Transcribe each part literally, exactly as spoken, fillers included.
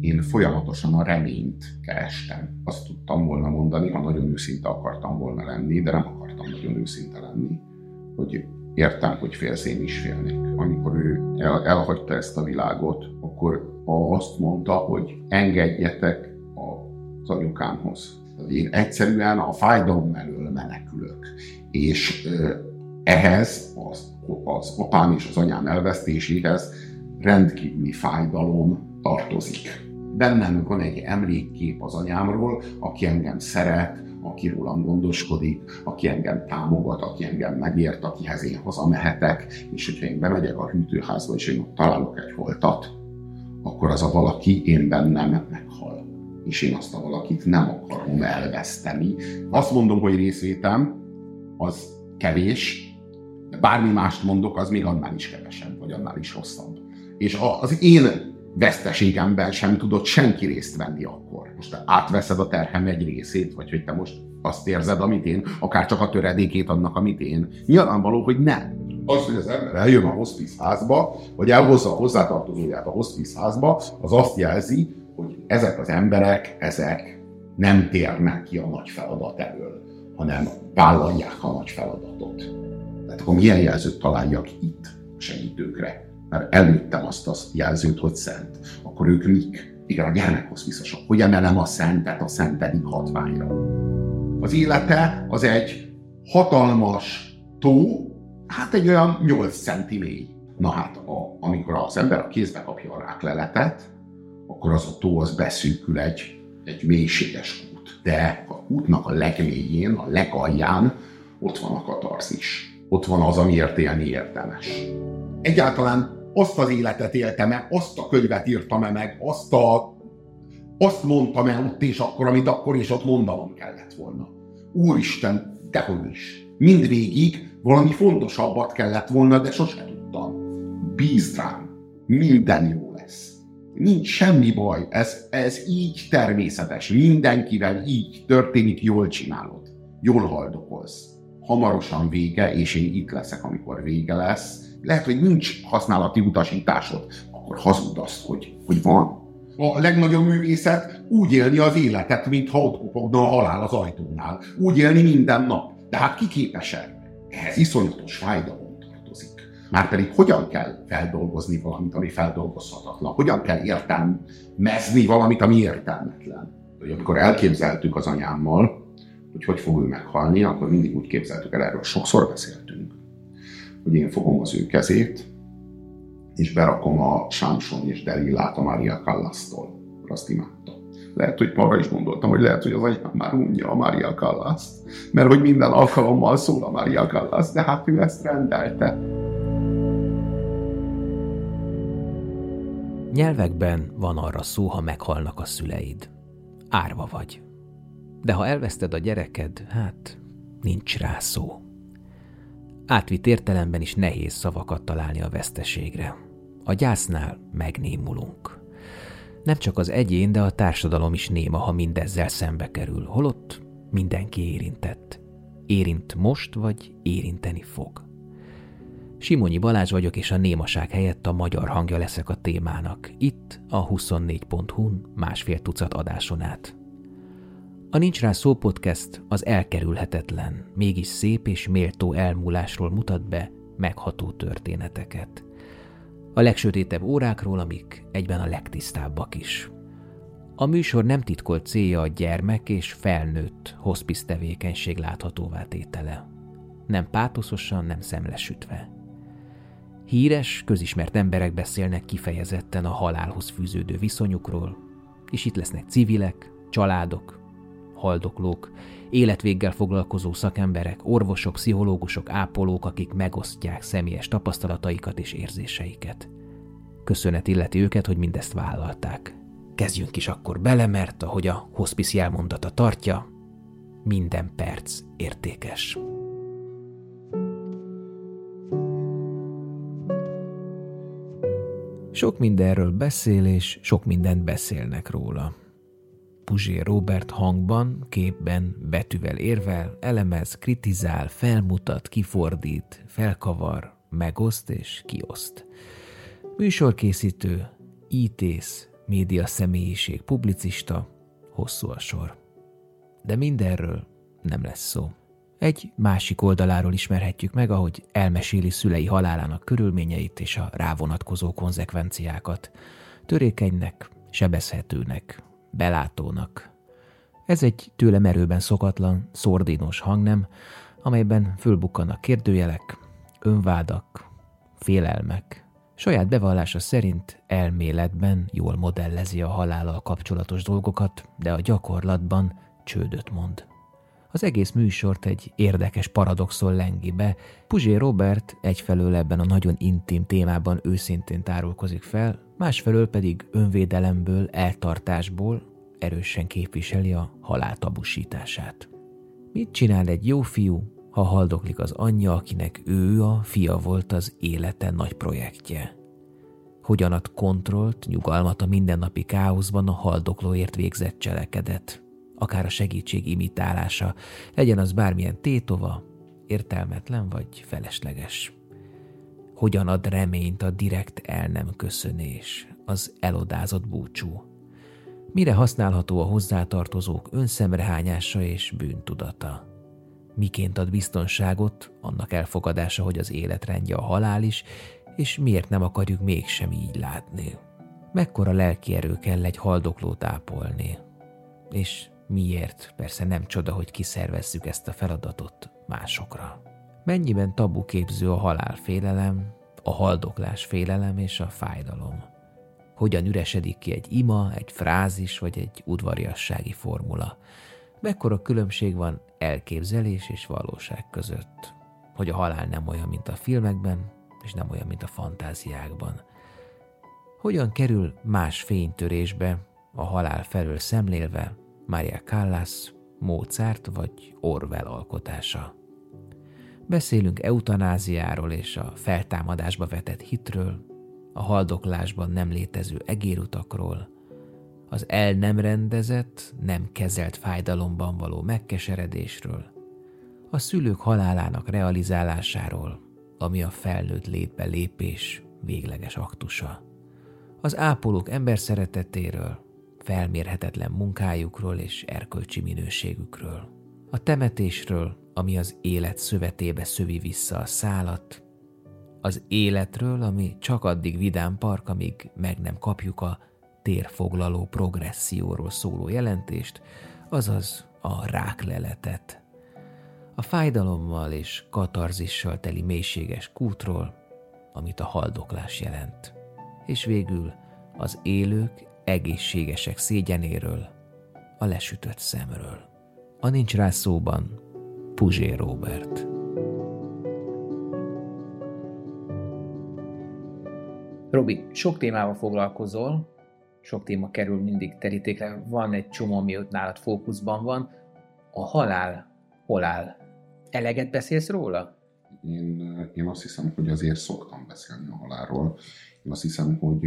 én folyamatosan a reményt kerestem. Azt tudtam volna mondani, ha nagyon őszinte akartam volna lenni, de nem akartam nagyon őszinte lenni, hogy értem, hogy félsz, én is félnék. Amikor ő el, elhagyta ezt a világot, akkor azt mondta, hogy engedjetek az anyukámhoz. Én egyszerűen a fájdalom elől menekülök, és ehhez az, az apám és az anyám elvesztéséhez rendkívüli fájdalom tartozik. Bennem van egy emlékkép az anyámról, aki engem szeret, aki rólam gondoskodik, aki engem támogat, aki engem megért, akihez én hazamehetek, és hogyha én bemegyek a hűtőházba, és én ott találok egy holtat, akkor az a valaki én bennem meghal. És én azt a valakit nem akarom elveszteni. Azt mondom, hogy részvétem, az kevés, de bármi mást mondok, az még annál is kevesebb, vagy annál is hosszabb. És az én veszteségemben sem tudott senki részt venni akkor. Most te átveszed a terhem egy részét, vagy hogy te most azt érzed, amit én, akár csak a töredékét annak, amit én. Nyilvánvaló, hogy nem. Az, hogy az ember eljön a hospice házba, vagy elhozza a hozzátartozóját a hospice házba, az azt jelzi, hogy ezek az emberek, ezek nem térnek ki a nagy feladat elől, hanem vállalják a nagy feladatot. Tehát akkor milyen jelzőt találjak itt a segítőkre? Mert előttem azt a jelzőt, hogy szent. Akkor ők mik? Igen, a gyermekhospiszosok. Hogy emelem a szentet a szentedik hatványra? Az élete az egy hatalmas tó, hát egy olyan nyolc centi mély. Na hát, a, amikor az ember a kézbe kapja a rákleletet, akkor az a tó az beszűkül egy, egy mélységes út. De a útnak a legmélyén, a legalján ott van a katarzis. Ott van az, amiért élni érdemes. Egyáltalán azt az életet éltem-e, azt a könyvet írtam-e meg, azt, a, azt mondtam-e ott és akkor, amit akkor és ott mondanom kellett volna. Úristen, dehogy is. Mindvégig valami fontosabbat kellett volna, de sose tudtam. Bízd rám, minden jó lesz. Nincs semmi baj, ez, ez így természetes. Mindenkivel így történik, jól csinálod, jól haldokolsz. Hamarosan vége, és én itt leszek, amikor vége lesz. Lehet, hogy nincs használati utasításod, akkor hazud azt, hogy, hogy van. A legnagyobb művészet úgy élni az életet, mintha ott kopogna a halál az ajtónál. Úgy élni minden nap. De hát ki képes erre? Ehhez iszonyatos fájdalom tartozik. Márpedig hogyan kell feldolgozni valamit, ami feldolgozhatatlan? Hogyan kell értelmezni valamit, ami értelmetlen? Hogy amikor elképzeltük az anyámmal, hogy hogy fog ő meghalni, akkor mindig úgy képzeltük el, erről sokszor beszéltünk, hogy én fogom az ő kezét, és berakom a Sámson és Delilát a Maria Callas-tól. Azt imádta. Lehet, hogy arra is gondoltam, hogy lehet, hogy az anyám már unja a Maria Callas-t, mert hogy minden alkalommal szól a Maria Callas, de hát ő ezt rendelte. Nyelvekben van arra szó, ha meghalnak a szüleid. Árva vagy. De ha elveszted a gyereked, hát nincs rá szó. Átvitt értelemben is nehéz szavakat találni a veszteségre. A gyásznál megnémulunk. Nem csak az egyén, de a társadalom is néma, ha mindezzel szembe kerül, holott mindenki érintett. Érint most, vagy érinteni fog. Simonyi Balázs vagyok, és a némaság helyett a magyar hangja leszek a témának. Itt a huszonnégy pont hu-n másfél tucat adáson át. A Nincs Rá Szó Podcast az elkerülhetetlen, mégis szép és méltó elmúlásról mutat be megható történeteket. A legsötétebb órákról, amik egyben a legtisztábbak is. A műsor nem titkolt célja a gyermek és felnőtt hospice tevékenység láthatóvá tétele. Nem pátososan, nem szemlesütve. Híres, közismert emberek beszélnek kifejezetten a halálhoz fűződő viszonyukról, és itt lesznek civilek, családok, haldoklók, életvéggel foglalkozó szakemberek, orvosok, pszichológusok, ápolók, akik megosztják személyes tapasztalataikat és érzéseiket. Köszönet illeti őket, hogy mindezt vállalták. Kezdjünk is akkor bele, mert ahogy a hospice jelmondata tartja, minden perc értékes. Sok mindenről beszél, és sok mindent beszélnek róla. Puzsér Róbert hangban, képben, betűvel, érvel, elemez, kritizál, felmutat, kifordít, felkavar, megoszt és kioszt. Műsorkészítő, ítész, média személyiség, publicista, hosszú a sor. De mindenről nem lesz szó. Egy másik oldaláról ismerhetjük meg, ahogy elmeséli szülei halálának körülményeit és a rávonatkozó konzekvenciákat. Törékenynek, sebezhetőnek, belátónak. Ez egy tőle merőben szokatlan, szordinos hangnem, amelyben fölbukkannak kérdőjelek, önvádak, félelmek. Saját bevallása szerint elméletben jól modellezi a halállal kapcsolatos dolgokat, de a gyakorlatban csődöt mond. Az egész műsort egy érdekes paradoxon lengi be. Puzsér Róbert egyfelől ebben a nagyon intim témában őszintén tárulkozik fel, másfelől pedig önvédelemből, eltartásból erősen képviseli a halál tabusítását. Mit csinál egy jó fiú, ha haldoklik az anyja, akinek ő a fia volt az élete nagy projektje? Hogyan ad kontrollt, nyugalmat a mindennapi káoszban a haldoklóért végzett cselekedet? Akár a segítség imitálása, legyen az bármilyen tétova, értelmetlen vagy felesleges. Hogyan ad reményt a direkt el nem köszönés, az elodázott búcsú? Mire használható a hozzátartozók önszemrehányása és bűntudata? Miként ad biztonságot, annak elfogadása, hogy az életrendje a halál is, és miért nem akarjuk mégsem így látni? Mekkora lelki erő kell egy haldoklót ápolni? És miért? Persze nem csoda, hogy kiszervezzük ezt a feladatot másokra. Mennyiben tabu képző a halálfélelem, a haldoklás félelem és a fájdalom? Hogyan üresedik ki egy ima, egy frázis vagy egy udvariassági formula? Mekkora különbség van elképzelés és valóság között? Hogy a halál nem olyan, mint a filmekben, és nem olyan, mint a fantáziákban. Hogyan kerül más fénytörésbe a halál felől szemlélve Maria Callas, Mozart vagy Orwell alkotása? Beszélünk eutanáziáról és a feltámadásba vetett hitről, a haldoklásban nem létező egérutakról, az el nem rendezett, nem kezelt fájdalomban való megkeseredésről, a szülők halálának realizálásáról, ami a felnőtt létbe lépés végleges aktusa, az ápolók emberszeretetéről, felmérhetetlen munkájukról és erkölcsi minőségükről, a temetésről, ami az élet szövetébe szövi vissza a szálat, az életről, ami csak addig vidám park, amíg meg nem kapjuk a térfoglaló progresszióról szóló jelentést, azaz a rákleletet, a fájdalommal és katarzissal teli mélységes kútról, amit a haldoklás jelent, és végül az élők egészségesek szégyenéről, a lesütött szemről. A Nincs Rá Szóban Puzsér Róbert. Robi, sok témával foglalkozol, sok téma kerül mindig terítékre, van egy csomó, ami ott nálad fókuszban van. A halál hol áll? Eleget beszélsz róla? Én, én azt hiszem, hogy azért szoktam beszélni a halálról. Én azt hiszem, hogy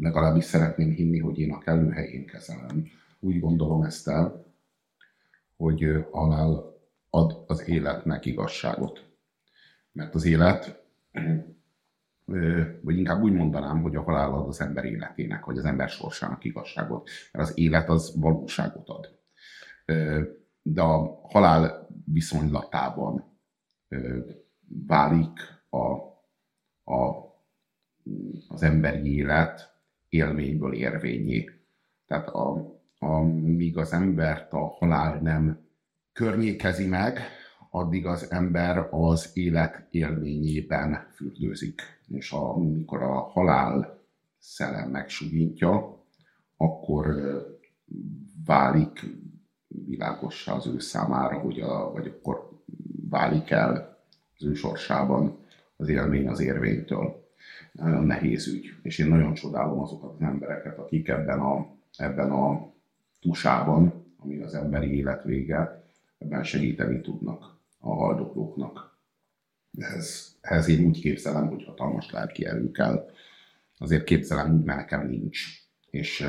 legalábbis szeretném hinni, hogy én a kellő helyén kezelem. Úgy gondolom ezt el, hogy a halál ad az életnek igazságot. Mert az élet, vagy inkább úgy mondanám, hogy a halál ad az ember életének, vagy az ember sorsának igazságot. Mert az élet az valóságot ad. De a halál viszonylatában válik a, a az emberi élet élményből érvényé. Tehát a, a, míg az embert a halál nem környékezi meg, addig az ember az élet élményében fürdőzik. És amikor a halál szellem megsugintja, akkor válik világossá az ő számára, hogy a, vagy akkor válik el az ő sorsában az élmény az érvénytől. Nagyon nehéz ügy, és én nagyon csodálom azokat az embereket, akik ebben a, ebben a tusában, ami az emberi élet vége, ebben segíteni tudnak a haldoklóknak. Ez, ez én úgy képzelem, hogy hatalmas lelki erő kell. Azért képzelem úgy, mert nekem nincs. És,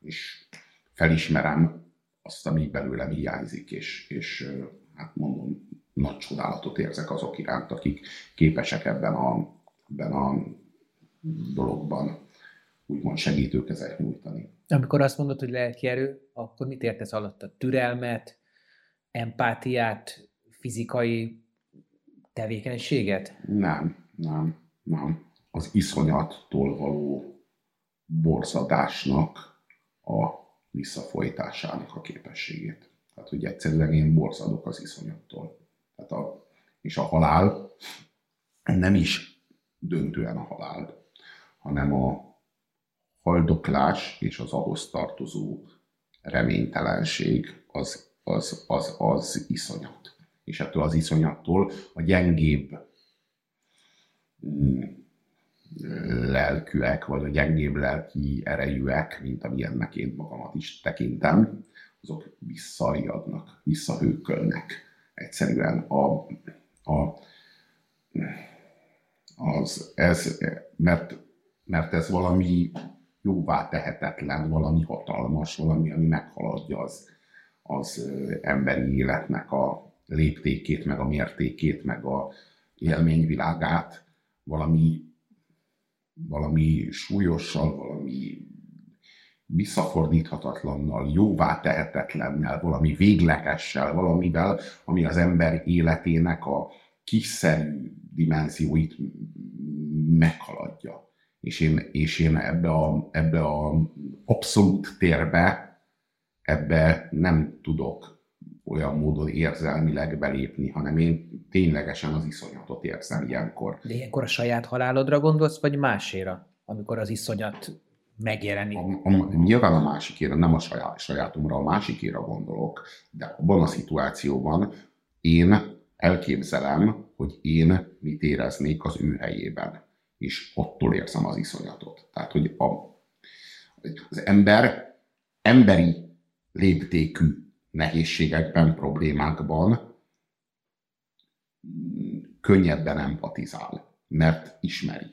és felismerem azt, ami belőlem hiányzik, és, és hát mondom, nagy csodálatot érzek azok iránt, akik képesek ebben a ebben a dologban úgymond segítőkezet nyújtani. Amikor azt mondod, hogy lelki erő, akkor mit értesz alatt? A türelmet, empátiát, fizikai tevékenységet? Nem, nem, nem. Az iszonyattól való borzadásnak a visszafolytásának a képességét. Tehát, hogy egyszerűen én borzadok az iszonyattól. Tehát a, és a halál nem is döntően a halál, hanem a haldoklás és az ahhoz tartozó reménytelenség az, az, az, az iszonyat. És ettől az iszonyattól a gyengébb lelkűek, vagy a gyengébb lelki erejűek, mint amilyennek én magamat is tekintem, azok visszariadnak, visszahőkölnek. Egyszerűen a, a, az, ez, mert, mert ez valami jóvá tehetetlen, valami hatalmas, valami, ami meghaladja az, az emberi életnek a léptékét, meg a mértékét, meg a élményvilágát, valami valami súlyossal, valami visszafordíthatatlannal, jóvá tehetetlennel, valami véglegessel, valamivel, ami az ember életének a kiszerű dimenzióit meghaladja. És én, és én ebbe a, ebbe a abszolút térbe, ebbe nem tudok olyan módon érzelmileg belépni, hanem én ténylegesen az iszonyatot érzem ilyenkor. De ilyenkor a saját halálodra gondolsz, vagy máséra, amikor az iszonyat megjelenik? A, a, nyilván a másikére, nem a saját, sajátomra, a másikére gondolok, de abban a szituációban én elképzelem, hogy én mit éreznék az ő helyében, és attól érzem az iszonyatot. Tehát, hogy a, az ember emberi léptékű nehézségekben, problémákban könnyebben empatizál, mert ismeri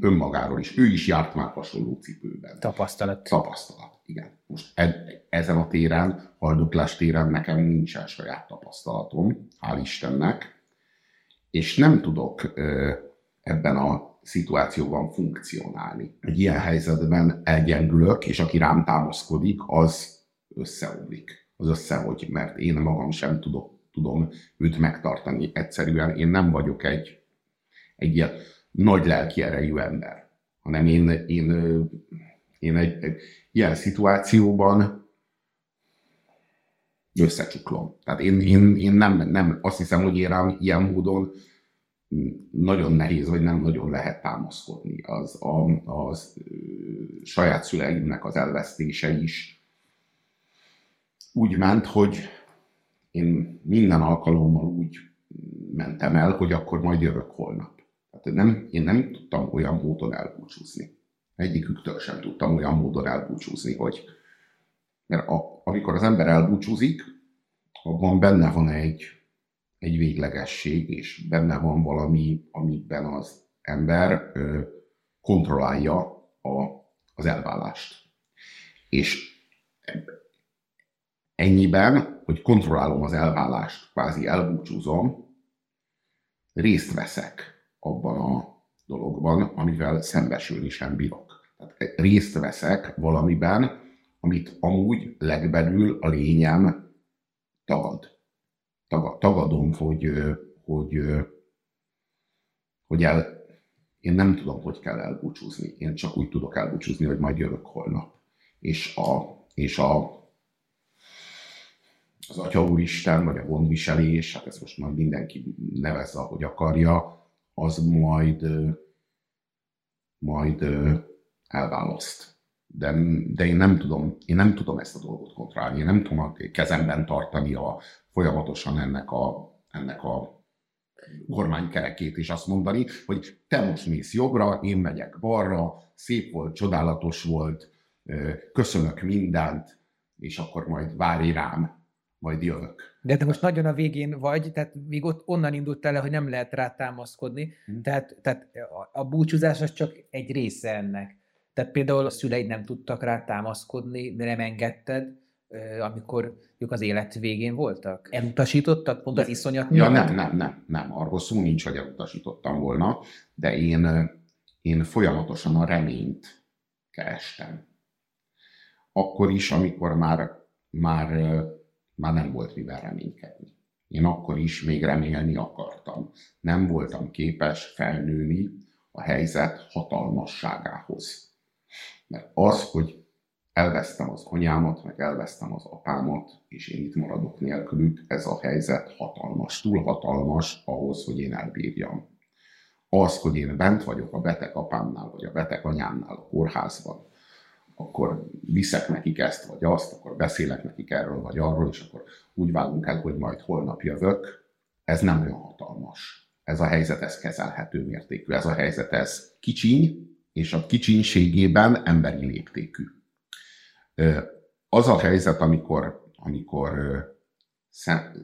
önmagáról is. Ő is járt már hasonló cipőben. Tapasztalat. Tapasztalat, igen. Most e- ezen a téren, haldoklás téren nekem nincsen saját tapasztalatom, hál' Istennek, és nem tudok ebben a szituációban funkcionálni. Egy ilyen helyzetben elgyengülök, és aki rám támaszkodik, az összeomlik. Az összehogy, mert én magam sem tudok, tudom őt megtartani. Egyszerűen én nem vagyok egy, egy ilyen nagy lelki erejű ember, hanem én, én, én egy, egy ilyen szituációban összecsuklom. Tehát én, én, én nem, nem azt hiszem, hogy én rám ilyen módon nagyon nehéz, vagy nem nagyon lehet támaszkodni. Az, a, az saját szüleimnek az elvesztése is úgy ment, hogy én minden alkalommal úgy mentem el, hogy akkor majd jövök holnap. Hát nem, én nem tudtam olyan módon elbúcsúzni. Egyiküktől sem tudtam olyan módon elbúcsúzni, hogy... Mert a, amikor az ember elbúcsúzik, abban benne van egy, egy véglegesség, és benne van valami, amiben az ember ö, kontrollálja a, az elválást. És... ennyiben, hogy kontrollálom az elválást, kvázi elbúcsúzom, részt veszek abban a dologban, amivel szembesülni sem bírok. Tehát részt veszek valamiben, amit amúgy legbelül a lényem tagad. Taga, tagadom, hogy, hogy, hogy el, én nem tudom, hogy kell elbúcsúzni. Én csak úgy tudok elbúcsúzni, hogy majd jövök holnap. És a... És a az Atya Úristen, vagy a gondviselés, hát ezt most majd mindenki nevezze, ahogy akarja, az majd, majd elválaszt. De, de én, nem tudom, én nem tudom ezt a dolgot kontrollálni, én nem tudom a kezemben tartani a, folyamatosan ennek a, ennek a kormánykerekét, és azt mondani, hogy te most mész jobbra, én megyek balra, szép volt, csodálatos volt, köszönök mindent, és akkor majd várj rám, majd jövök. De te most nagyon a végén vagy, tehát még ott onnan indult el, hogy nem lehet rá támaszkodni, hmm. tehát, tehát a búcsúzás az csak egy része ennek. Tehát például a szüleid nem tudtak rá támaszkodni, nem engedted, amikor ők az élet végén voltak. Elutasítottak pont az iszonyat miatt? Ja, nem, nem, nem, nem. Arról szó nincs, hogy elutasítottam volna, de én, én folyamatosan a reményt kerestem. Akkor is, amikor már, már, már nem volt mivel reménykedni. Én akkor is még remélni akartam. Nem voltam képes felnőni a helyzet hatalmasságához. Mert az, hogy elvesztem az anyámat, meg elvesztem az apámat, és én itt maradok nélkülük, ez a helyzet hatalmas, túl hatalmas ahhoz, hogy én elbírjam. Az, hogy én bent vagyok a beteg apámnál, vagy a beteg anyámnál a kórházban, akkor viszek nekik ezt, vagy azt, akkor beszélek nekik erről, vagy arról, és akkor úgy vágunk el, hogy majd holnap jövök. Ez nem olyan hatalmas. Ez a helyzet, ez kezelhető mértékű. Ez a helyzet, ez kicsiny, és a kicsinységében emberi léptékű. Az a helyzet, amikor, amikor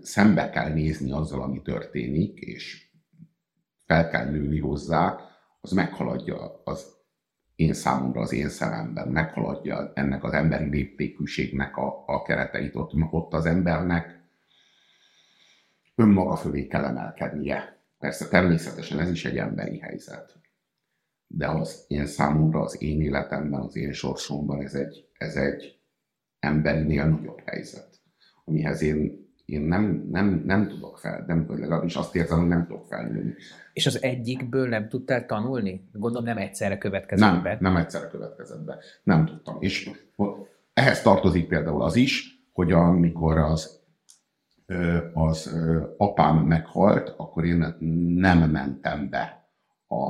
szembe kell nézni azzal, ami történik, és fel kell nőni hozzá, az meghaladja az én számomra, az én szememben, meghaladja ennek az emberi léptékűségnek a, a kereteit. Ott, ott az embernek önmaga fölé kell emelkednie. Persze természetesen ez is egy emberi helyzet. De az én számomra, az én életemben, az én sorsomban ez egy, ez egy emberinél nagyobb helyzet, amihez én, én nem, nem, nem tudok fel, nem, legalábbis azt érzem, hogy nem tudok felnőni. És az egyikből nem tudtál tanulni? Gondolom nem egyszerre következett nem, be. Nem egyszerre következett be. Nem tudtam. És ehhez tartozik például az is, hogy amikor az, az apám meghalt, akkor én nem mentem be a,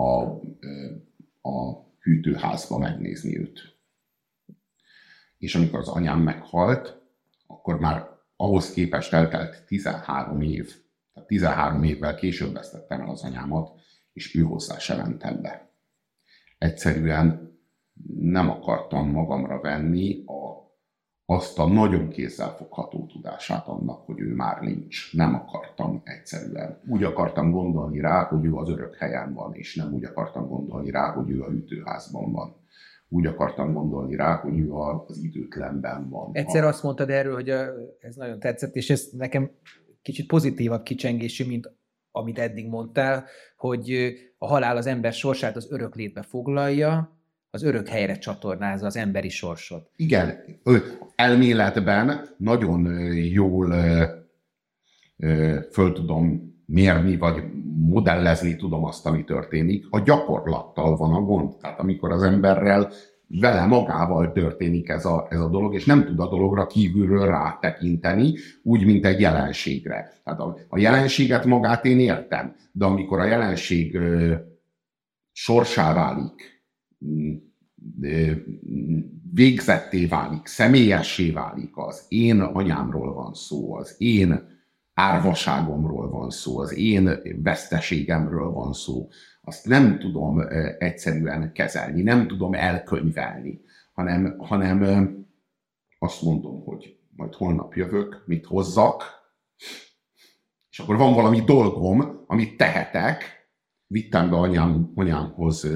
a, a hűtőházba megnézni őt. És amikor az anyám meghalt, akkor már ahhoz képest eltelt tizenhárom év. Tehát tizenhárom évvel később vesztettem el az anyámat, és ő hozzá se mentem be. Egyszerűen nem akartam magamra venni a, azt a nagyon kézzelfogható tudását annak, hogy ő már nincs. Nem akartam egyszerűen. Úgy akartam gondolni rá, hogy ő az örök helyen van, és nem úgy akartam gondolni rá, hogy ő a hűtőházban van. Úgy akartam gondolni rá, hogy ő az időtlenben van. Egyszer azt mondtad erről, hogy ez nagyon tetszett, és ez nekem kicsit pozitívabb kicsengésű, mint amit eddig mondtál, hogy a halál az ember sorsát az örök létbe foglalja, az örök helyre csatornázza az emberi sorsot. Igen, elméletben nagyon jól föl tudom mérni, vagy modellezni tudom azt, ami történik. A gyakorlattal van a gond. Tehát amikor az emberrel, vele magával történik ez a, ez a dolog, és nem tud a dologra kívülről rátekinteni, úgy, mint egy jelenségre. Tehát a, a jelenséget magát én értem, de amikor a jelenség ö, sorsá válik, ö, végzetté válik, személyessé válik, az én anyámról van szó, az én árvaságomról van szó, az én veszteségemről van szó, azt nem tudom egyszerűen kezelni, nem tudom elkönyvelni, hanem, hanem azt mondom, hogy majd holnap jövök, mit hozzak, és akkor van valami dolgom, amit tehetek. Vittem be anyám, anyámhoz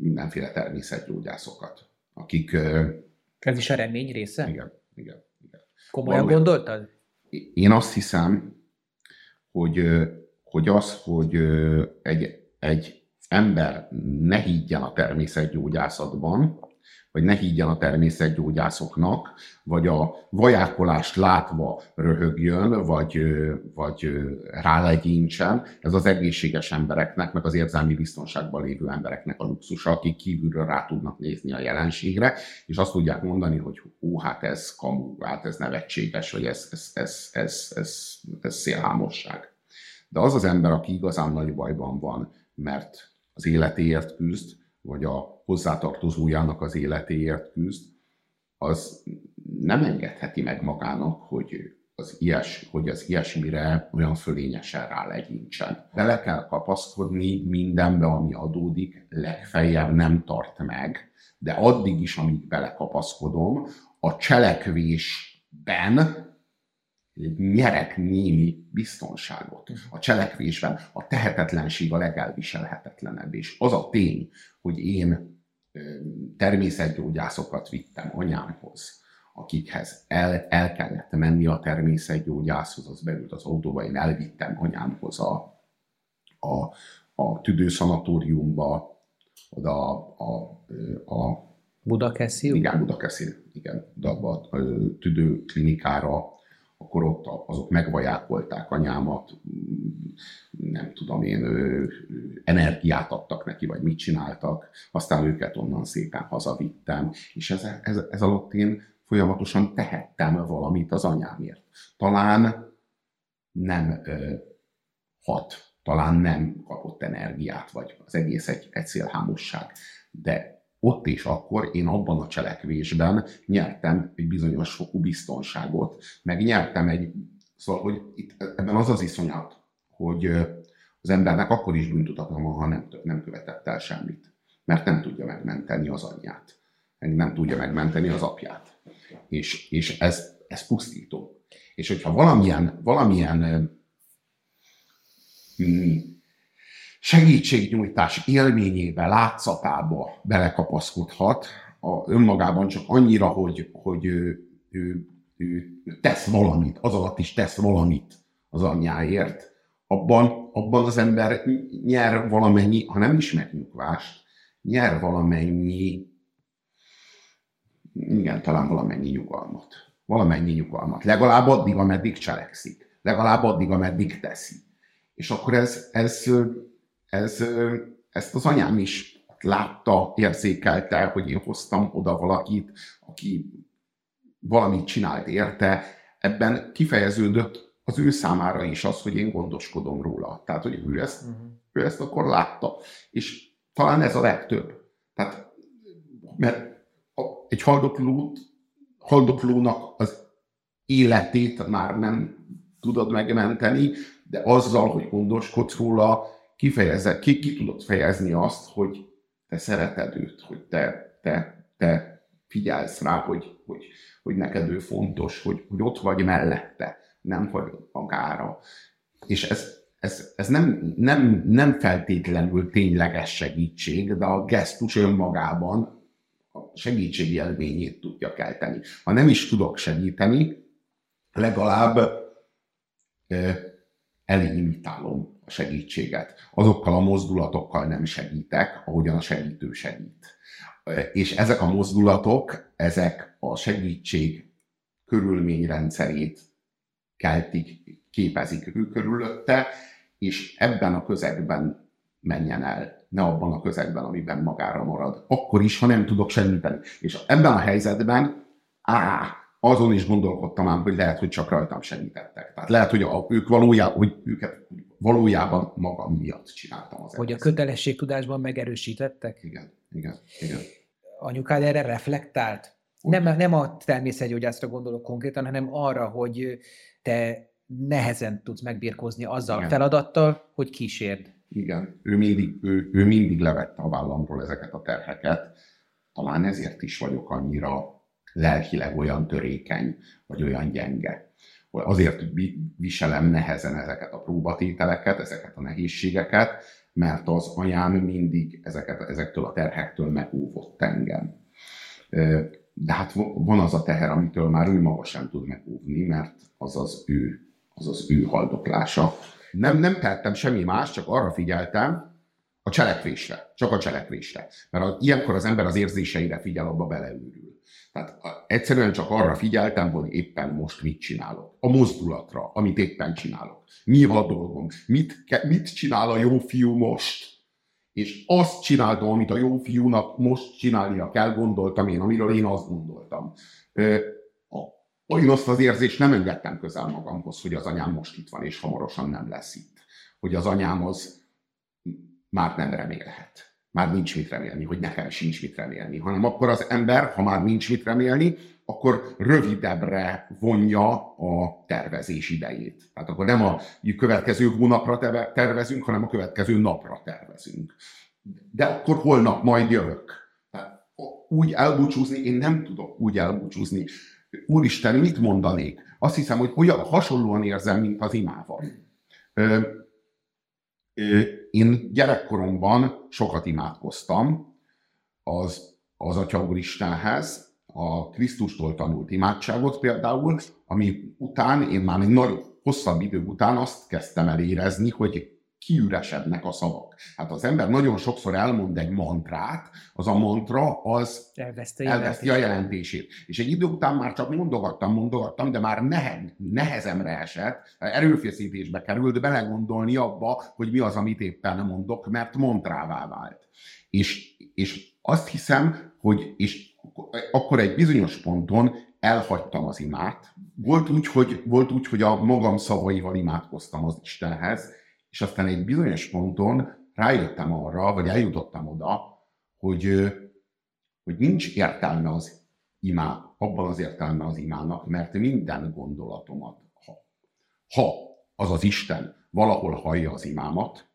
mindenféle természetgyógyászokat, akik... Ez is a remény része? Igen, igen, igen. Komolyan valami... gondoltad? Én azt hiszem, hogy, hogy az, hogy egy, egy ember ne higgyen a természetgyógyászatban, vagy ne higgyen a természetgyógyászoknak, vagy a vajákolást látva röhögjön, vagy, vagy rálegyintsen, ez az egészséges embereknek, meg az érzelmi biztonságban lévő embereknek a luxusa, akik kívülről rá tudnak nézni a jelenségre, és azt tudják mondani, hogy ó, hát ez kamu, hát ez nevetséges, vagy ez, ez, ez, ez, ez, ez szélhámosság. De az az ember, aki igazán nagy bajban van, mert az életéért küzd, vagy a hozzátartozójának az életéért küzd, az nem engedheti meg magának, hogy az, ilyes, hogy az ilyesmire olyan fölényesen rálegyintsen. Bele kell kapaszkodni mindenbe, ami adódik, legfeljebb nem tart meg, de addig is, amíg belekapaszkodom, a cselekvésben nyerek némi biztonságot. A cselekvésben a tehetetlenség a legelviselhetetlenebb, és az a tény, hogy én természetgyógyászokat vittem anyámhoz, akikhez el, el kellett menni a természetgyógyászhoz, az beült az autóba, én elvittem anyámhoz a, a, a tüdőszanatóriumba, oda a, a, a Budakeszi? Igen, Budakeszi, igen, de abba a tüdőklinikára, akkor ott azok megvajákolták anyámat, nem tudom én, energiát adtak neki, vagy mit csináltak, aztán őket onnan szépen hazavittem, és ez, ez, ez alatt én folyamatosan tehettem valamit az anyámért. Talán nem ö, hat, talán nem kapott energiát, vagy az egész egy, egy szélhámosság, de ott és akkor én abban a cselekvésben nyertem egy bizonyos fokú biztonságot, meg nyertem egy... Szóval, hogy itt, ebben az az iszonyat, hogy az embernek akkor is bűntudatlan van, ha nem, nem követett el semmit. Mert nem tudja megmenteni az anyját. Nem tudja megmenteni az apját. És, és ez, ez pusztító. És hogyha valamilyen, valamilyen mm, segítségnyújtás élményébe, látszatába belekapaszkodhat, a önmagában csak annyira, hogy, hogy ő, ő, ő tesz valamit, az alatt is tesz valamit az anyjáért, abban, abban az ember nyer valamennyi, ha nem is megnyugvást, nyer valamennyi, igen, talán valamennyi nyugalmat. Valamennyi nyugalmat. Legalább addig, ameddig cselekszik. Legalább addig, ameddig teszi. És akkor ez... ez Ez, ezt az anyám is látta, érzékelte, hogy én hoztam oda valakit, aki valamit csinált érte. Ebben kifejeződött az ő számára is az, hogy én gondoskodom róla. Tehát, hogy ő ezt, uh-huh. ő ezt akkor látta. És talán ez a legtöbb. Tehát, mert egy haldoklót, haldoklónak az életét már nem tudod megmenteni, de azzal, hogy gondoskodsz róla, Kifejezze, ki, ki tudod fejezni azt, hogy te szereted őt, hogy te, te, te figyelsz rá, hogy, hogy, hogy neked ő fontos, hogy, hogy ott vagy mellette, nem hagyod magára. És ez, ez, ez nem, nem, nem feltétlenül tényleges segítség, de a gesztus önmagában a segítség élményét tudja kelteni. Ha nem is tudok segíteni, legalább eh, elimitálom a segítséget. Azokkal a mozdulatokkal nem segítek, ahogyan a segítő segít. És ezek a mozdulatok, ezek a segítség körülményrendszerét keltik, képezik ő körülötte, és ebben a közegben menjen el, ne abban a közegben, amiben magára marad. Akkor is, ha nem tudok segíteni. És ebben a helyzetben, áh, azon is gondolkodtam ám, hogy lehet, hogy csak rajtam segítettek. Tehát lehet, hogy a, ők valójában, hogy őket valójában magam miatt csináltam az. Hogy egész. A kötelességtudásban megerősítettek? Igen, igen, igen. Anyukád erre reflektált? Nem, nem a természetgyógyászra gondolok konkrétan, hanem arra, hogy te nehezen tudsz megbirkózni azzal igen. feladattal, hogy kísérd. Igen, ő mindig, ő, ő mindig levette a vállamról ezeket a terheket. Talán ezért is vagyok annyira lelkileg olyan törékeny, vagy olyan gyenge. Azért viselem nehezen ezeket a próbatételeket, ezeket a nehézségeket, mert az anyám mindig ezeket, ezektől a terhektől megóvott engem. De hát van az a teher, amitől már ő maga sem tud megóvni, mert az az ő, az az ő haldoklása. Nem, nem tettem semmi más, csak arra figyeltem, a cselekvésre, csak a cselekvésre. Mert a, ilyenkor az ember az érzéseire figyel, abba beleőrül. Tehát egyszerűen csak arra figyeltem, hogy éppen most mit csinálok. A mozdulatra, amit éppen csinálok. Mi a dolgom? Mit, ke, mit csinál a jó fiú most? És azt csináltam, amit a jó fiúnak most csinálnia kell, gondoltam én, amiről én azt gondoltam. Ö, a, én azt az érzést nem engedtem közel magamhoz, hogy az anyám most itt van, és hamarosan nem lesz itt. Hogy az anyám az már nem remélhet. Már nincs mit remélni, hogy nekem sincs mit remélni, hanem akkor az ember, ha már nincs mit remélni, akkor rövidebbre vonja a tervezés idejét. Tehát akkor nem a következő hónapra tervezünk, hanem a következő napra tervezünk. De akkor holnap majd jövök. Tehát úgy elbúcsúzni, én nem tudok úgy elbúcsúzni. Úristen, mit mondanék? Azt hiszem, hogy olyan hasonlóan érzem, mint az imával. Ö, ö, Én gyerekkoromban sokat imádkoztam az, az Atya Úristenhez, a Krisztustól tanult imádságot például, ami után én már egy nagyon hosszabb idő után azt kezdtem el érezni, hogy kiüresednek a szavak. Hát az ember nagyon sokszor elmond egy mantrát, az a mantra az elveszti, elveszti a jelentését. És egy idő után már csak mondogattam, mondogattam, de már nehez, nehezemre esett, erőfeszítésbe került belegondolni abba, hogy mi az, amit éppen mondok, mert mantrává vált. És, és azt hiszem, hogy és akkor egy bizonyos ponton elhagytam az imát. Volt úgy, hogy, volt úgy, hogy a magam szavaival imádkoztam az Istenhez, és aztán egy bizonyos ponton rájöttem arra, vagy eljutottam oda, hogy, hogy nincs értelme az imá, abban az értelme az imának, mert minden gondolatomat, ha, ha az az Isten valahol hallja az imámat,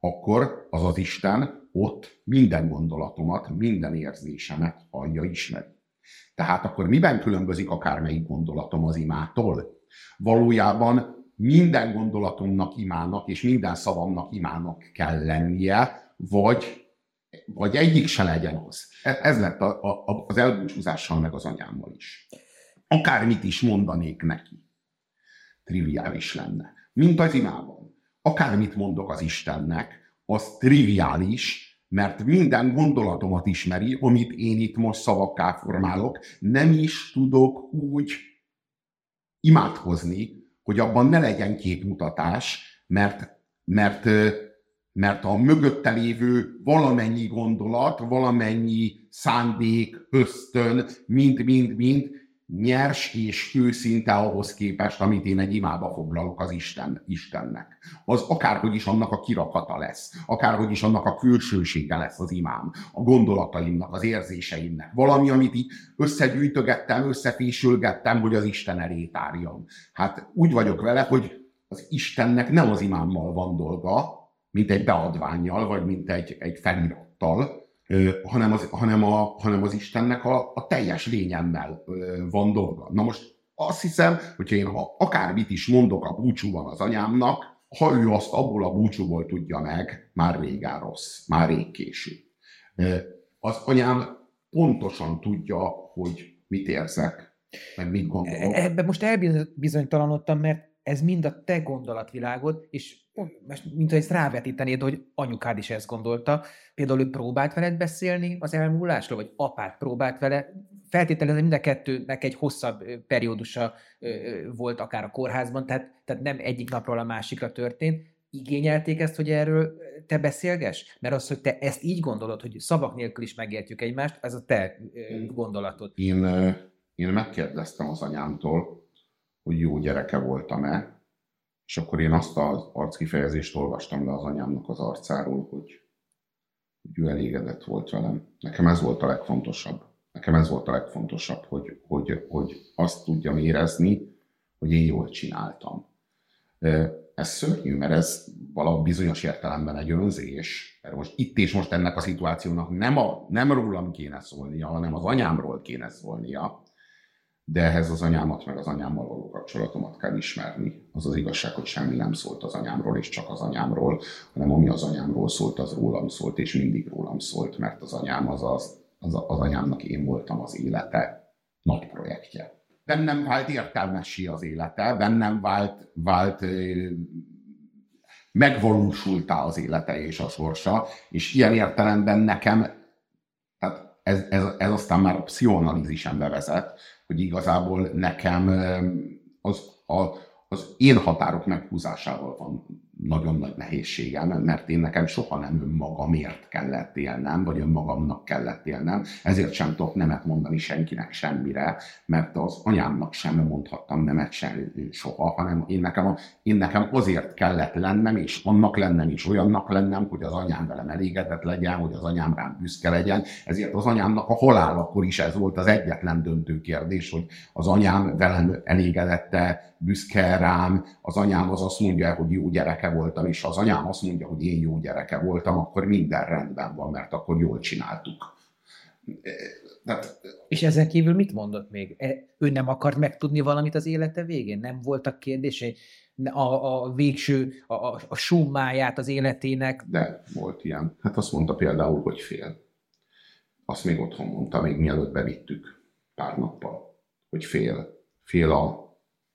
akkor az az Isten ott minden gondolatomat, minden érzésemet hallja, ismeri. Tehát akkor miben különbözik akármelyik gondolatom az imától? Valójában minden gondolatomnak imának és minden szavamnak imának kell lennie, vagy, vagy egyik se legyen az. Ez lett a, a, az elbúcsúzással meg az anyámmal is. Akármit is mondanék neki, triviális lenne. Mint az imában. Akármit mondok az Istennek, az triviális, mert minden gondolatomat ismeri, amit én itt most szavakká formálok. Nem is tudok úgy imádkozni, hogy abban ne legyen képmutatás, mert, mert, mert a mögötte lévő valamennyi gondolat, valamennyi szándék, ösztön, mind-mind-mind nyers és főszinte ahhoz képest, amit én egy imába foglalok az Isten, Istennek. Az akárhogy is annak a kirakata lesz, akárhogy is annak a külsősége lesz az imám, a gondolataimnak, az érzéseimnek. Valami, amit így összegyűjtögettem, összefésülgettem, hogy az Isten elé tárjam. Hát úgy vagyok vele, hogy az Istennek nem az imámmal van dolga, mint egy beadvánnyal, vagy mint egy, egy felirattal, Hanem az, hanem, a, hanem az Istennek a, a teljes lényemmel van dolga. Na most azt hiszem, hogyha én ha akármit is mondok a búcsúban az anyámnak, ha ő azt abból a búcsúból tudja meg, már régen rossz, már rég késő. Az anyám pontosan tudja, hogy mit érzek, meg mit gondolok. Ebben most elbizonytalanodtam, mert ez mind a te gondolatvilágod, és mintha ezt rávetítenéd, hogy anyukád is ezt gondolta. Például ő próbált veled beszélni az elmúlásról, vagy apád próbált vele. Feltételezem, mind a kettőnek egy hosszabb periódusa volt akár a kórházban, tehát, tehát nem egyik napról a másikra történt. Igényelték ezt, hogy erről te beszélgess? Mert az, hogy te ezt így gondolod, hogy szavak nélkül is megértjük egymást, ez a te gondolatod. Én, én megkérdeztem az anyámtól, hogy jó gyereke voltam-e, és akkor én azt az arckifejezést olvastam le az anyámnak az arcáról, hogy, hogy ő elégedett volt velem. Nekem ez volt a legfontosabb. Nekem ez volt a legfontosabb, hogy, hogy, hogy azt tudjam érezni, hogy én jól csináltam. Ez szörnyű, mert ez valami bizonyos értelemben egy önzés. Mert most itt és most ennek a szituációnak nem, a, nem rólam kéne szólnia, hanem az anyámról kéne szólnia. De ehhez az anyámat, meg az anyámmal való kapcsolatomat kell ismerni. Az az igazság, hogy semmi nem szólt az anyámról, és csak az anyámról, hanem ami az anyámról szólt, az rólam szólt, és mindig rólam szólt, mert az anyám az, az, az, az anyámnak én voltam az élete nagy projektje. Bennem vált értelmessé az élete, bennem vált, vált megvalósultá az élete és a sorsa, és ilyen értelemben nekem, tehát ez, ez, ez aztán már a pszichoanalízisembe vezet, hogy igazából nekem az, a, az én határok meghúzásával van nagyon nagy nehézségem, mert én nekem soha nem önmagamért kellett élnem, vagy önmagamnak kellett élnem, ezért sem tudok nemet mondani senkinek semmire, mert az anyámnak sem mondhattam nemet sem soha, hanem én nekem, a, én nekem azért kellett lennem, és annak lennem, és olyannak lennem, hogy az anyám velem elégedett legyen, hogy az anyám rám büszke legyen, ezért az anyámnak a halálakor is ez volt az egyetlen döntő kérdés, hogy az anyám velem elégedette, büszke rám, az anyám az azt mondja, hogy jó gyereke voltam, és az anyám azt mondja, hogy én jó gyereke voltam, akkor minden rendben van, mert akkor jól csináltuk. De... És ezen kívül mit mondott még? Ő nem akart megtudni valamit az élete végén? Nem voltak kérdései? A, a végső, a, a summáját az életének? De volt ilyen. Hát azt mondta például, hogy fél. Azt még otthon mondta, még mielőtt bevittük pár nappal, hogy fél. Fél a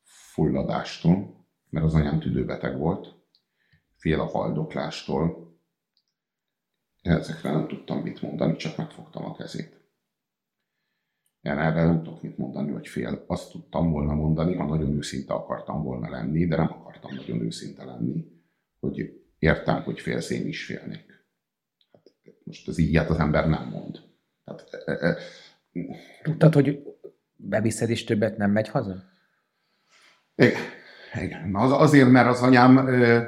fulladástól, mert az anyám tüdőbeteg volt, fél a haldoklástól. Ezekre nem tudtam mit mondani, csak megfogtam a kezét. Én erre nem tudok mit mondani, hogy fél. Azt tudtam volna mondani, ha nagyon őszinte akartam volna lenni, de nem akartam nagyon őszinte lenni, hogy értem, hogy félsz, én is félnék. Hát most az ilyet az ember nem mond. Hát, e, e, Tudtad, hogy beviszed és többet nem megy haza? Igen. Igen. Az, azért, mert az anyám, ö,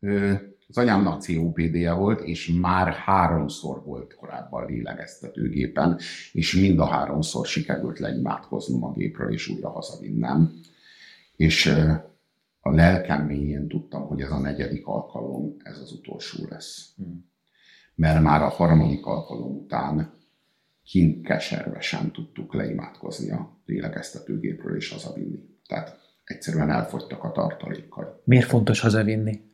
ö, az anyám nagy cé o pé dé-je volt, és már háromszor volt korábban lélegeztetőgépen, és mind a háromszor sikerült leimádkoznom a gépről, és újra hazavinnem. És ö, a lelkem mélyén tudtam, hogy ez a negyedik alkalom, ez az utolsó lesz. Mert már a harmadik alkalom után kint keservesen tudtuk leimádkozni a lélegeztetőgépről és hazavinni. Tehát egyszerűen elfogytak a tartalékkal. Miért fontos hazavinni?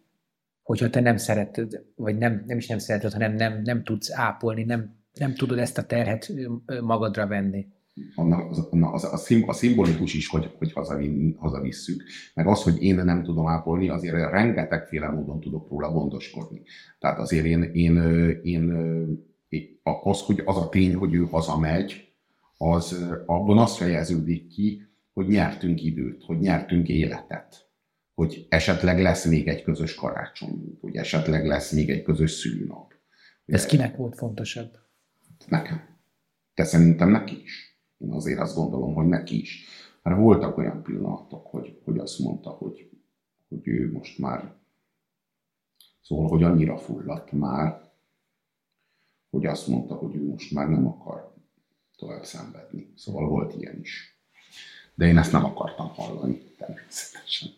Hogyha te nem szereted, vagy nem, nem is nem szereted, hanem nem, nem tudsz ápolni, nem, nem tudod ezt a terhet magadra venni. Az, az, az, a szimbolikus is, hogy, hogy hazavin, hazavisszük, meg az, hogy én nem tudom ápolni, azért rengetegféle módon tudok róla gondoskodni. Tehát azért én, én, én, én az, hogy az a tény, hogy ő hazamegy, az, abban az fejeződik ki, hogy nyertünk időt, hogy nyertünk életet, hogy esetleg lesz még egy közös karácsony, hogy esetleg lesz még egy közös szülőnap. Ez kinek volt fontosabb? Nekem. De szerintem neki is. Én azért azt gondolom, hogy neki is. Mert voltak olyan pillanatok, hogy, hogy azt mondta, hogy, hogy ő most már, szóval, hogy annyira fulladt már, hogy azt mondta, hogy ő most már nem akar tovább szenvedni. Szóval volt ilyen is. De én ezt nem akartam hallani, természetesen.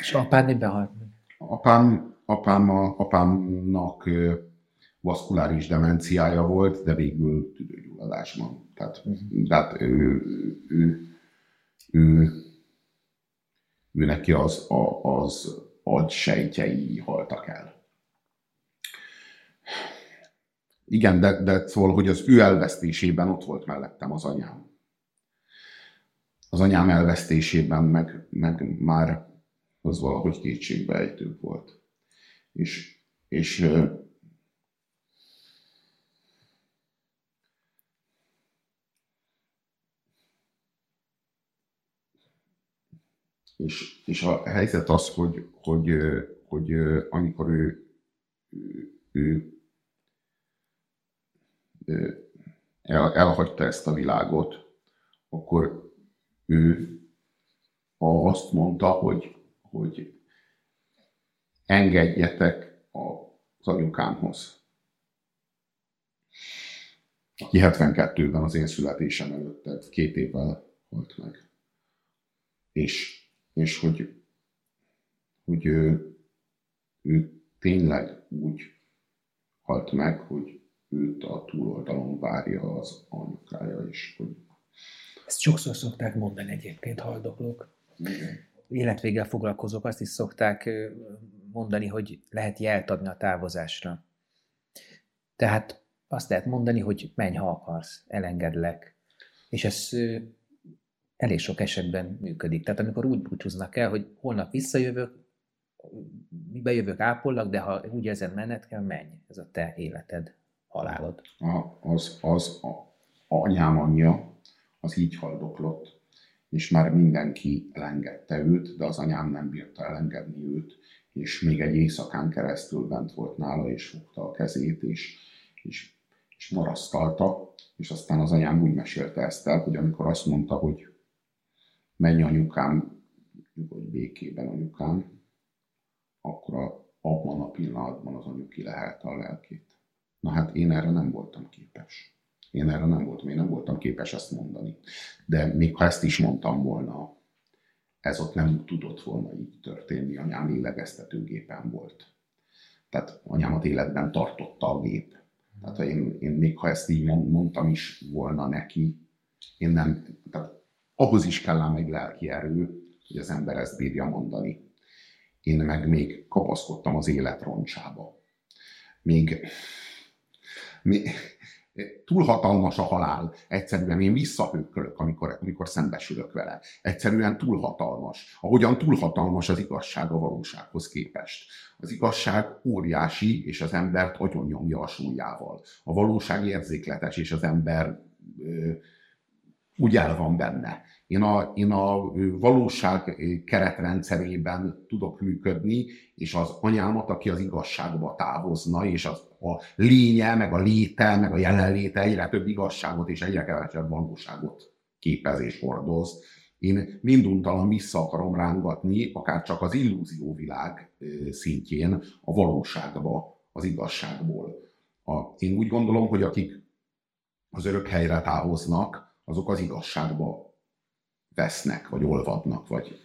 És apád miben halt meg? Apám, apám a, apámnak vaszkuláris demenciája volt, de végül tüdőgyulladásban. Tehát, uh-huh. tehát ő, ő, ő, ő, ő neki az, a, az agysejtjei haltak el. Igen, de, de szóval, hogy az ő elvesztésében ott volt mellettem az anyám. Az anyám elvesztésében meg, meg már az valahogy kétségbeejtő volt. És, és És, és a helyzet az, hogy, hogy, hogy amikor ő, ő, ő, ő el, elhagyta ezt a világot, akkor ő azt mondta, hogy, hogy engedjetek az anyukámhoz. Aki hetvenkettőben az én születésem előtt, két évvel volt meg. És és hogy, hogy ő, ő tényleg úgy halt meg, hogy őt a túloldalon várja az anyukája is. Hogy... Ezt sokszor szokták mondani egyébként haldoklók. Életvéggel foglalkozók azt is szokták mondani, hogy lehet jelt adni a távozásra. Tehát azt lehet mondani, hogy menj, ha akarsz, elengedlek. És ez... elég sok esetben működik. Tehát amikor úgy búcsúznak el, hogy holnap visszajövök, bejövök, ápollak, de ha úgy ezen menned kell, menj. Ez a te életed, halálod. A, az az a, a anyám anyja, az így haldoklott, és már mindenki elengedte őt, de az anyám nem bírta elengedni őt, és még egy éjszakán keresztül bent volt nála, és fogta a kezét, és, és, és marasztalta, és aztán az anyám úgy mesélte ezt el, hogy amikor azt mondta, hogy menj anyukám, nyugodj békében anyukám, akkor a, abban a pillanatban az anyu kilehelte a lelkét. Na hát én erre nem voltam képes. Én erre nem voltam, én nem voltam képes ezt mondani. De még ha ezt is mondtam volna, ez ott nem tudott volna így történni. Anyám lélegeztetőgépen volt. Tehát anyámat életben tartotta a gép. Tehát én, én még ha ezt így mondtam is volna neki, én nem... Tehát ahhoz is kell ám egy lelki erő, hogy az ember ezt bírja mondani. Én meg még kapaszkodtam az élet roncsába. Még, még túl hatalmas a halál. Egyszerűen én visszahőkölök, amikor, amikor szembesülök vele. Egyszerűen túl hatalmas. Ahogyan túl hatalmas az igazság a valósághoz képest. Az igazság óriási, és az embert agyonnyomja a súlyával. A valóság érzékletes, és az ember ö, úgy el van benne. Én a, én a valóság keretrendszerében tudok működni, és az anyámat, aki az igazságba távozna, és az, a lénye, meg a léte, meg a jelenléte egyre több igazságot és egyre kevesebb valóságot képez és hordoz. Én minduntalan vissza akarom rángatni, akár csak az illúzióvilág szintjén a valóságba, az igazságból. A, én úgy gondolom, hogy akik az örök helyre távoznak, azok az igazságba vesznek, vagy olvadnak, vagy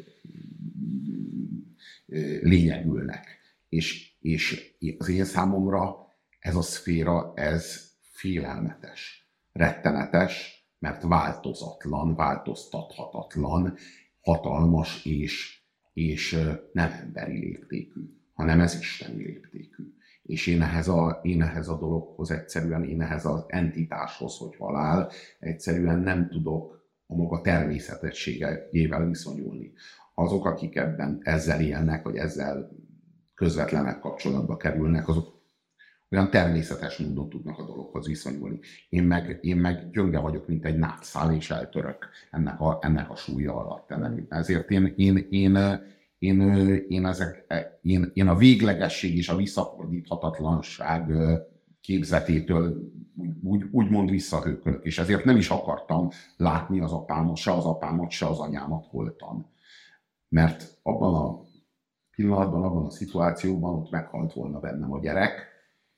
lényegülnek. És, és az én számomra ez a szféra, ez félelmetes, rettenetes, mert változatlan, változtathatatlan, hatalmas és, és nem emberi léptékű, hanem ez isteni léptékű. És én ehhez a, én ehhez a dologhoz egyszerűen, én ehhez az entitáshoz, hogy halál, egyszerűen nem tudok a maga természetességével viszonyulni. Azok, akik ebben ezzel élnek, vagy ezzel közvetlenebb kapcsolatba kerülnek, azok olyan természetes módon tudnak a dologhoz viszonyulni. Én meg, én meg gyönge vagyok, mint egy nátszál, és eltörök ennek a, ennek a súlya alatt. Ezért én, én, én, én, én, én, ezek, én, én a véglegesség és a visszafordíthatatlanság képzetétől úgy, úgymond visszahőkölök, és ezért nem is akartam látni az apámat, se az apámat, se az anyámat holtan. Mert abban a pillanatban, abban a szituációban ott meghalt volna bennem a gyerek,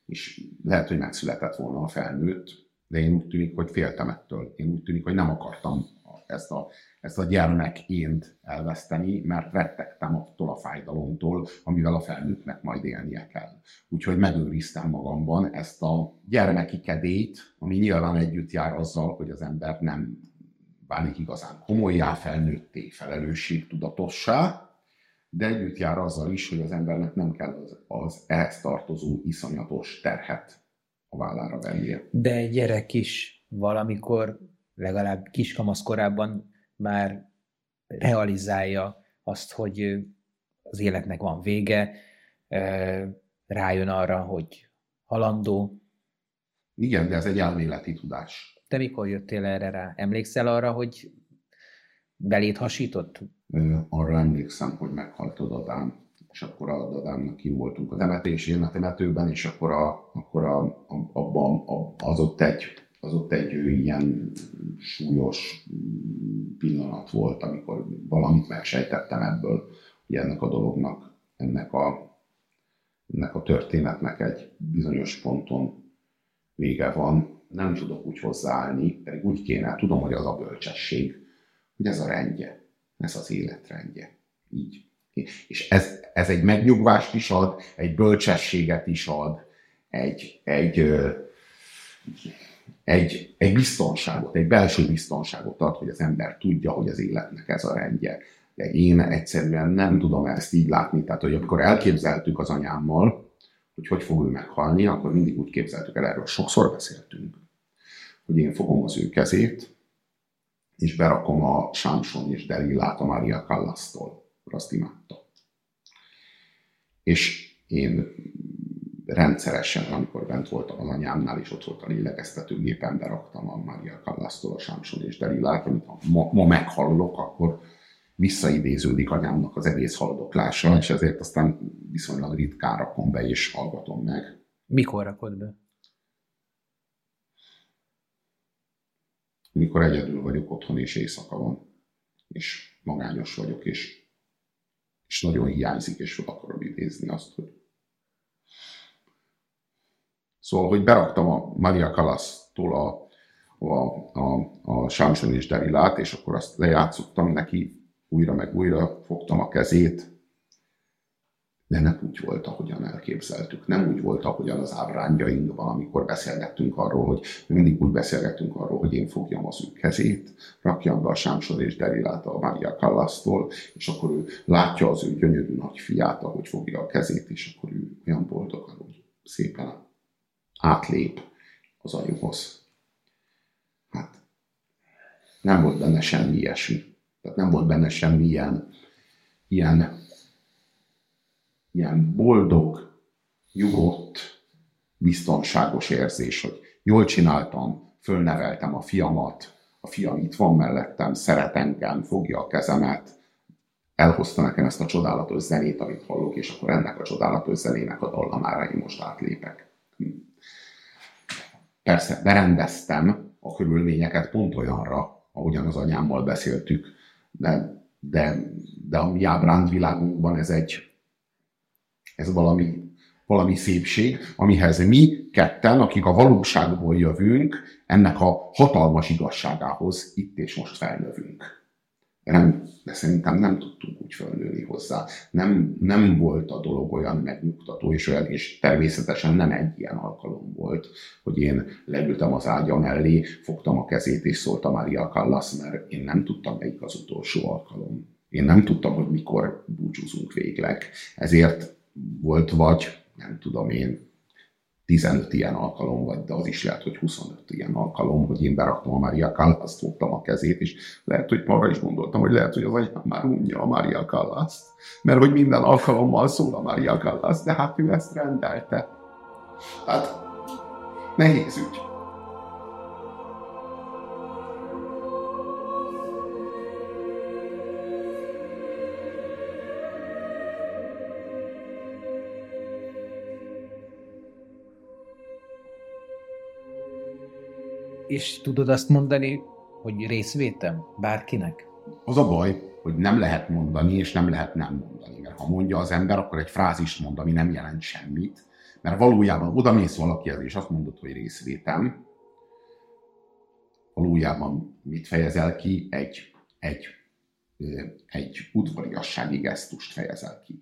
és lehet, hogy megszületett volna a felnőtt, de én úgy tűnik, hogy féltem ettől. Én úgy tűnik, hogy nem akartam ezt a, ezt a gyermeként elveszteni, mert rettegtem attól a fájdalomtól, amivel a felnőttnek majd élnie kell. Úgyhogy megőriztem magamban ezt a gyermeki kedélyt, ami nyilván együtt jár azzal, hogy az ember nem válik igazán komolyá, felnőtté, felelősségtudatossá, de együtt jár azzal is, hogy az embernek nem kell az, az ehhez tartozó iszonyatos terhet a vállára vennie. De egy gyerek is valamikor, legalább kiskamasz korában már realizálja azt, hogy az életnek van vége, rájön arra, hogy halandó. Igen, de ez egy elméleti tudás. Te mikor jöttél erre rá? Emlékszel arra, hogy beléd hasított? Arra emlékszem, hogy meghalt a dadám, és akkor a dadámnak ki voltunk a temetésén, a temetőben, és akkor, a, akkor a, a, abban a, az ott egy az ott egy ilyen súlyos pillanat volt, amikor valamit megsejtettem ebből, hogy ennek a dolognak, ennek a, ennek a történetnek egy bizonyos ponton vége van. Nem tudok úgy hozzáállni, pedig úgy kéne, tudom, hogy az a bölcsesség, hogy ez a rendje, ez az életrendje. Így. És ez, ez egy megnyugvást is ad, egy bölcsességet is ad, egy... egy Egy, egy biztonságot, egy belső biztonságot ad, hogy az ember tudja, hogy az életnek ez a rendje. De én egyszerűen nem tudom ezt így látni. Tehát, hogy amikor elképzeltük az anyámmal, hogy hogy fog ő meghalni, akkor mindig úgy képzeltük el, erről sokszor beszéltünk, hogy én fogom az ő kezét, és berakom a Sámson és Delilát a Maria Callas-tól. Azt imádta. És én... rendszeresen, amikor bent voltam az anyámnál, és ott volt a lélegeztetőgépen, beraktam a Maria Callas-tól a Sámson és Delilát, amit ma, ma meghallok, akkor visszaidéződik anyámnak az egész haldoklása, és ezért aztán viszonylag ritkán rakom be, és hallgatom meg. Mikor rakod be? Mikor egyedül vagyok otthon, és éjszaka van, és magányos vagyok, és, és nagyon hiányzik, és fel akarom idézni azt, hogy Szóval, hogy beraktam a Maria Callas-tól a, a, a, a Sámson és Delilát, és akkor azt lejátszottam neki, újra meg újra fogtam a kezét, de nem úgy volt, ahogyan elképzeltük. Nem úgy volt, ahogyan az ábrándjainkban, amikor beszélgettünk arról, hogy mindig úgy beszélgettünk arról, hogy én fogjam az ő kezét, rakjam be a Sámson és Delilát a Maria Callas-tól, és akkor ő látja az ő gyönyörű nagyfiát, ahogy fogja a kezét, és akkor ő olyan boldogan, hogy szépen átlép az anyuhoz. nem volt benne semmi ilyesmi. Tehát nem volt benne semmi ilyen, ilyen, ilyen boldog, nyugodt, biztonságos érzés, hogy jól csináltam, fölneveltem a fiamat, a fiam itt van mellettem, szeret engem, fogja a kezemet, elhozta nekem ezt a csodálatos zenét, amit hallok, és akkor ennek a csodálatos zenének a dallamára én most átlépek. Persze berendeztem a körülményeket pont olyanra, ahogyan az anyámmal beszéltük, de, de, de a mi ábrándvilágunkban ez egy ez valami, valami szépség, amihez mi ketten, akik a valóságból jövünk, ennek a hatalmas igazságához itt és most felnövünk. Nem, de szerintem nem tudtunk úgy felnőni hozzá. Nem, nem volt a dolog olyan megnyugtató, és olyan, és természetesen nem egy ilyen alkalom volt, hogy én leültem az ágya mellé, fogtam a kezét, és szólt a Maria Callas, mert én nem tudtam, melyik az utolsó alkalom. Én nem tudtam, hogy mikor búcsúzunk végleg. Ezért volt vagy, nem tudom én, tizenöt ilyen alkalom vagy, de az is lehet, hogy huszonöt ilyen alkalom, hogy én beraktam a Maria Callas-t, fogtam a kezét, és lehet, hogy maga is gondoltam, hogy lehet, hogy az anyám már unja a Maria Callas-t, mert hogy minden alkalommal szól a Maria Callas, de hát ő ezt rendelte. Hát nehéz ügy. És tudod azt mondani, hogy részvétem bárkinek? Az a baj, hogy nem lehet mondani, és nem lehet nem mondani. Mert ha mondja az ember, akkor egy frázist mond, ami nem jelent semmit. Mert valójában odamész valakihez, és azt mondod, hogy részvétem. Valójában mit fejezel ki? Egy, egy, egy udvariassági gesztust fejezel ki.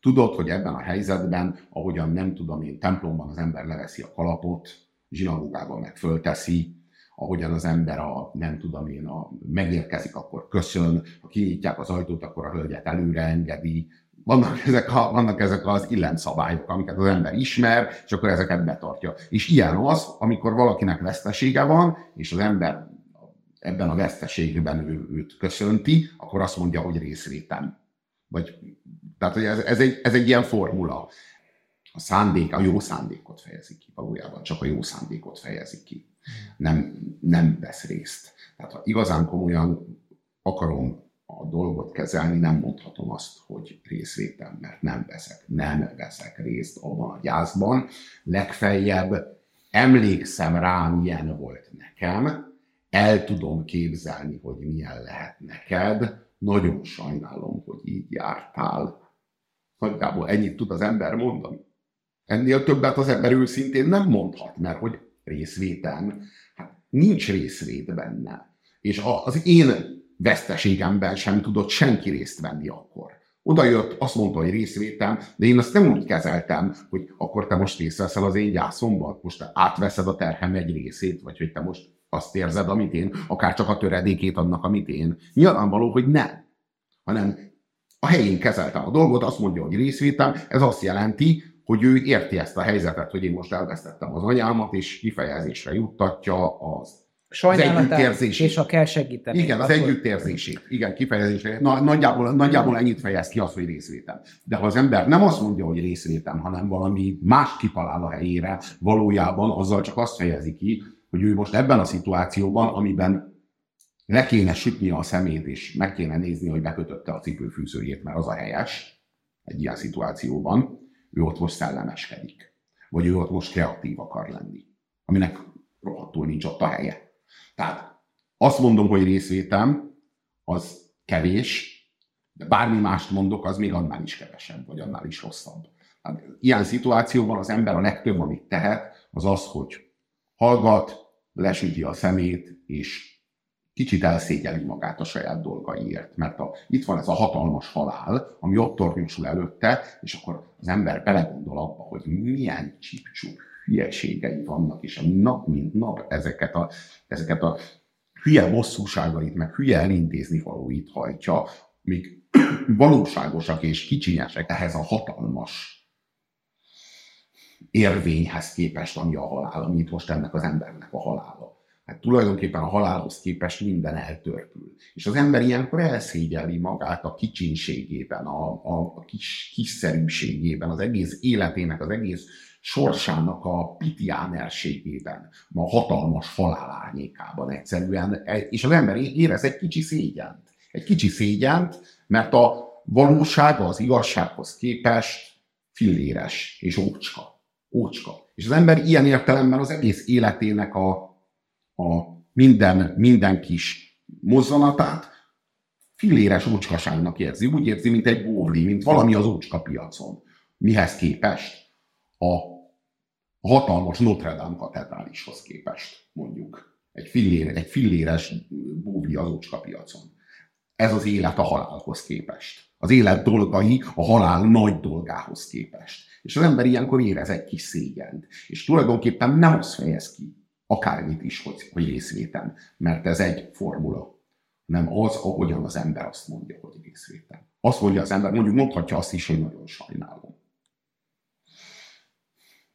Tudod, hogy ebben a helyzetben, ahogyan nem tudom én, templomban az ember leveszi a kalapot, zsinagógában meg fölteszi, ahogyan az ember a, nem tudom én, a, megérkezik, akkor köszön, ha kinyitják az ajtót, akkor a hölgyet előre engedi. Vannak ezek, a, vannak ezek az illemszabályok, amiket az ember ismer, és akkor ezeket betartja. És ilyen az, amikor valakinek vesztesége van, és az ember ebben a veszteségben ő, őt köszönti, akkor azt mondja, hogy részvétem. Vagy, tehát hogy ez, ez, egy, ez egy ilyen formula. A szándék, a jó szándékot fejezik ki valójában, csak a jó szándékot fejezik ki. Nem, nem vesz részt. Tehát ha igazán komolyan akarom a dolgot kezelni, nem mondhatom azt, hogy részvétem, mert nem veszek, nem veszek részt abban a gyászban. Legfeljebb emlékszem rá, milyen volt nekem, el tudom képzelni, hogy milyen lehet neked, nagyon sajnálom, hogy így jártál. Nagyjából ennyit tud az ember mondani. Ennél többet az ember őszintén nem mondhat, mert hogy részvétem, hát nincs részvét benne. És az én veszteségemben sem tudott senki részt venni akkor. Oda jött, azt mondta, hogy részvétem, de én azt nem úgy kezeltem, hogy akkor te most részt veszel az én gyászomban, most te átveszed a terhem egy részét, vagy hogy te most azt érzed, amit én, akár csak a töredékét annak, amit én. Nyilvánvaló, hogy nem, hanem a helyén kezeltem a dolgot, azt mondja, hogy részvétem, ez azt jelenti, hogy ő érti ezt a helyzetet, hogy én most elvesztettem az anyámat, és kifejezésre juttatja az, az együttérzését. És ha kell segíteni. Igen, az akkor... együttérzését. Igen, kifejezésre. Na, nagyjából, nagyjából ennyit fejez ki az, hogy részvétem. De ha az ember nem azt mondja, hogy részvétem, hanem valami más kitalál a helyére, valójában azzal csak azt fejezi ki, hogy ő most ebben a szituációban, amiben le kéne sütnie a szemét, és meg kéne nézni, hogy bekötötte a cipőfűzőjét, mert az a helyes egy ilyen szituációban, ő ott most szellemeskedik. Vagy ő ott most kreatív akar lenni, aminek rohadtul nincs ott a helye. Tehát azt mondom, hogy részvétem, az kevés, de bármi mást mondok, az még annál is kevesebb, vagy annál is rosszabb. Tehát ilyen szituációban az ember a legtöbb, amit tehet, az az, hogy hallgat, lesüti a szemét, és kicsit elszégyeli magát a saját dolgaiért, mert a, itt van ez a hatalmas halál, ami ott tornyosul előtte, és akkor az ember belegondol abba, hogy milyen csipcsú hülyeségei vannak, és a nap mint nap ezeket a, ezeket a hülye bosszúságait, meg hülye elintézni valóit hajtja, míg valóságosak és kicsinyesek ehhez a hatalmas érvényhez képest, ami a halál, ami itt most ennek az embernek a halála. Hát tulajdonképpen a halálhoz képest minden eltörpül. És az ember ilyenkor elszégyelli magát a kicsinségében, a, a, a kis, kiszerűségében, az egész életének, az egész sorsának a pitiánerségében, a hatalmas halálárnyékában egyszerűen. És az ember érez egy kicsi szégyent. Egy kicsi szégyent, mert a valósága az igazsághoz képest filléres és ócska. ócska. És az ember ilyen értelemben az egész életének a, a minden, minden kis mozzanatát filléres ócskaságnak érzi. Úgy érzi, mint egy bóvli, mint valami az ócska piacon. Mihez képest? A hatalmas Notre Dame katedrálishoz képest, mondjuk. Egy, fillér, egy filléres bóvli az ócska piacon. Ez az élet a halálhoz képest. Az élet dolgai a halál nagy dolgához képest. És az ember ilyenkor érez egy kis szégyent. És tulajdonképpen nem azt fejez ki, akármit is, hogy, hogy részvétem. Mert ez egy formula. Nem az, ahogyan az ember azt mondja, hogy részvétem. Azt mondja az ember, mondjuk mondhatja azt is, hogy nagyon sajnálom.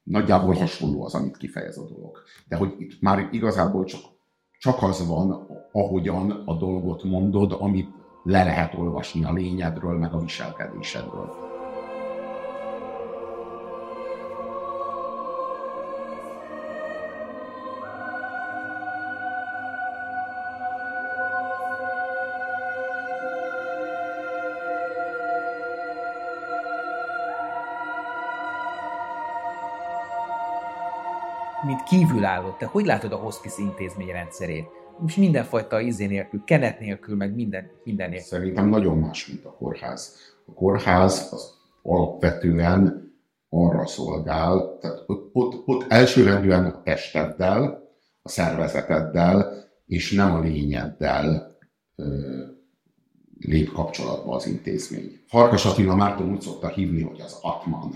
Nagyjából hasonló az, amit kifejez a dolog. De hogy itt már igazából csak, csak az van, ahogyan a dolgot mondod, amit le lehet olvasni a lényedről, meg a viselkedésedről. Mint kívülálló, te hogy látod a hospice intézmény rendszerét? Most mindenfajta izé nélkül, kenet nélkül, meg minden, minden nélkül. Szerintem nagyon más, mint a kórház. A kórház az alapvetően arra szolgál, tehát ott, ott, ott elsőrendűen a testeddel, a szervezeteddel, és nem a lényeddel ö, lép kapcsolatba az intézmény. Farkas Attila Márton úgy szokta hívni, hogy az atman,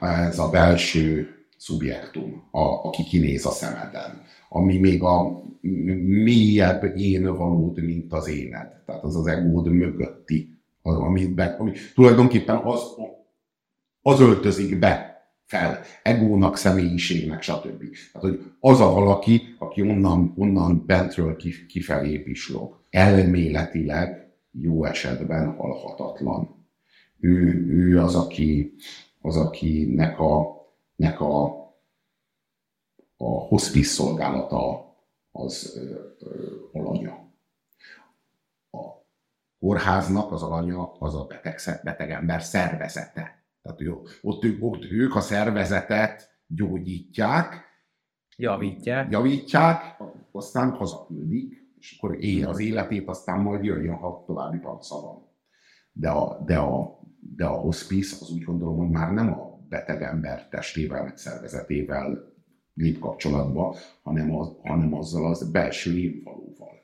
ez a belső szubjektum, a, aki kinéz a szemeden, ami még a mélyebb én valód, mint az éned. Tehát az az egód mögötti, az, ami, be, ami tulajdonképpen az, az öltözik be fel, egónak, személyiségnek, stb. Tehát, hogy az a valaki, aki onnan, onnan bentről kifelé pislog, elméletileg jó esetben halhatatlan. Ő, ő az, aki, az, akinek a nek a, a hospice szolgálata az ö, ö, alanya. A kórháznak az alanya az a beteg, beteg ember szervezete. Tehát jó, ott, ők, ott ők a szervezetet gyógyítják, javítják, javítják aztán hazaküldik, és akkor élje az életét, aztán majd jöjjön, ha további panca van. De a, de, a, de a hospice az úgy gondolom, hogy már nem a beteg ember testével, szervezetével lép kapcsolatba, hanem, az, hanem azzal az belső énvalóval,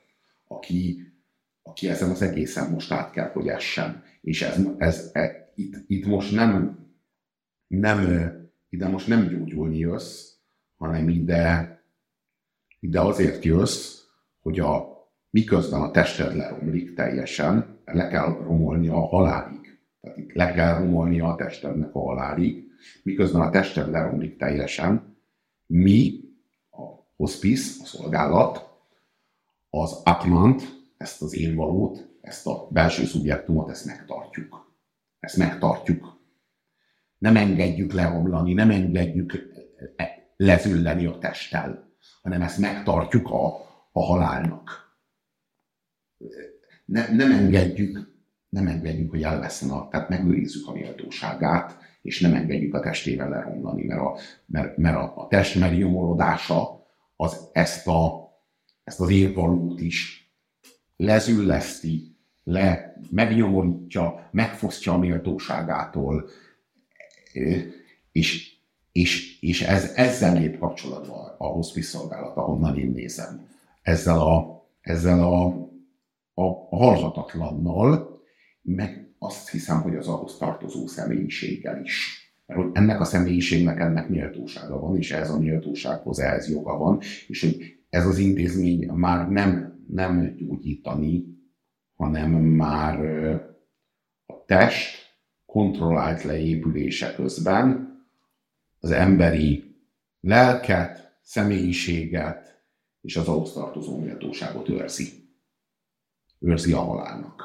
aki, aki ezen az egészen most át kell, hogy essen. És ez, ez, ez, itt, itt most nem, nem, ide most nem gyógyulni jössz, hanem ide, ide azért jössz, hogy a, miközben a tested leromlik teljesen, le kell romolni a halálig. Tehát itt le kell romolni a testednek a halálig, miközben a tested leromlik teljesen, mi, a hospice, a szolgálat, az atmant, ezt az énvalót, ezt a belső szubjektumot, ezt megtartjuk. Ezt megtartjuk. Nem engedjük leromlani, nem engedjük lezülleni a testtel, hanem ezt megtartjuk a, a halálnak. Ne, nem engedjük, nem engedjük, hogy elveszen a, tehát megőrizzük a méltóságát, és nem engedjük a testével leromlani, mert a, mert, mert a test megjomorodása az ezt, a, ezt az énvalót is lezülleszti, le, megnyomorítja, megfosztja a méltóságától, és, és, és ez, ezzel lép kapcsolatban a hospice szolgálat, ahonnan én nézem. Ezzel a, ezzel a, a, a halhatatlannal, meg azt hiszem, hogy az ahhoz tartozó személyiséggel is. Mert ennek a személyiségnek ennek méltósága van, és ehhez a méltósághoz ehhez joga van, és hogy ez az intézmény már nem, nem gyógyítani, hanem már a test kontrollált leépülése közben az emberi lelket, személyiséget és az ahhoz tartozó méltóságot őrzi. Őrzi a halálnak.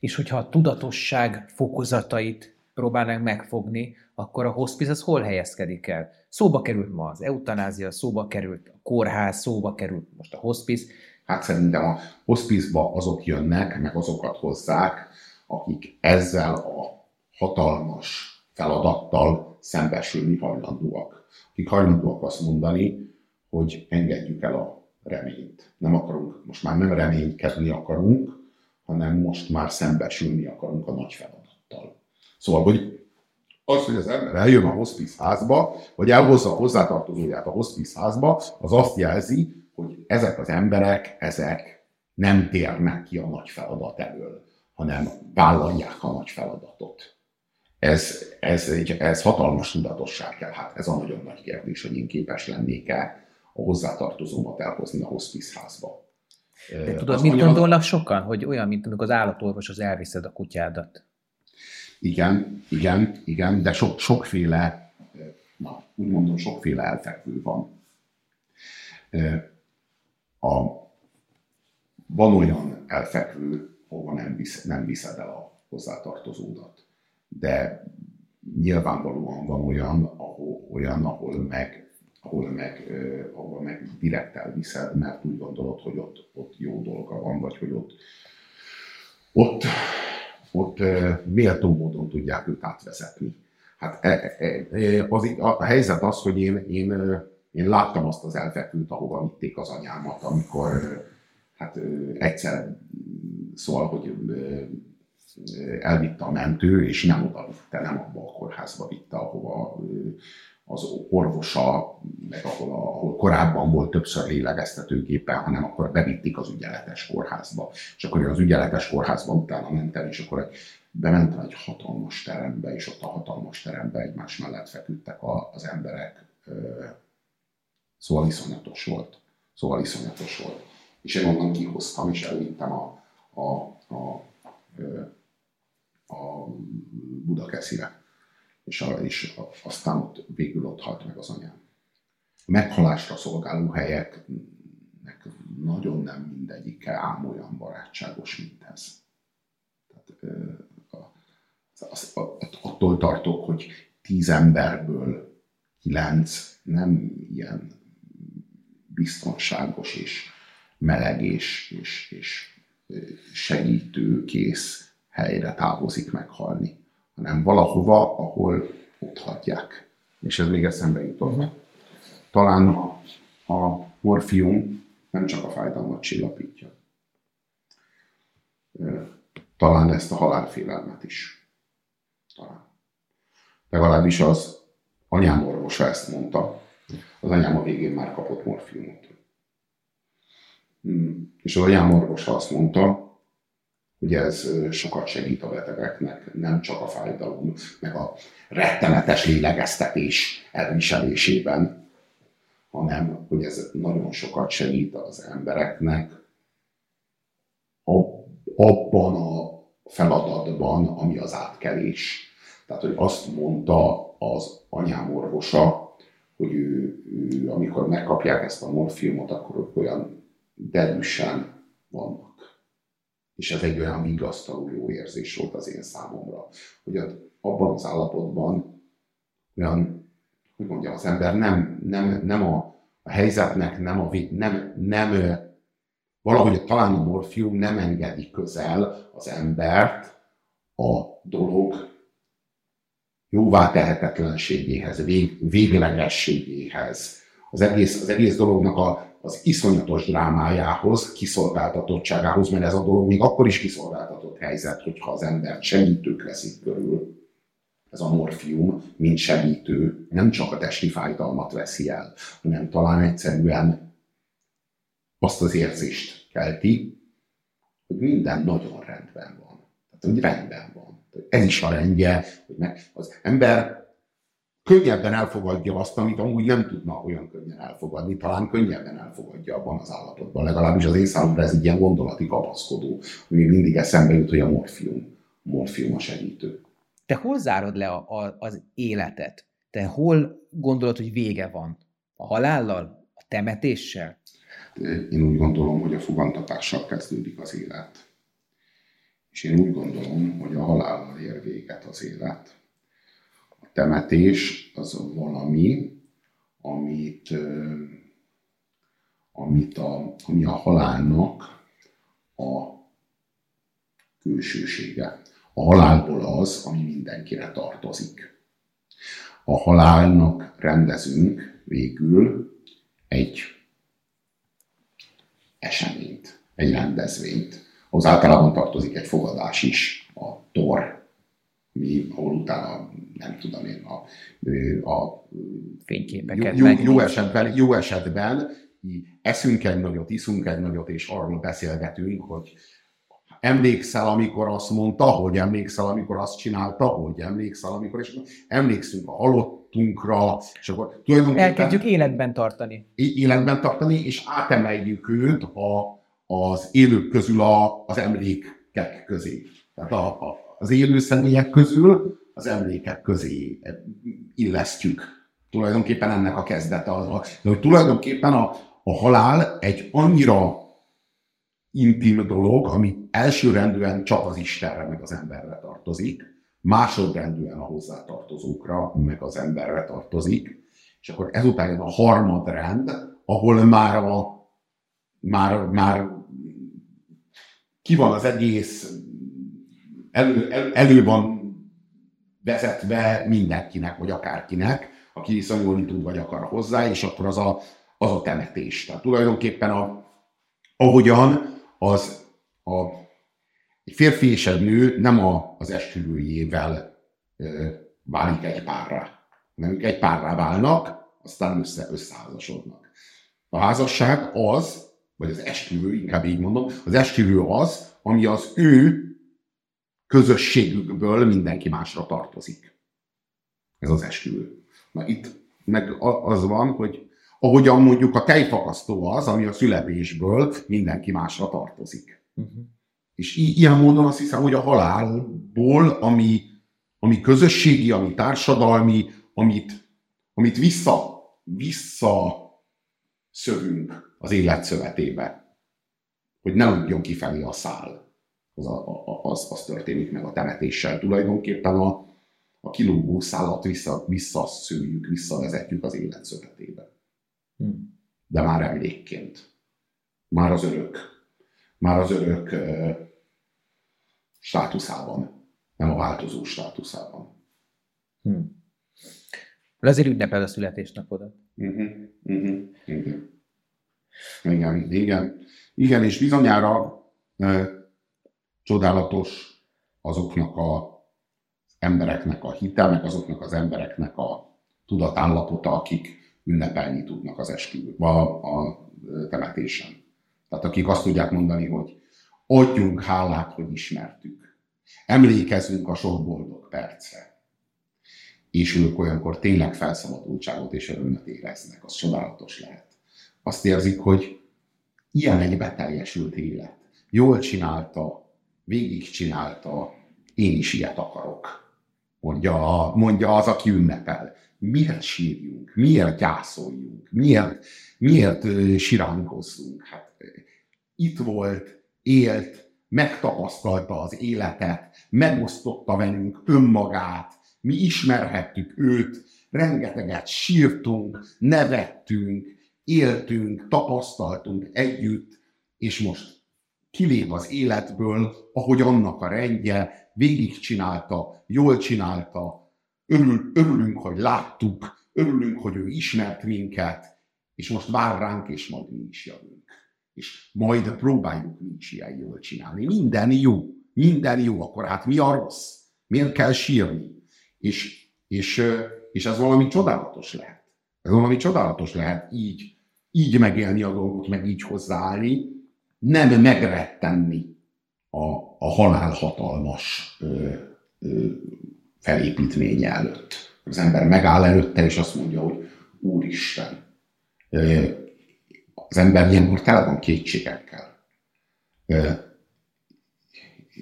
És hogyha a tudatosság fokozatait próbálnánk megfogni, akkor a hospice az hol helyezkedik el? Szóba került ma az eutanázia, szóba került a kórház, szóba került most a hospice. Hát szerintem a hospice-ba azok jönnek, meg azokat hozzák, akik ezzel a hatalmas feladattal szembesülni hajlandóak. Akik hajlandóak azt mondani, hogy engedjük el a reményt. Nem akarunk, most már nem reménykedni akarunk, hanem most már szembesülni akarunk a nagy feladattal. Szóval, hogy az, hogy az ember eljön a hospice házba, vagy elhozza a hozzátartozóját a hospice házba, az azt jelzi, hogy ezek az emberek, ezek nem térnek ki a nagy feladat elől, hanem vállalják a nagy feladatot. Ez, ez, ez hatalmas tudatosság kell. Hát ez a nagyon nagy kérdés, hogy én képes lennék-e a hozzátartozómat elhozni a hospice házba. De tudod, mit gondolnak sokan? Hogy olyan, mint amikor az állatorvos, az elviszed a kutyádat. Igen, igen, igen, de sok, sokféle, na, úgy mondom, sokféle elfekvő van. A, van olyan elfekvő, hova nem, visz, nem viszed el a hozzátartozódat, de nyilvánvalóan van olyan, ahol, olyan, ahol meg ahol meg, ahol meg direkt elviszed, mert úgy gondolod, hogy ott, ott jó dolga van, vagy hogy ott, ott, ott méltó módon tudják őt átvezetni. Hát az, a helyzet az, hogy én, én, én láttam azt az elfekvőt, ahova vitték az anyámat, amikor hát egyszer szól, hogy elvitte a mentő, és nem oda vitte, nem abba a kórházba vitte, ahova az orvosa, meg ahol, a, ahol korábban volt többször lélegeztetőgépen, hanem akkor bevitték az ügyeletes kórházba. És akkor az ügyeletes kórházba utána mentem, és akkor bementem egy hatalmas terembe, és ott a hatalmas terembe egymás mellett feküdtek a, az emberek. Szóval iszonyatos volt. Szóval iszonyatos volt. És én onnan kihoztam, és elvittem a, a, a, a, a Budakeszire. És, a, és a, aztán ott végül ott halt meg az anyám. A meghalásra szolgáló helyeknek nagyon nem mindegyike ám olyan barátságos, mint ez. Tehát, az, az, attól tartok, hogy tíz emberből kilenc nem ilyen biztonságos és meleg és, és, és segítőkész helyre távozik meghalni, hanem valahova, ahol ott hagyják. És ez még eszembe jutott. Talán a, a morfium nem csak a fájdalmat csillapítja. Talán ezt a halálfélelmet is. Talán. Legalábbis az anyám orvosa ezt mondta. Az anyám a végén már kapott morfiumot. És az anyám orvosa azt mondta, hogy ez sokat segít a betegeknek, nem csak a fájdalom, meg a rettenetes lélegeztetés elviselésében, hanem hogy ez nagyon sokat segít az embereknek abban a feladatban, ami az átkelés. Tehát, hogy azt mondta az anyám orvosa, hogy ő, ő, amikor megkapják ezt a morfiumot, akkor olyan derűsen vannak. És ez egy olyan vigasztaló jó érzés volt az én számomra, hogy abban az állapotban olyan, hogy mondjam, az ember nem, nem, nem a, a helyzetnek, nem a nem, nem, valahogy talán a morfium nem engedi közel az embert a dolog jóvá tehetetlenségéhez, vég, véglegességéhez, az egész, az egész dolognak a az iszonyatos drámájához, kiszolgáltatottságához, mert ez a dolog még akkor is kiszolgáltatott helyzet, hogyha az ember segítők veszik körül. Ez a morfium, mint segítő, nem csak a testi fájdalmat veszi el, hanem talán egyszerűen azt az érzést kelti, hogy minden nagyon rendben van. Tehát, hogy rendben van. Ez is a rendje, hogy meg az ember könnyebben elfogadja azt, amit amúgy nem tudna olyan könnyen elfogadni, talán könnyebben elfogadja abban az állapotban. Legalábbis az én számomra ez egy ilyen gondolati kapaszkodó, ami mindig eszembe jut, hogy a morfium, a morfium a segítő. Te hol zárod le a, a, az életet? Te hol gondolod, hogy vége van? A halállal? A temetéssel? Én úgy gondolom, hogy a fogantatással kezdődik az élet. És én úgy gondolom, hogy a halállal ér véget az élet. A temetés az valami, amit, amit a, ami a halálnak a külsősége. A halálból az, ami mindenkire tartozik. A halálnak rendezünk végül egy eseményt, egy rendezvényt. Az általában tartozik egy fogadás is, a tor, mi, ahol utána, nem tudom én, a, a fényképeket jó, jó, jó, esetben, jó esetben eszünk egy nagyot, iszunk egy nagyot, és arról beszélgetünk, hogy emlékszel, amikor azt mondta, hogy emlékszel, amikor azt csinálta, hogy emlékszel, amikor, és emlékszünk a halottunkra, és akkor tulajdonképpen... Elkezdjük életben tartani. Életben tartani, és átemeljük őt a, az élők közül a, az emlékek közé. Tehát a, a, az élő személyek közül az emlékek közé illesztjük. Tulajdonképpen ennek a kezdete az, de hogy tulajdonképpen a, a halál egy annyira intim dolog, ami elsőrendűen csak az Istenre, meg az emberre tartozik, másodrendűen a hozzátartozókra, meg az emberre tartozik, és akkor ezután jön a harmadrend, ahol már, a, már, már ki van az egész, elő, el, elő van vezetve mindenkinek, vagy akárkinek, aki viszonyulni tud, vagy akar hozzá, és akkor az a, az a temetés. Tehát tulajdonképpen a ahogyan az a egy férfi és egy nő nem a, az esküvőjével ö, válik egy párra, hanem ők egy párra válnak, aztán össze, összeházasodnak. A házasság az, vagy az esküvő, inkább így mondom, az esküvő az, ami az ő közösségükből mindenki másra tartozik. Ez az esküvő. Na itt meg az van, hogy ahogyan mondjuk a tejfakasztó az, ami a születésből mindenki másra tartozik. Uh-huh. És i- ilyen módon azt hiszem, hogy a halálból, ami, ami közösségi, ami társadalmi, amit, amit vissza, visszaszövünk az élet szövetébe, hogy ne üljön kifelé a szál, az, a, a, az, az történik meg a temetéssel. Tulajdonképpen a, a kilógó szálat vissza, visszaszőjük, visszavezetjük az élet szövetébe. De már emlékként. Már az örök. Már az örök ö, státuszában. Nem a változó státuszában. Hmm. Azért ünnepel a születésnapodat. Uh-huh, uh-huh, uh-huh. Igen, igen. Igen, és bizonyára ö, csodálatos azoknak az embereknek a hite, meg azoknak az embereknek a tudatállapota, akik ünnepelni tudnak az esküvőben, a, a temetésen. Tehát akik azt tudják mondani, hogy adjunk hálát, hogy ismertük. Emlékezzünk a sok boldog percre. És ők olyankor tényleg felszabadultságot és örömet éreznek. Az csodálatos lehet. Azt érzik, hogy ilyen egy beteljesült élet. Jól csinálta, végig csinálta, én is ilyet akarok. Mondja, mondja az, aki ünnepel. Miért sírjunk? Miért gyászoljunk? Miért, miért siránkozzunk? Hát, itt volt, élt, megtapasztalta az életet, megosztotta velünk önmagát, mi ismerhettük őt, rengeteget sírtunk, nevettünk, éltünk, tapasztaltunk együtt, és most kilép az életből, ahogy annak a rendje, végigcsinálta, jól csinálta, Örül, örülünk, hogy láttuk, örülünk, hogy ő ismert minket, és most vár ránk, és majd mi is jövünk. És majd próbáljuk mi is ilyen jól csinálni. Minden jó, minden jó, akkor hát mi a rossz? Miért kell sírni? És, és, és ez valami csodálatos lehet. Ez valami csodálatos lehet így, így megélni a dolgot, meg így hozzáállni, nem megrettenni a, a halál hatalmas ö, ö, felépítménye előtt. Az ember megáll előtte, és azt mondja, hogy Úristen, az ember ilyenkor tele van kétségekkel.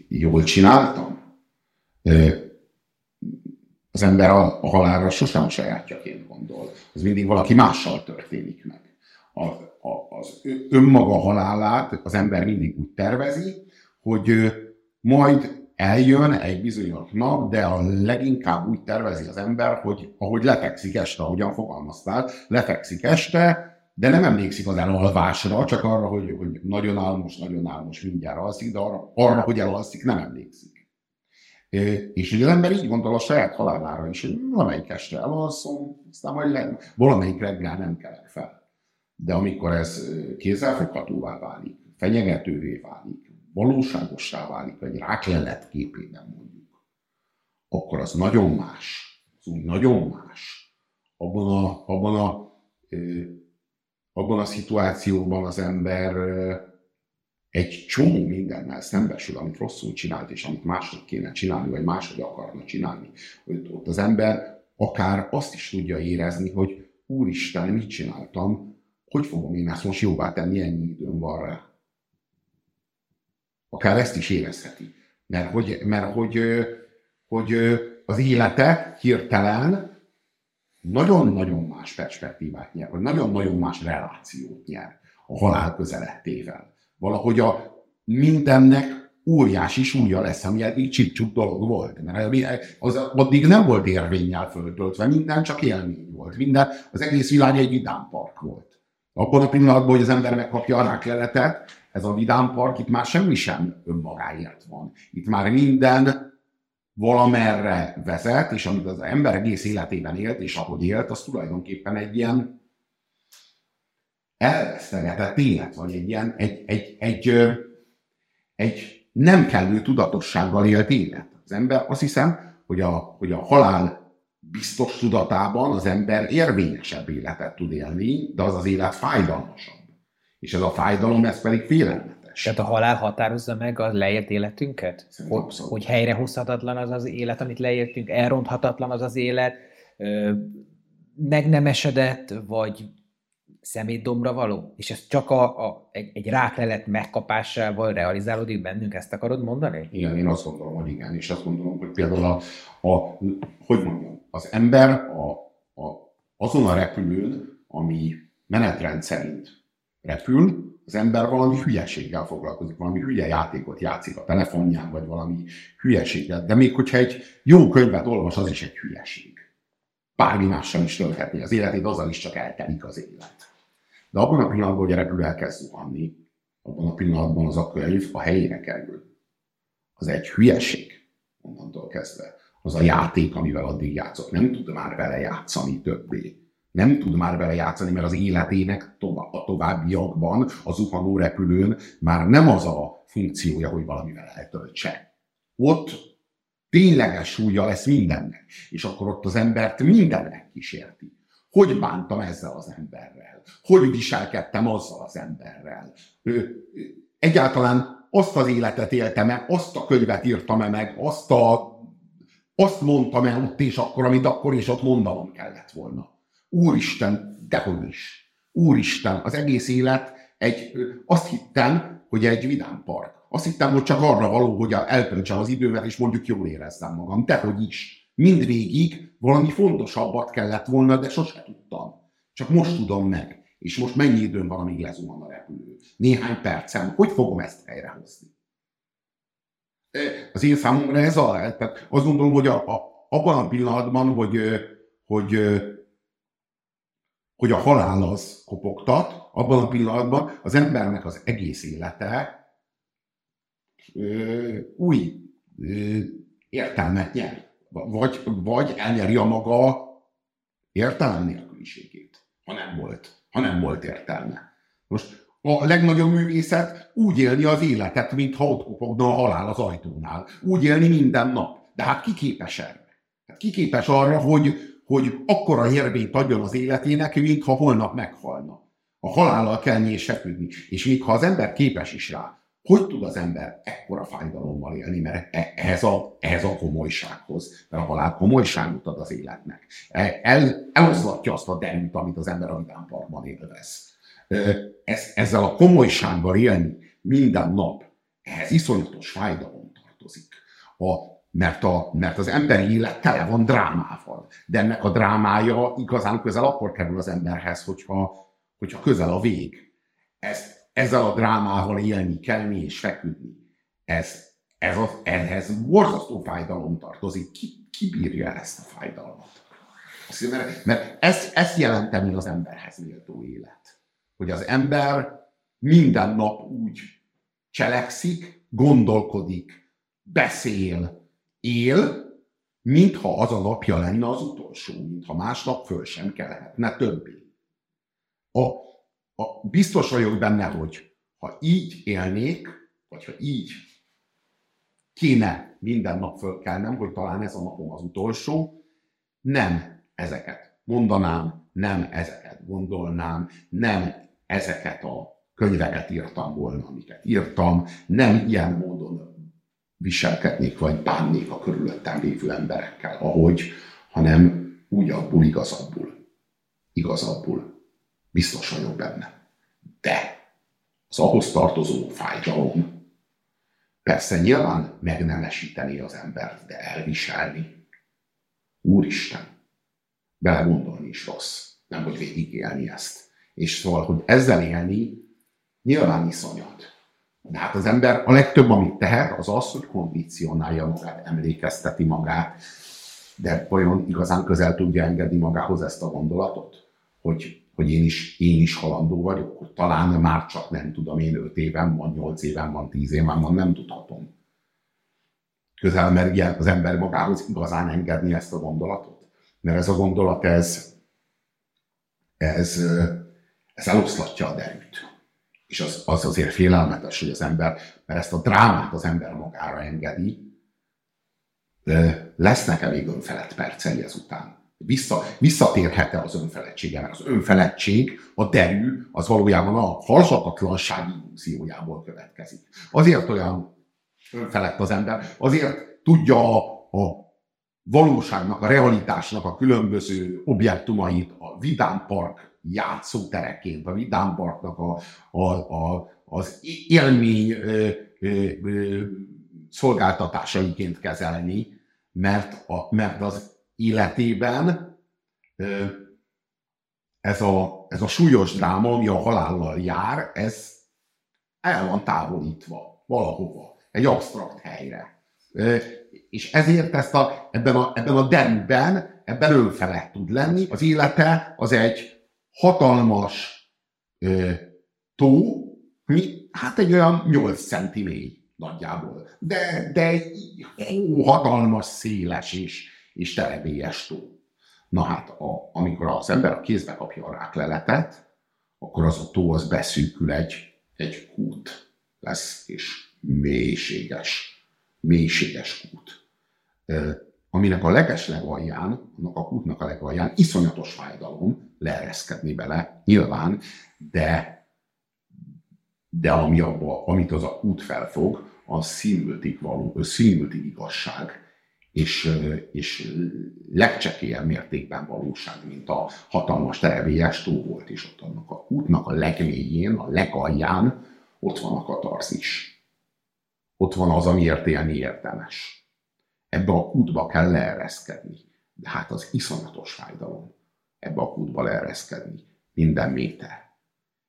Jól csináltam? Az ember a halálra sosem sajátjaként gondol. Ez mindig valaki mással történik meg. a, a, az önmaga halálát az ember mindig úgy tervezi, hogy majd eljön egy bizonyos nap, de a leginkább úgy tervezi az ember, hogy ahogy letekszik este, ahogyan fogalmaztál, letekszik este, de nem emlékszik az elalvásra, csak arra, hogy, hogy nagyon álmos, nagyon álmos, mindjárt alszik, de arra, arra hogy elalszik, nem emlékszik. És ugye az ember így gondol a saját halálára is, hogy valamelyik este elalszom, aztán majd le, valamelyik reggel nem kelek fel. De amikor ez kézzelfoghatóvá válik, fenyegetővé válik, valóságossá válik, vagy ráklelet képében mondjuk, akkor az nagyon más. Az úgy nagyon más. Abban a, abban a Abban a szituációban az ember egy csomó mindennel szembesül, amit rosszul csinált, és amit máshogy kéne csinálni, vagy máshogy akarna csinálni. Ott az ember akár azt is tudja érezni, hogy úristen, mit csináltam, hogy fogom én ezt most jóvá tenni, ennyi időm van rá. Akár ezt is érezheti. Mert hogy, mert hogy, hogy az élete hirtelen nagyon-nagyon más perspektívát nyer, vagy nagyon-nagyon más relációt nyer a halál közelettével. Valahogy a mindennek óriási súlya lesz, ami eddig csipcsuk dolog volt. Mert az addig nem volt érvénnyel föltöltve, minden csak élmény volt. Minden, az egész világ egy vidámpark volt. Abban a pillanatban, hogy az ember megkapja a rákletet, ez a vidámpark, itt már semmi sem önmagáért van. Itt már minden valamerre vezet, és amit az ember egész életében élt, és ahogy élt, az tulajdonképpen egy ilyen elvesztegetett élet, vagy egy ilyen, egy, egy, egy, egy nem kellő tudatossággal élt élet. Az ember azt hiszem, hogy a, hogy a halál biztos tudatában az ember érvényesebb életet tud élni, de az az élet fájdalmasabb. És ez a fájdalom, ez pedig félelmet. Tehát a halál határozza meg a leélt életünket? Hogy, hogy helyrehozhatatlan az az élet, amit leértünk, elronthatatlan az az élet, ö, meg nem esedett, vagy szemétdombra való? És ez csak a, a, egy, egy ráklelet megkapásával realizálódik bennünk, ezt akarod mondani? Igen, én azt gondolom, hogy igen, és azt gondolom, hogy például a, a hogy mondjam, az ember a, a, azon a repülőn, ami menetrend szerint repül, az ember valami hülyeséggel foglalkozik, valami hülye játékot játszik a telefonján, vagy valami hülyeséggel. De még hogyha egy jó könyvet olvas, az is egy hülyeség. Bármi mással is tölthetné az életét, azzal is csak eltelik az élet. De abban a pillanatban, hogy a repülő elkezd zuhanni, abban a pillanatban az a könyv a helyére kerül. Az egy hülyeség, onnantól kezdve. Az a játék, amivel addig játszott. Nem tud már vele játszani többé. Nem tud már vele játszani, mert az életének a továbbiakban, a zuhanó repülőn már nem az a funkciója, hogy valamivel eltöltse. Ott tényleges súlya lesz mindennek, és akkor ott az embert mindennek kísérti. Hogy bántam ezzel az emberrel? Hogy viselkedtem azzal az emberrel? Egyáltalán azt az életet éltem-e, azt a könyvet írtam-e meg, azt, a, azt mondtam el ott és akkor, amit akkor és ott mondanom kellett volna. Úristen, dehogy is. Úristen, az egész élet egy, azt hittem, hogy egy vidám park. Azt hittem, hogy csak arra való, hogy eltöltsem az idővel, és mondjuk jól érezzem magam. Dehogy is. Mindvégig valami fontosabbat kellett volna, de sose tudtam. Csak most tudom meg. És most mennyi időm van, amíg lezuhan a repülő? Néhány percem. Hogy fogom ezt helyrehozni? Az én számomra ez a... Tehát azt gondolom, hogy a, a, abban a pillanatban, hogy... hogy hogy a halál az kopogtat, abban a pillanatban az embernek az egész élete ö, új ö, értelmet nyer. Vagy, vagy elnyeri a maga értelem nélküliségét, ha nem volt, ha nem volt értelme. Most a legnagyobb művészet úgy élni az életet, mintha ott kopogna a halál az ajtónál. Úgy élni minden nap. De hát ki képes erre? Hát ki képes arra, hogy hogy akkora érvényt adjon az életének, mintha holnap meghalna. A halállal kell nyéseküdni. És még ha az ember képes is rá, hogy tud az ember ekkora fájdalommal élni, mert ehhez a, ehhez a komolysághoz, mert a halál komolyságot ad az életnek. El, eloszlatja azt a derűt, amit az ember a vidámparkban élvez. Ez, ezzel a komolysággal élni minden nap, ehhez iszonyatos fájdalom tartozik. A Mert, a, mert az emberi élet tele van drámával. De ennek a drámája igazán közel akkor kerül az emberhez, hogyha, hogyha közel a vég. Ezt, ezzel a drámával élni, kelni és feküdni. Ez, ez a, ehhez borzasztó fájdalom tartozik. Ki, ki bírja ezt a fájdalmat? Azt, mert mert ezt, ezt jelenteni az emberhez méltó élet. Hogy az ember minden nap úgy cselekszik, gondolkodik, beszél, él, mintha az a napja lenne az utolsó, mintha másnap föl sem kelhetne többé. A, a, biztos vagyok benne, hogy ha így élnék, vagy ha így kéne minden nap fölkelnem, hogy talán ez a napom az utolsó, nem ezeket mondanám, nem ezeket gondolnám, nem ezeket a könyveket írtam volna, amiket írtam, nem ilyen módon viselkednék, vagy bánnék a körülöttem lévő emberekkel, ahogy, hanem úgy abból igazabbul. Igazabbul. Biztos vagyok benne. De az ahhoz tartozó fájdalom persze nyilván megnelesíteni az embert, de elviselni. Úristen, belegondolni is rossz. Nem, hogy végigélni ezt. És szóval, hogy ezzel élni, nyilván iszonyat. De hát az ember a legtöbb, amit tehet, az az, hogy kondicionálja magát, emlékezteti magát. De vajon igazán közel tudja engedni magához ezt a gondolatot? Hogy, hogy én, is, én is halandó vagyok? Hogy talán már csak nem tudom, én öt éven van, nyolc éven van, tíz éven van, nem tudhatom. Közel merje az ember magához igazán engedni ezt a gondolatot? Mert ez a gondolat, ez, ez, ez eloszlatja a derűt. És az, az azért félelmetes, hogy az ember, mert ezt a drámát az ember magára engedi, lesznek elég önfelett percei ezután. Vissza, visszatérhet-e az önfeledtsége, mert az önfeledtség, a derű, az valójában a halhatatlanság illúziójából következik. Azért olyan önfelett az ember, azért tudja a, a valóságnak, a realitásnak a különböző objektumait, a vidám park játszótereként, a vidám parknak a, a, a, az élmény ö, ö, ö, szolgáltatásaiként kezelni, mert, a, mert az életében ö, ez, a, ez a súlyos dráma, ami a halállal jár, ez el van távolítva valahova, egy absztrakt helyre. Ö, és ezért ezt a, ebben a, ebben a derűben, ebben önfelett tud lenni. Az élete az egy hatalmas ö, tó, mi, hát egy olyan nyolc centiméter nagyjából, de, de egy ó, hatalmas, széles és, és terebélyes tó. Na hát, a, amikor az ember a kézbe kapja a rákleletet, akkor az a tó az beszűkül, egy, egy kút lesz, és mélységes, mélységes kút. Ö, aminek a legeslegalján, annak a kútnak a legalján iszonyatos fájdalom leereszkedni bele, nyilván, de, de ami abba, amit az a kút felfog, az színműtig való, színműtig igazság, és, és legcsekélyebb mértékben valóság, mint a hatalmas terebélyes tó volt, és ott annak a kútnak a legmélyén, a legalján ott van a katarzis. Ott van az, amiért élni érdemes. Ebbe a kútba kell leereszkedni. De hát az iszonyatos fájdalom. Ebbe a kútba leereszkedni. Minden méter.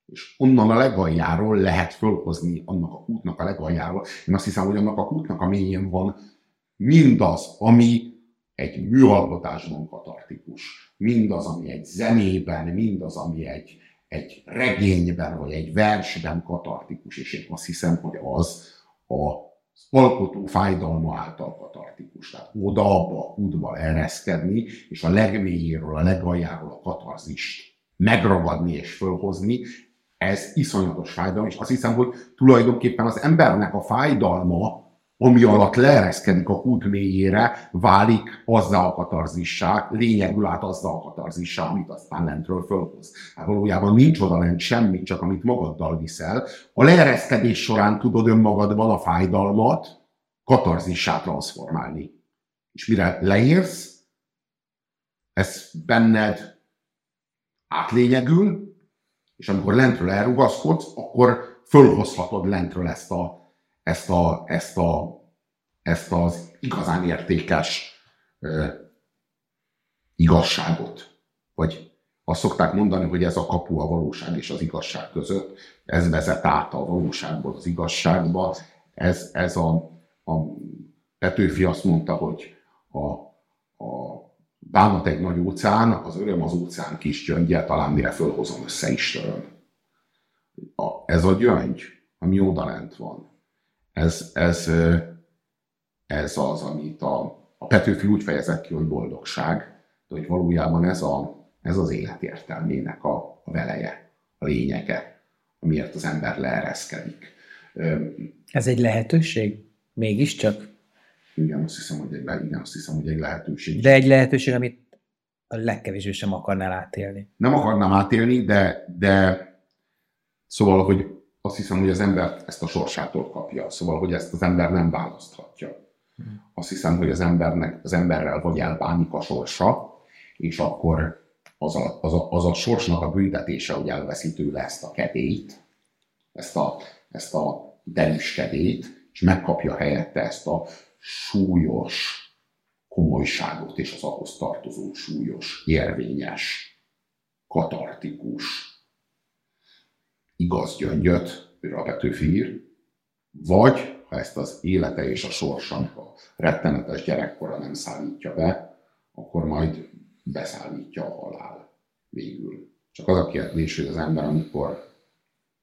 És onnan a legaljáról lehet fölhozni annak a kútnak a legaljáról. Én azt hiszem, hogy annak a kútnak a mélyén van mindaz, ami egy műalkotásban katartikus. Mindaz, ami egy zenében, mindaz, ami egy, egy regényben, vagy egy versben katartikus. És én azt hiszem, hogy az a az alkotó fájdalma által katartikus. Tehát oda-abba a kútba ereszkedni, és a legmélyéről, a legaljáról a katarzist megragadni és fölhozni, ez iszonyatos fájdalom, és azt hiszem, hogy tulajdonképpen az embernek a fájdalma, ami alatt leereszkedik a kút mélyére, válik azzá a katarzissá, lényegül át azzá a katarzissá, amit aztán lentről fölhoz. Hát valójában nincs oda lent semmi, csak amit magaddal viszel. A leereszkedés során tudod önmagadban a fájdalmat katarzissá transformálni. És mire leérsz, ez benned átlényegül, és amikor lentről elrugaszkodsz, akkor fölhozhatod lentről ezt a Ezt, a, ezt, a, ezt az igazán értékes ö, igazságot, vagy Azt szokták mondani, hogy ez a kapu a valóság és az igazság között, ez vezet át a valóságból az igazságba. Ez, ez a, a Petőfi azt mondta, hogy a, a bánat egy nagy óceán, az öröm az óceán kis gyöngye, talán mire fölhozom, össze is töröm. A, ez a gyöngy, ami odalent van, ez, ez, ez az, amit a, a Petőfi úgy fejezett ki, hogy boldogság, de hogy valójában ez a Ez az élet értelmének a, a veleje, a lényege, amiért az ember leereszkedik. Ez egy lehetőség? Mégiscsak? Igen, azt hiszem, hogy egy, igen, azt hiszem, hogy egy lehetőség. De egy lehetőség, amit a legkevésbé sem akarnál átélni. Nem akarnám átélni, de, de szóval, hogy azt hiszem, hogy az ember ezt a sorsától kapja. Szóval, hogy ezt az ember nem választhatja. Azt hiszem, hogy az embernek, az emberrel vagy elbánik a sorsa, és akkor Az a, az, a, az a sorsnak a büntetése, hogy elveszi tőle ezt a kedélyt, ezt a, ezt a derűs kedélyt, és megkapja helyette ezt a súlyos komolyságot és az ahhoz tartozó súlyos, érvényes, katartikus, igaz gyöngyöt, ő a Petőfi ír, vagy ha ezt az élete és a sorsának a rettenetes gyerekkora nem szállítja be, akkor majd beszállítja a halál végül. Csak az a kérdés, hogy az ember, amikor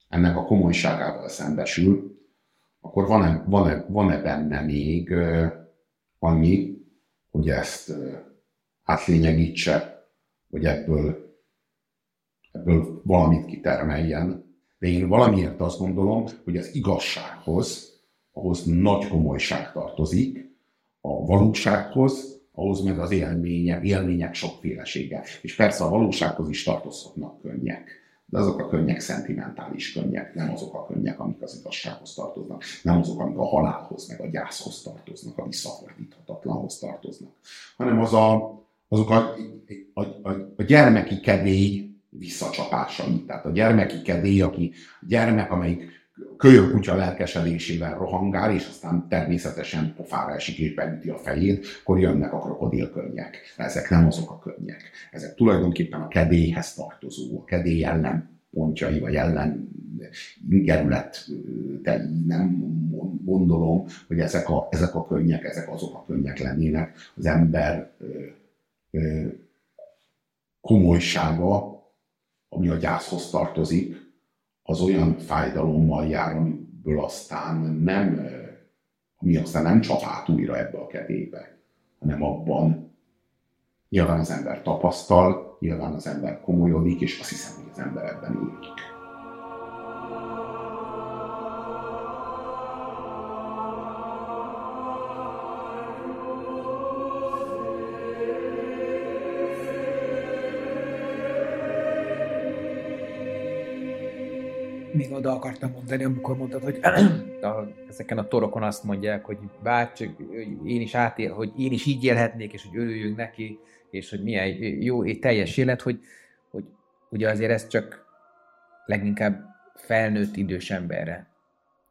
ennek a komolyságával szembesül, akkor van-e, van-e, van-e benne még uh, annyi, hogy ezt uh, átlényegítse, hogy ebből, ebből valamit kitermeljen. De én valamiért azt gondolom, hogy az igazsághoz, ahhoz nagy komolyság tartozik, a valósághoz, ahhoz meg az élmények, élmények sokfélesége. És persze a valósághoz is tartozhatnak könnyek, de azok a könnyek szentimentális könnyek, nem azok a könnyek, amik az igazsághoz tartoznak, nem azok, amik a halálhoz, meg a gyászhoz tartoznak, a visszafordíthatatlanhoz tartoznak, hanem az a, azok a, a, a, a gyermeki kedély visszacsapásai. Tehát a gyermeki kedély, aki gyermek, amelyik kölyök kutya lelkesedésével rohangál, és aztán természetesen pofára esik és beüti a fejét, akkor jönnek a krokodilkönnyek. Ezek nem azok a könnyek. Ezek tulajdonképpen a kedélyhez tartozó, a kedély ellenpontjai, vagy ellen ingerület, de nem gondolom, hogy ezek a, ezek a könnyek, ezek azok a könnyek lennének. Az ember ö, ö, komolysága, ami a gyászhoz tartozik, az olyan fájdalommal jár, amiből aztán nem, ami aztán nem csap át újra ebbe a kedélybe, hanem abban nyilván az ember tapasztal, nyilván az ember komolyodik, és azt hiszem, hogy az ember ebben élik. Még oda akartam mondani, amikor mondtad, hogy ezeken a torokon azt mondják, hogy bárcsak, én is átél, hogy én is így élhetnék, és hogy örüljünk neki, és hogy milyen jó és teljes élet, hogy, hogy ugye azért ez csak leginkább felnőtt idős emberre.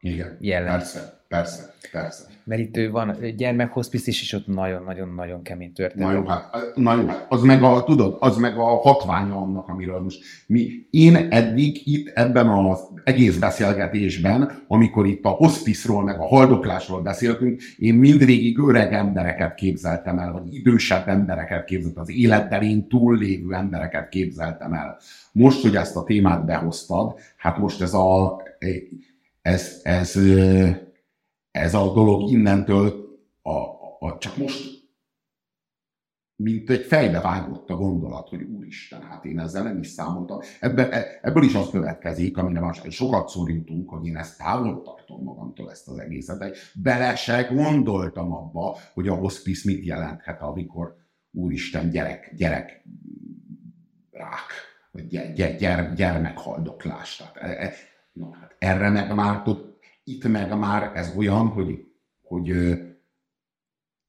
Igen, jelent. persze, persze, persze. Mert itt van gyermekhospice is, és ott nagyon-nagyon-nagyon kemény történet. Na jó, hát, na jó, hát. Az meg a, tudod, az meg a hatványa annak, amiről most mi. Én eddig itt ebben az egész beszélgetésben, amikor itt a hospice-ról, meg a haldoklásról beszéltünk, én mindvégig öreg embereket képzeltem el, vagy idősebb embereket képzeltem, az életterén túllévő embereket képzeltem el. Most, hogy ezt a témát behoztad, hát most ez a... Ez, ez, ez a dolog innentől a, a, a, csak most, mint egy fejbe vágott a gondolat, hogy úristen, hát én ezzel nem is számoltam. Ebből, ebből is az következik, amire már sokat szorítunk, hogy én ezt távol tartom magamtól, ezt az egészet, de bele se gondoltam abba, hogy a hospice mit jelenthet, amikor úristen gyerek, gyerek rák, vagy gyere, gyere, gyermekhaldoklás. Tehát, na, hát erre meg már, tud, itt meg már ez olyan, hogy, hogy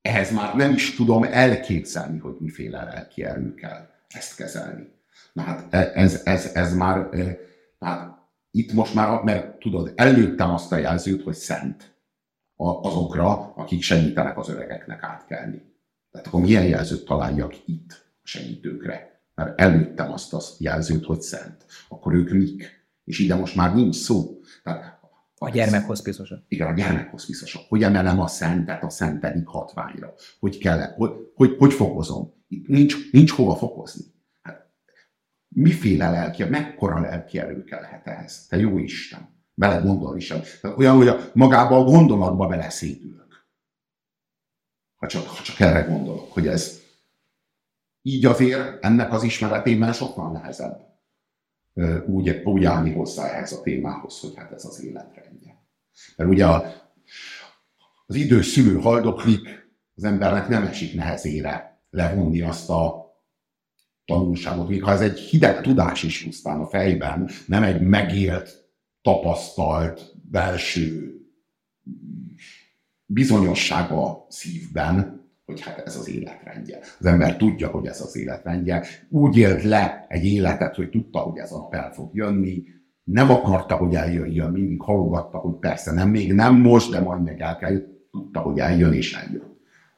ehhez már nem is tudom elképzelni, hogy miféle lelki erő kell ezt kezelni. Na hát ez, ez, ez már, hát itt most már, mert tudod, előttem azt a jelzőt, hogy szent azokra, akik segítenek az öregeknek átkelni. Tehát akkor milyen jelzőt találjak itt a segítőkre? mert előttem azt a jelzőt, hogy szent. Akkor ők mik? És ide most már nincs szó. Tehát, a gyermekhospiszosok. Igen, a gyermekhospiszosok. Hogy emelem a szentet a szent pedig hatványra? Hogy kell, hogy, hogy, hogy fokozom? Nincs, nincs hova fokozni. Hát, miféle lelki, mekkora lelki erő kell lehet ehhez? Te jó Isten, bele gondol is. Olyan, hogy magába a gondolatba beleszédülök. Ha csak, ha csak erre gondolok, hogy ez így azért ennek az ismeretében sokkal nehezebb úgy, úgy állni hozzá ehhez a témához, hogy hát ez az életrendje. Mert ugye a, az idős szülő haldoklik, az embernek nem esik nehezére levonni azt a tanulságot, még ha ez egy hideg tudás is pusztán a fejben, nem egy megélt, tapasztalt, belső bizonyossága szívben, hogy hát ez az életrendje. Az ember tudja, hogy ez az életrendje. Úgy élt le egy életet, hogy tudta, hogy ez a nap el fog jönni. Nem akarta, hogy eljöjjön, mindig hallgatta, hogy persze nem, még nem most, de majd meg el kell. Tudta, hogy eljön és eljön.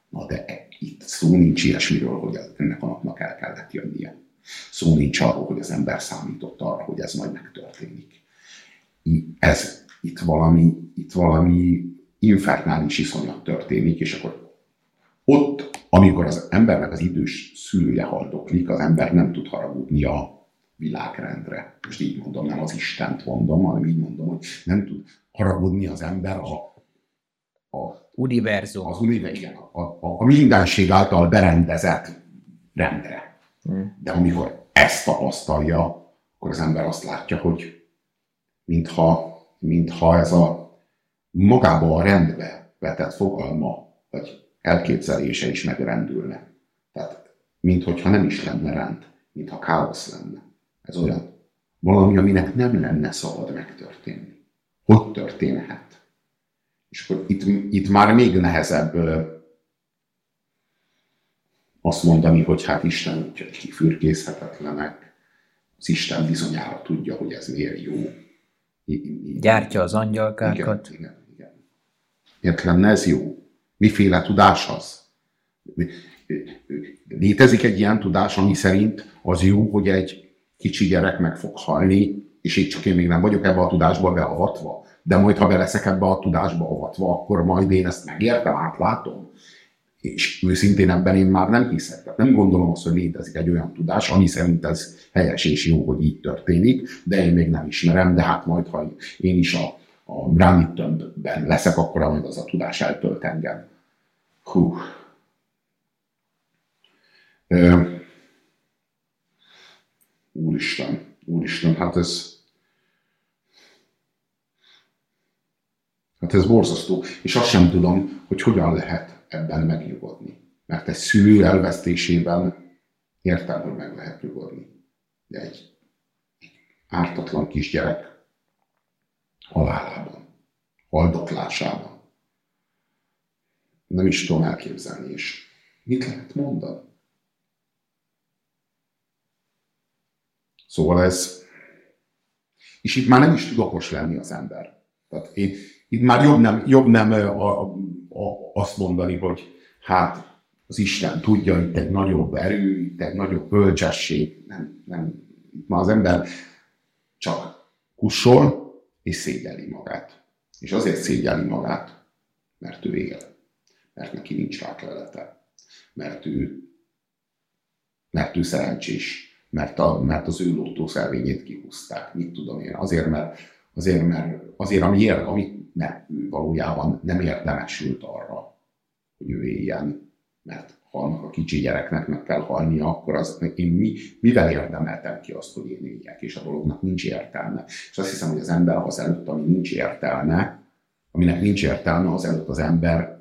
Na de itt szó nincs ilyesmiről, hogy ennek a napnak el kellett jönnie. Szó nincs arról, hogy az ember számított arra, hogy ez majd megtörténik. Ez itt valami, itt valami infernális iszonyat történik, és akkor ott, amikor az embernek az idős szülője haldoklik, az ember nem tud haragudni a világrendre. Most így mondom, nem az Istent mondom, hanem így mondom, hogy nem tud haragudni az ember a, a, univerzum. Az univerzum, a, a, a mindenség által berendezett rendre. Hmm. De amikor ezt tapasztalja, akkor az ember azt látja, hogy mintha, mintha ez a magába a rendbe vetett fogalma, vagy elképzelése is megrendülne. Tehát, minthogyha nem is lenne rend, mintha káosz lenne. Ez olyan valami, aminek nem lenne szabad megtörténni. Hogy történhet? És akkor itt, itt már még nehezebb ö, azt mondani, hogy hát Isten útja kifürkészhetetlenek, az Isten bizonyára tudja, hogy ez miért jó. I- Gyártja az angyalkákat. Igen, igen, igen. Miért lenne ez jó? Miféle tudás az? Létezik egy ilyen tudás, ami szerint az jó, hogy egy kicsi gyerek meg fog halni, és így csak én még nem vagyok ebbe a tudásba beavatva, de majd ha beleszek ebbe a tudásba avatva, akkor majd én ezt megértem, átlátom. És őszintén ebben én már nem hiszek. Tehát nem gondolom azt, hogy létezik egy olyan tudás, ami szerint ez helyes és jó, hogy így történik, de én még nem ismerem, de hát majd ha én is a a gránitömbben leszek, akkor amúgy az a tudás eltölt engem. Hú. Ö, úristen, úristen, hát ez... Hát ez borzasztó. És azt sem tudom, hogy hogyan lehet ebben megnyugodni. Mert egy szülő elvesztésében értem, hogy meg lehet nyugodni. De egy ártatlan kisgyerek halálában, haldoklásában. Nem is tudom elképzelni is. Mit lehet mondani? Szóval ez... És itt már nem is tud okos lenni az ember. Tehát én, itt már jobb nem, jobb nem a, a, azt mondani, hogy hát az Isten tudja, itt egy nagyobb erő, itt egy nagyobb bölcsesség. Nem, nem. Itt már az ember csak kussol, és szégyelli magát. És azért szégyelli magát, mert ő él. Mert neki nincs rá kellete. Mert ő, mert ő szerencsés. Mert, a, mert az ő lottószervényét kihúzták. Mit tudom én? Azért, mert, azért, mert, azért ami, ér, ami nem, ő valójában nem érdemesült arra, hogy ő éljen. Mert ha annak a kicsi gyereknek meg kell halnia, akkor az, én mi, mivel érdemeltem ki azt, hogy én éljek, és a dolognak nincs értelme. És azt hiszem, hogy az ember az előtt, ami nincs értelme, aminek nincs értelme, az előtt az ember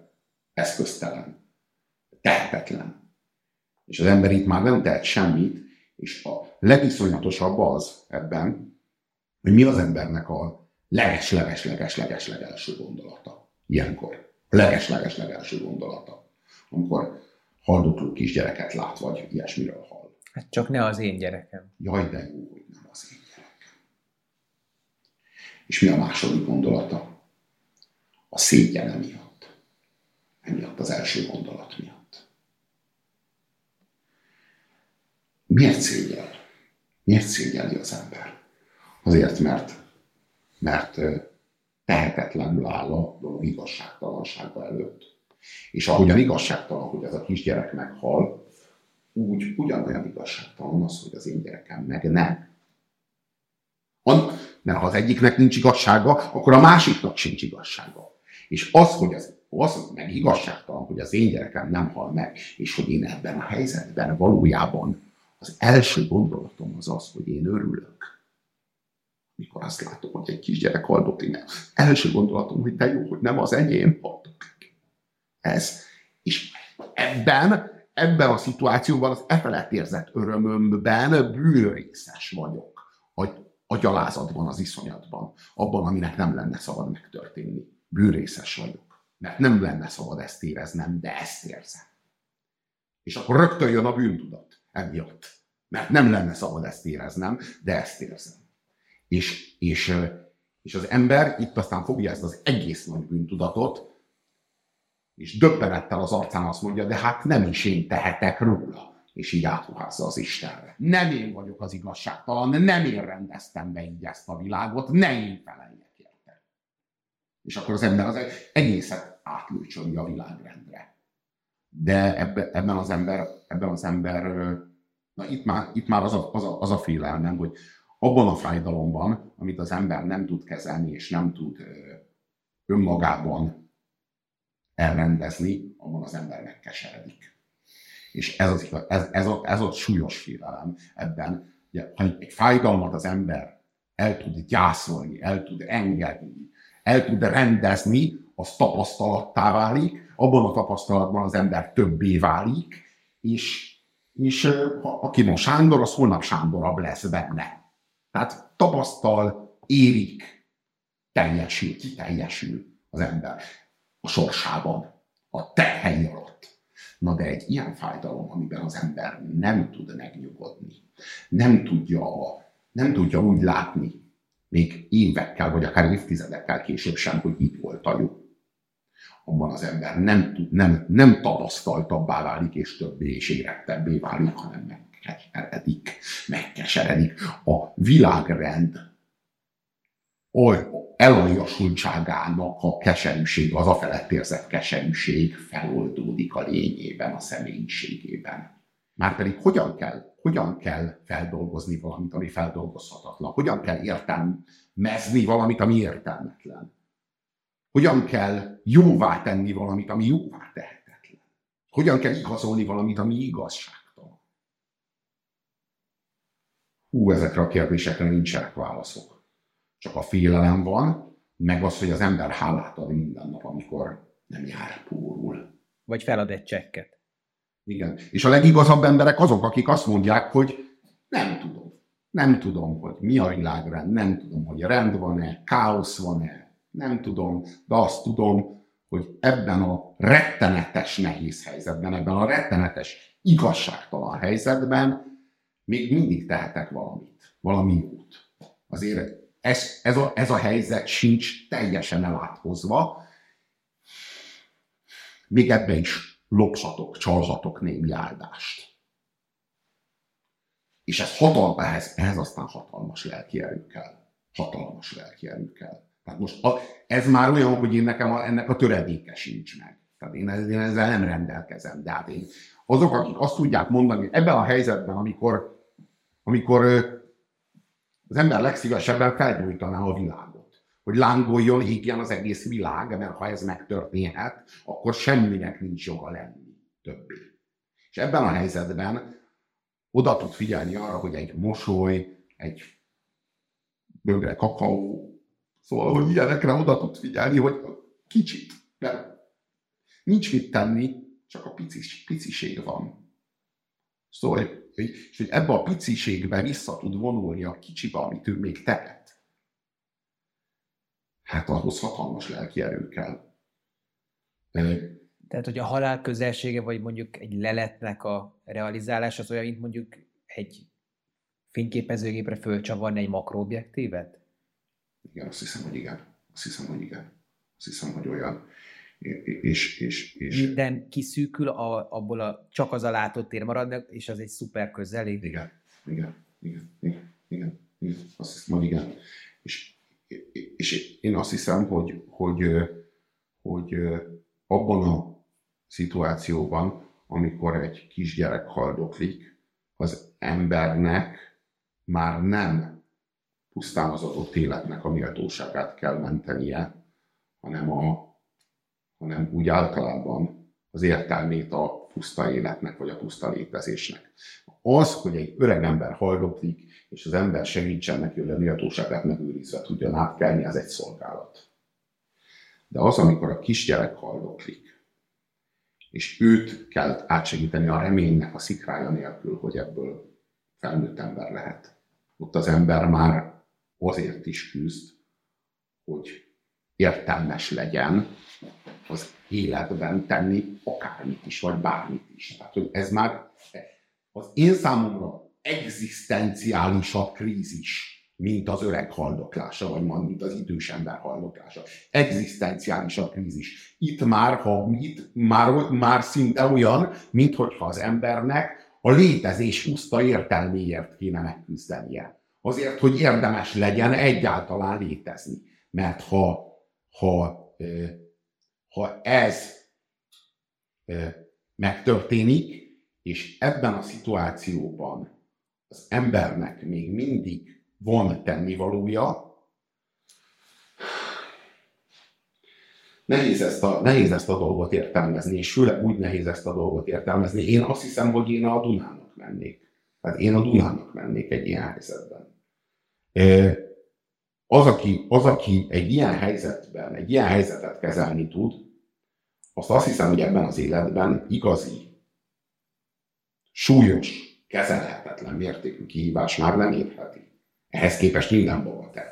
eszköztelen, tehetetlen. És az ember itt már nem tehet semmit, és a legiszonyatosabb az ebben, hogy mi az embernek a leges-leges-leges-leges-legelső gondolata ilyenkor. A leges-leges-legelső gondolata. Amikor haldokló kisgyereket lát, vagy ilyesmiről hall. Hát csak ne az én gyerekem. Jaj, de jó, hogy nem az én gyerekem. És mi a második gondolata? A szégyen miatt. Emiatt az első gondolat miatt. Miért szégyel? Miért szégyeli az ember? Azért, mert, mert tehetetlenül áll a dolog igazságtalansága előtt. És ahogyan igazságtalan, hogy ez a kisgyerek meghal, úgy ugyanolyan igazságtalan az, hogy az én gyerekem meg nem. Mert ha az egyiknek nincs igazsága, akkor a másiknak sincs igazsága. És az, hogy az, az meg igazságtalan, hogy az én gyerekem nem hal meg, és hogy én ebben a helyzetben valójában az első gondolatom az az, hogy én örülök. Mikor azt látom, hogy egy kisgyerek haldott, én első gondolatom, hogy de jó, hogy nem az enyém haltok. Ez. És ebben, ebben a szituációban az e felett érzett örömömben bűnrészes vagyok. A, a gyalázatban, az iszonyatban. Abban, aminek nem lenne szabad megtörténni. Bűnrészes vagyok. Mert nem lenne szabad ezt éreznem, de ezt érzem. És akkor rögtön jön a bűntudat. Emiatt. Mert nem lenne szabad ezt éreznem, de ezt érzem. És, és, és az ember itt aztán fogja ezt az egész nagy bűntudatot, és döbbenettel az arcán azt mondja, de hát nem is én tehetek róla. És így átruházza az Istenre. Nem én vagyok az igazságtalan, nem én rendeztem be így ezt a világot, ne én feleljek érte. És akkor az ember az egészet átlőcsönli a világrendre. De ebben, ebben az ember, ebben az ember, na itt már, itt már az, a, az, a, az a félelmem, hogy abban a fájdalomban, amit az ember nem tud kezelni, és nem tud önmagában elrendezni, abban az ember megkeseredik. És ez az, ez, ez a, ez a súlyos félelem ebben. Ugye, ha egy fájdalmat az ember el tud gyászolni, el tud engedni, el tud rendezni, az tapasztalattá válik, abban a tapasztalatban az ember többé válik, és, és aki most Sándor, az holnap Sándorabb lesz benne. Tehát tapasztal, érik, teljesül, teljesül az ember a sorsában, a terhei alatt. Na de egy ilyen fájdalom, amiben az ember nem tud megnyugodni, nem tudja, nem tudja úgy látni, még évekkel, vagy akár évtizedekkel később sem, hogy itt volt a jó. Abban az ember nem, nem, nem tapasztaltabbá válik, és többé és érettebbé válik, hanem megkeseredik, megkeseredik. A világrend eloljasultságának a keserűség, az a felett érzett keserűség feloldódik a lényében, a személyiségében. Márpedig hogyan kell, hogyan kell feldolgozni valamit, ami feldolgozhatatlan? Hogyan kell értelmezni valamit, ami értelmetlen? Hogyan kell jóvá tenni valamit, ami jóvá tehetetlen? Hogyan kell igazolni valamit, ami igazságtalan? Hú, ezekre a kérdésekre nincsenek válaszok. Csak a félelem van, meg az, hogy az ember hálát ad minden nap, amikor nem jár pórul. Vagy felad egy csekket. Igen. És a legigazabb emberek azok, akik azt mondják, hogy nem tudom. Nem tudom, hogy mi a világrend, nem tudom, hogy rend van-e, káosz van-e. Nem tudom, de azt tudom, hogy ebben a rettenetes nehéz helyzetben, ebben a rettenetes igazságtalan helyzetben még mindig tehetek valamit, valami jót. Azért ez, ez, a, ez a helyzet sincs teljesen eláthozva. Még ebben is lophatok, csalhatok némi áldást. És ez hatalmas, ehhez, ehhez aztán hatalmas lelki erő kell. Hatalmas lelki erő kell. Tehát most a, ez már olyan, hogy én nekem a, ennek a töredéke sincs meg. Tehát én, én ezzel nem rendelkezem. De hát én, azok, akik azt tudják mondani, ebben a helyzetben, amikor, amikor az ember legszívesebben felgyújtaná a világot, hogy lángoljon, égjen az egész világ, mert ha ez megtörténhet, akkor semminek nincs joga lenni többé. És ebben a helyzetben oda tud figyelni arra, hogy egy mosoly, egy bögre kakaó, szóval, hogy ilyenekre oda tud figyelni, hogy kicsit, mert nincs mit tenni, csak a picis, piciség van. Szóval, és hogy ebbe a piciségbe vissza tud vonulni a kicsibe, amit ő még tehet. Hát ahhoz hatalmas lelki erő kell. Tehát, hogy a halál közelsége, vagy mondjuk egy leletnek a realizálása, az olyan, mint mondjuk egy fényképezőgépre fölcsavarni egy makroobjektívet? Igen, azt hiszem, hogy igen. Azt hiszem, hogy igen. Azt hiszem, hogy olyan. És, és, és. Minden kiszűkül, a, abból a, csak az a látottér marad, és az egy szuper közeli. Igen, igen, igen, igen, igen, igen. Azt hiszem, igen. És, és én azt hiszem, hogy, hogy, hogy abban a szituációban, amikor egy kisgyerek haldoklik, az embernek már nem pusztán az adott életnek a méltóságát kell mentenie, hanem a hanem úgy általában az értelmét a puszta életnek, vagy a puszta létezésnek. Az, hogy egy öreg ember haldoklik, és az ember segítsen neki, hogy a méltóságát megőrizve tudjon átkelni, az egy szolgálat. De az, amikor a kisgyerek haldoklik, és őt kell átsegíteni a reménynek a szikrája nélkül, hogy ebből felnőtt ember lehet. Ott az ember már azért is küzd, hogy értelmes legyen az életben tenni akármit is, vagy bármit is. Tehát, hogy ez már az én számomra egzisztenciálisabb krízis, mint az öreg haldoklása, vagy majd, mint az idős ember haldoklása. Egzisztenciálisabb krízis. Itt már, ha mit, már, már szinte olyan, minthogyha az embernek a létezés puszta értelméért kéne megküzdenie. Azért, hogy érdemes legyen egyáltalán létezni. Mert ha, ha, ha ez megtörténik, és ebben a szituációban az embernek még mindig van tennivalója, nehéz ezt a, nehéz ezt a dolgot értelmezni, és főleg úgy nehéz ezt a dolgot értelmezni. Én azt hiszem, hogy én a Dunának mennék. Tehát én a Dunának mennék egy ilyen helyzetben. Az aki, az, aki egy ilyen helyzetben, egy ilyen helyzetet kezelni tud, azt azt hiszem, hogy ebben az életben igazi, súlyos, kezelhetetlen mértékű kihívás már nem érheti. Ehhez képest minden bagatell.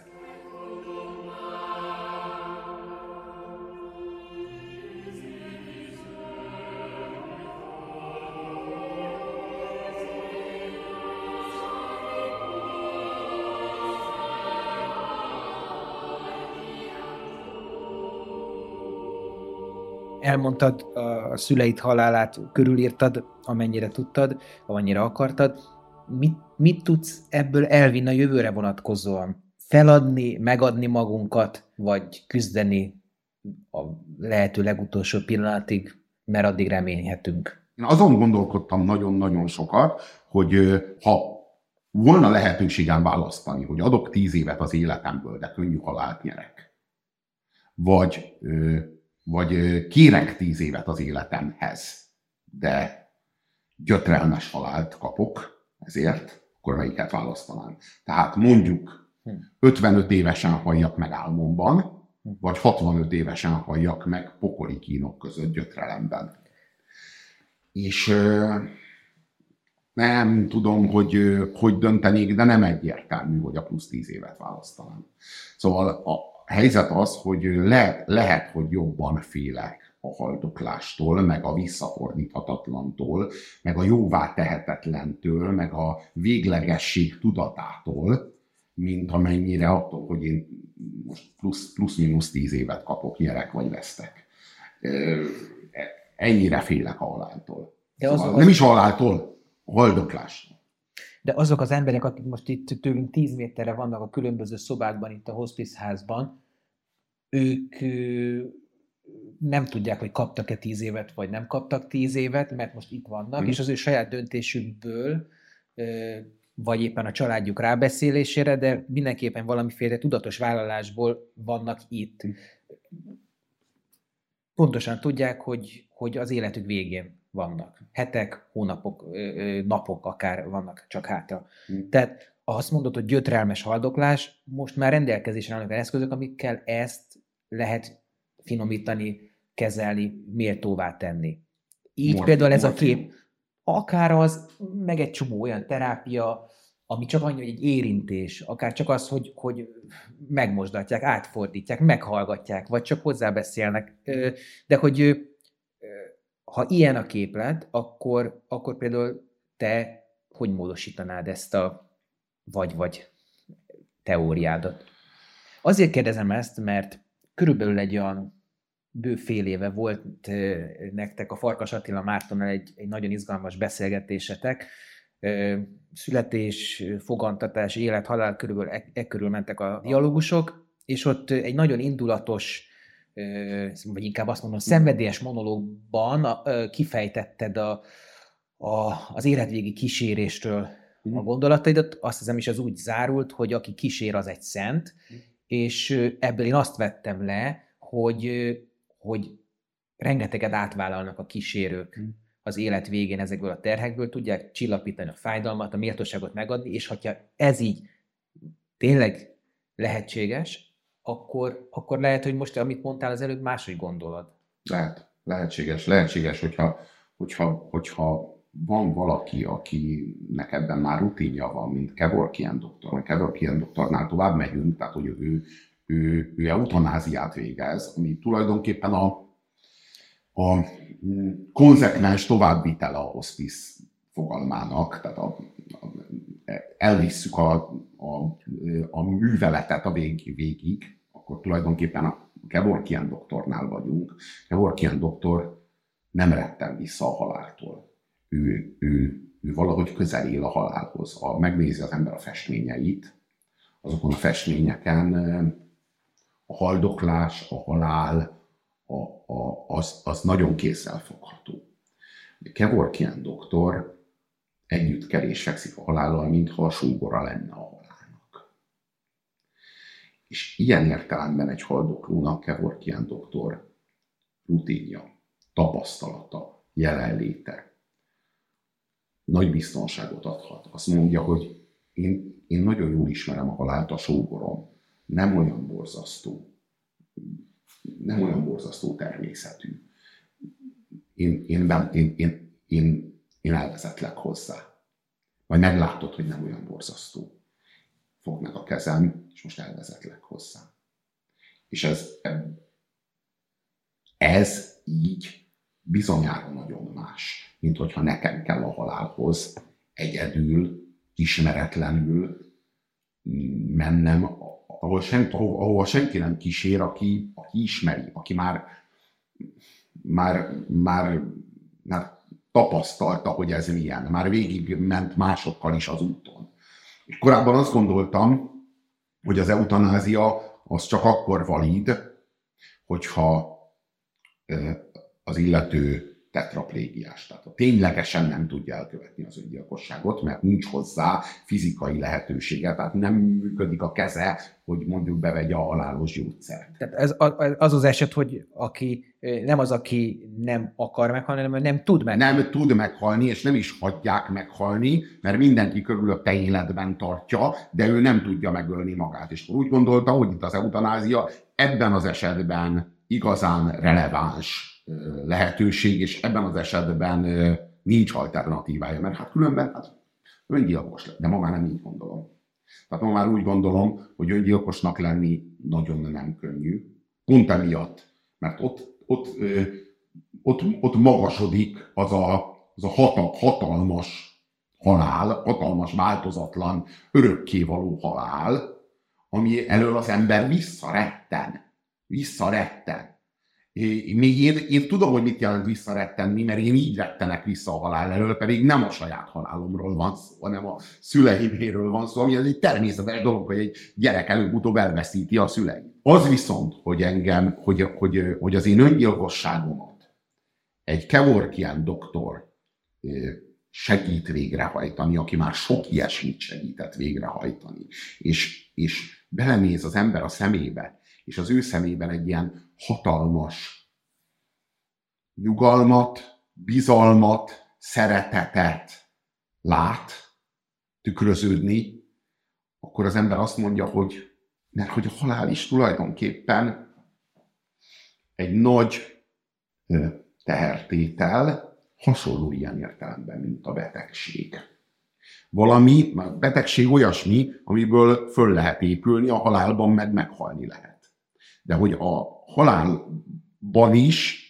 Elmondtad a szüleid halálát, körülírtad, amennyire tudtad, amennyire akartad. Mit, mit tudsz ebből elvinni a jövőre vonatkozóan? Feladni, megadni magunkat, vagy küzdeni a lehető legutolsó pillanatig, mert addig reményhetünk? Én azon gondolkodtam nagyon-nagyon sokat, hogy ha volna lehetőségem választani, hogy adok tíz évet az életemből, de könnyű halált nyerek, vagy... vagy kérek tíz évet az életemhez, de gyötrelmes halált kapok ezért, akkor melyiket választanám. Tehát mondjuk ötvenöt évesen halljak meg álmomban, vagy hatvanöt évesen halljak meg pokoli kínok között gyötrelemben. És nem tudom, hogy hogy döntenék, de nem egyértelmű, hogy a plusz tíz évet választanám. Szóval a A helyzet az, hogy le, lehet, hogy jobban félek a haldoklástól, meg a visszafordíthatatlantól, meg a jóvá tehetetlentől, meg a véglegesség tudatától, mint amennyire attól, hogy én most plusz-minusz tíz évet kapok, nyerek vagy vesztek. Ennyire félek a haláltól. De azok, nem is a haláltól, a haldoklástól. De azok az emberek, akik most itt tőlünk tíz méterre vannak a különböző szobákban, itt a hospice házban, ők nem tudják, hogy kaptak-e tíz évet, vagy nem kaptak tíz évet, mert most itt vannak, mm. és az ő saját döntésükből, vagy éppen a családjuk rábeszélésére, de mindenképpen valamiféle tudatos vállalásból vannak itt. Pontosan tudják, hogy, hogy az életük végén vannak. Hetek, hónapok, napok akár vannak csak hátra. Hmm. Tehát azt mondod, hogy gyötrelmes haldoklás, most már rendelkezésre állnak eszközök, amikkel ezt lehet finomítani, kezelni, méltóvá tenni. Így Mort, például ez Mort. a kép, akár az, meg egy csomó olyan terápia, ami csak annyi, hogy egy érintés, akár csak az, hogy, hogy megmosdatják, átfordítják, meghallgatják, vagy csak hozzábeszélnek. De hogy ha ilyen a képlet, akkor, akkor például te hogy módosítanád ezt a vagy-vagy teóriádat? Azért kérdezem ezt, mert körülbelül egy olyan bő fél éve volt nektek a Farkas Attila Mártonnal egy, egy nagyon izgalmas beszélgetésetek. Születés, fogantatás, élet, halál körülbelül e, e körül mentek a dialógusok, és ott egy nagyon indulatos, vagy inkább azt mondom, szenvedélyes monológban kifejtetted a, a, az életvégi kíséréstől a gondolataidat. Azt hiszem is az úgy zárult, hogy aki kísér, az egy szent, és ebből én azt vettem le, hogy, hogy rengeteget átvállalnak a kísérők az élet végén ezekből a terhekből, tudják csillapítani a fájdalmat, a méltóságot megadni, és hogyha ez így tényleg lehetséges, akkor, akkor lehet, hogy most, amit mondtál az előbb, máshogy gondolod. Lehet, lehetséges, lehetséges, hogyha, hogyha, hogyha van valaki, akinek ebben már rutinja van, mint Kevorkian doktor, Kevorkian doktornál tovább megyünk, tehát hogy ő Ő, ő eutanáziát végez, ami tulajdonképpen a, a konzekvens továbbvitele a hospice fogalmának, tehát a, a, elvisszük a, a, a műveletet a vég, végig, akkor tulajdonképpen a Kevorkian doktornál vagyunk. Kevorkian doktor nem retten vissza a haláltól. Ő, ő, ő valahogy közel él a halálhoz. Ha megnézi az ember a festményeit, azokon a festményeken a haldoklás, a halál, a, a, az, az nagyon kézzelfogható. Kevorkian doktor együtt kerés fekszik a halállal, mintha a súgora lenne a halálnak. És ilyen értelemben egy haldoklónak Kevorkian doktor rutinja, tapasztalata, jelenléte nagy biztonságot adhat. Azt mondja, hogy én, én nagyon jól ismerem a halált, a súgorom nem olyan borzasztó, nem olyan borzasztó természetű. Én, én, én, én, én, én elvezetlek hozzá. Vagy meglátod, hogy nem olyan borzasztó. Fogd meg a kezem, és most elvezetlek hozzá. És ez, ez így bizonyára nagyon más, mint hogyha nekem kell a halálhoz egyedül, ismeretlenül mennem a Ahol senki, ahol, ahol senki nem kísér, aki, aki ismeri, aki már, már, már, már tapasztalta, hogy ez milyen. Már végigment másokkal is az úton. És korábban azt gondoltam, hogy az eutanázia az csak akkor valid, hogyha az illető tetraplégiás. Tehát ténylegesen nem tudja elkövetni az öngyilkosságot, mert nincs hozzá fizikai lehetősége, tehát nem működik a keze, hogy mondjuk bevegye a halálos gyógyszert. Tehát ez az az eset, hogy aki nem az, aki nem akar meghalni, hanem nem tud meghalni. Nem tud meghalni, és nem is hagyják meghalni, mert mindenki körülötte életben tartja, de ő nem tudja megölni magát. És úgy gondolta, hogy itt az eutanázia ebben az esetben igazán releváns lehetőség, és ebben az esetben nincs alternatívája, mert hát különben hát öngyilkos lett, de ma nem így gondolom. Tehát ma már úgy gondolom, hogy öngyilkosnak lenni nagyon nem könnyű. Pont emiatt, mert ott, ott, ott, ott magasodik az a, az a hatalmas halál, hatalmas, változatlan, örökkévaló halál, ami elől az ember visszaretten. Visszaretten. Még én, én tudom, hogy mit jelent visszarettenni, mert én így rettenek vissza a halál elől, pedig nem a saját halálomról van szó, hanem a szüleiméről van szó, ami az egy természetes dolog, hogy egy gyerek előbb-utóbb elveszíti a szüleit. Az viszont, hogy engem, hogy, hogy, hogy az én öngyilkosságomat egy Kevorkian doktor segít végrehajtani, aki már sok ilyesmit segített végrehajtani, és, és belenéz az ember a szemébe, és az ő szemében egy ilyen hatalmas nyugalmat, bizalmat, szeretetet lát tükröződni, akkor az ember azt mondja, hogy mert hogy a halál is tulajdonképpen egy nagy tehertétel, hasonló ilyen értelemben, mint a betegség. Valami, a betegség olyasmi, amiből föl lehet épülni, a halálban meg meghalni lehet. De hogy a halálban is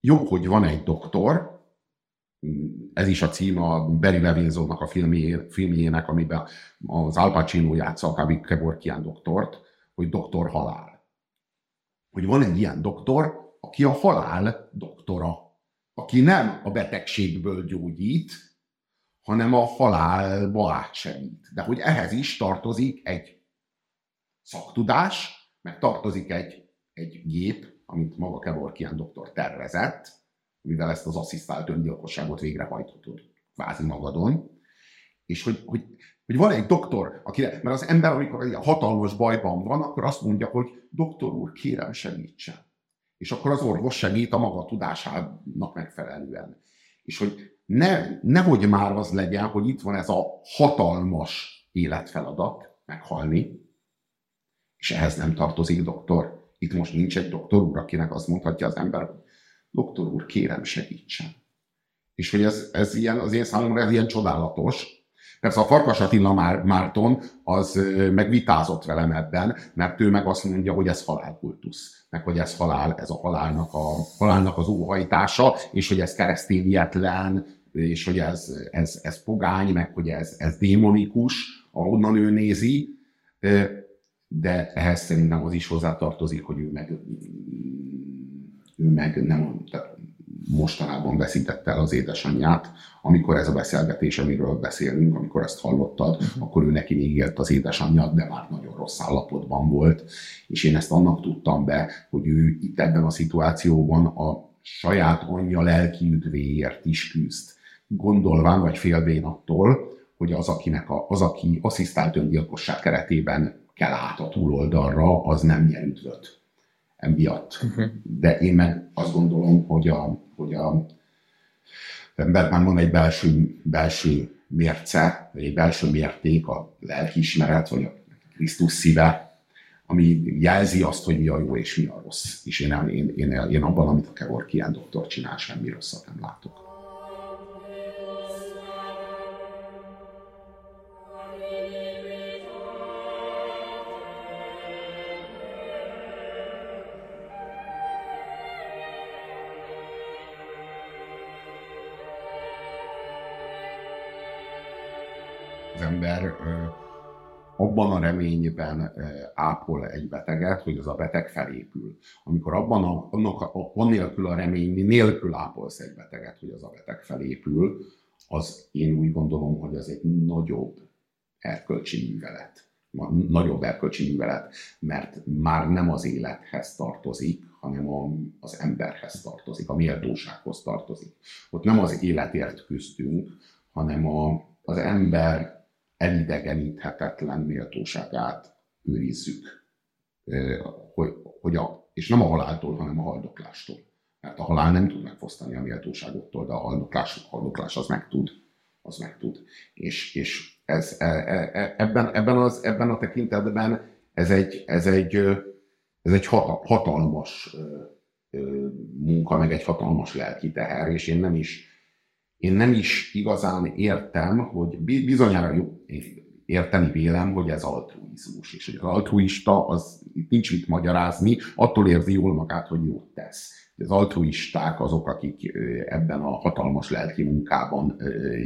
jó, hogy van egy doktor, ez is a címe a Barry Levinsonnak a filmjének, amiben az Al Pacino játsza a Kevorkian doktort, hogy doktor halál. hogy van egy ilyen doktor, aki a halál doktora, aki nem a betegségből gyógyít, hanem a halálba átsegít. De hogy ehhez is tartozik egy szaktudás, meg tartozik egy, egy gép, amit maga Kevorkian doktor tervezett, mivel ezt az asszisztált öngyilkosságot végrehajthatod kvázi magadon, és hogy, hogy, hogy van egy doktor, akire, mert az ember, amikor ilyen hatalmas bajban van, akkor azt mondja, hogy doktor úr, kérem segítsen. És akkor az orvos segít a maga tudásának megfelelően. És hogy ne, nehogy már az legyen, hogy itt van ez a hatalmas életfeladat, meghalni, és ehhez nem tartozik doktor. Itt most nincs egy doktor úr, akinek azt mondhatja az ember, doktor úr, kérem segítsen. És hogy ez, ez ilyen, az én számomra ez ilyen csodálatos. Persze a Farkas Attila Márton az megvitázott velem ebben, mert ő meg azt mondja, hogy ez halálkultusz, meg hogy ez halál, ez a halálnak, a, halálnak az óhajtása, és hogy ez keresztényietlen, és hogy ez, ez, ez pogány, meg hogy ez, ez démonikus, ahonnan ő nézi, de ehhez szerintem az is hozzátartozik, hogy ő meg, ő meg nem... mostanában veszítette el az édesanyját, amikor ez a beszélgetés, amiről beszélünk, amikor ezt hallottad, akkor ő neki még élt az édesanyját, de már nagyon rossz állapotban volt, és én ezt annak tudtam be, hogy ő itt ebben a szituációban a saját anyja lelki üdvéért is küzd, gondolván vagy félvén attól, hogy az, akinek a, az aki asszisztált öngyilkosság keretében kell át a túloldalra, az nem nyer üdvöt. Emiatt. Uh-huh. De én meg azt gondolom, hogy a, hogy a ember már van egy belső, belső mérce, vagy egy belső mérték, a lelkiismeret, vagy a Krisztus szíve, ami jelzi azt, hogy mi a jó és mi a rossz. És én, én, én, én abban, amit a Kevorkian doktor csinál, semmi rosszat nem látok. Abban a reményben ápol egy beteget, hogy az a beteg felépül. Amikor abban a, annak a, annélkül a remény nélkül ápolsz egy beteget, hogy az a beteg felépül, az én úgy gondolom, hogy az egy nagyobb erkölcsi művelet. Nagyobb erkölcsi művelet, mert már nem az élethez tartozik, hanem a, az emberhez tartozik, a méltósághoz tartozik. Ott nem az életért küzdünk, hanem a, az ember elidegeníthetetlen méltóságát őrizzük, hogy, hogy a, és nem a haláltól, hanem a haldoklástól. Mert a halál nem tud megfosztani a méltóságoktól, de a haldoklás, a haldoklás az meg tud. Az meg tud. És, és ez, e, e, ebben, ebben, az, ebben a tekintetben ez egy, ez egy, ez egy hatalmas munka, meg egy hatalmas lelki teher, és én nem is Én nem is igazán értem, hogy bizonyára jó, érteni vélem, hogy ez altruizmus. És hogy az altruista, az itt nincs mit magyarázni, attól érzi jól magát, hogy jót tesz. Az altruisták azok, akik ebben a hatalmas lelki munkában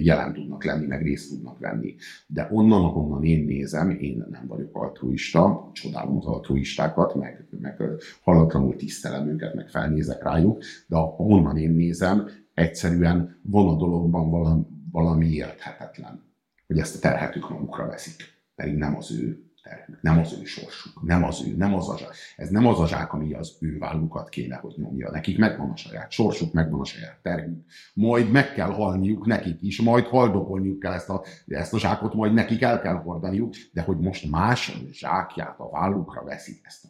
jelen tudnak lenni, meg részt tudnak venni. De onnan, ahonnan én nézem, én nem vagyok altruista, csodálom az altruistákat, meg, meg hallatlanul tisztelem őket, meg felnézek rájuk, de ahonnan én nézem, egyszerűen van a dologban valami, valami érthetetlen, hogy ezt a terhetük magukra veszik, pedig nem az ő terhük, nem az ő sorsuk, nem az ő, nem az a zsák. Ez nem az a zsák, ami az ő vállukat kéne, hogy nyomja. Nekik megvan a saját sorsuk, megvan a saját terhük, majd meg kell halniuk nekik is, majd haldokolniuk kell ezt a, ezt a zsákot, majd nekik el kell hordaniuk, de hogy most más zsákját a vállukra veszik, ezt a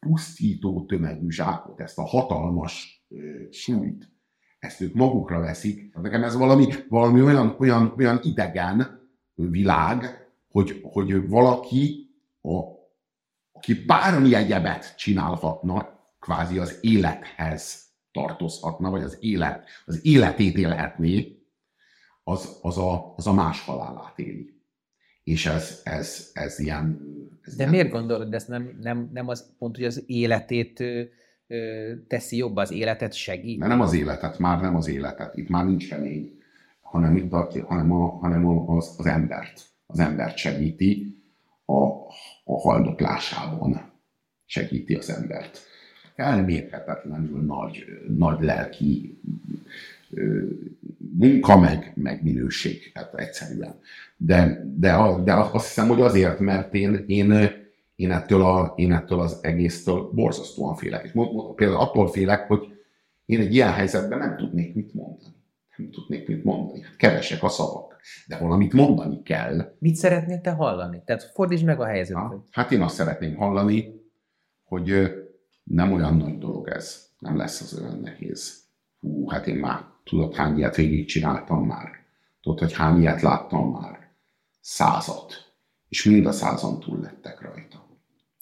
pusztító tömegű zsákot, ezt a hatalmas súlyt, ezt ők magukra veszik. Nekem ez valami, valami olyan, olyan, olyan idegen világ, hogy, hogy valaki, a, aki bármi egyebet csinálhatna, kvázi az élethez tartozhatna, vagy az, élet, az életét élhetné, az, az, a, az a más halálát éli. És ez, ez, ez ilyen... Ez De ilyen. Miért gondolod, ezt nem, nem, nem az pont, hogy az életét... teszi jobb, az életet segít? De nem az életet, már nem az életet. Itt már nincs remény, hanem, itt a, hanem, a, hanem az, az embert. Az embert segíti a, a haldoklásában. Segíti az embert. elmérhetetlenül nagy, nagy lelki munka, meg, meg minőség, hát egyszerűen. De, de, de azt hiszem, hogy azért, mert én, én, én, ettől, a, én ettől az egésztől borzasztóan félek. És például attól félek, hogy én egy ilyen helyzetben nem tudnék mit mondani. Nem tudnék mit mondani. Hát kevesek a szavak, de valamit mondani kell. Mit szeretnél te hallani? Tehát fordítsd meg a helyzetet. Ha, hát én azt szeretném hallani, hogy nem olyan nagy dolog ez. Nem lesz az olyan nehéz. Hú, hát én már tudod, hány ilyet végigcsináltam már. Tudod, hogy hány ilyet láttam már. Százat. És mind a százan túl lettek rajta.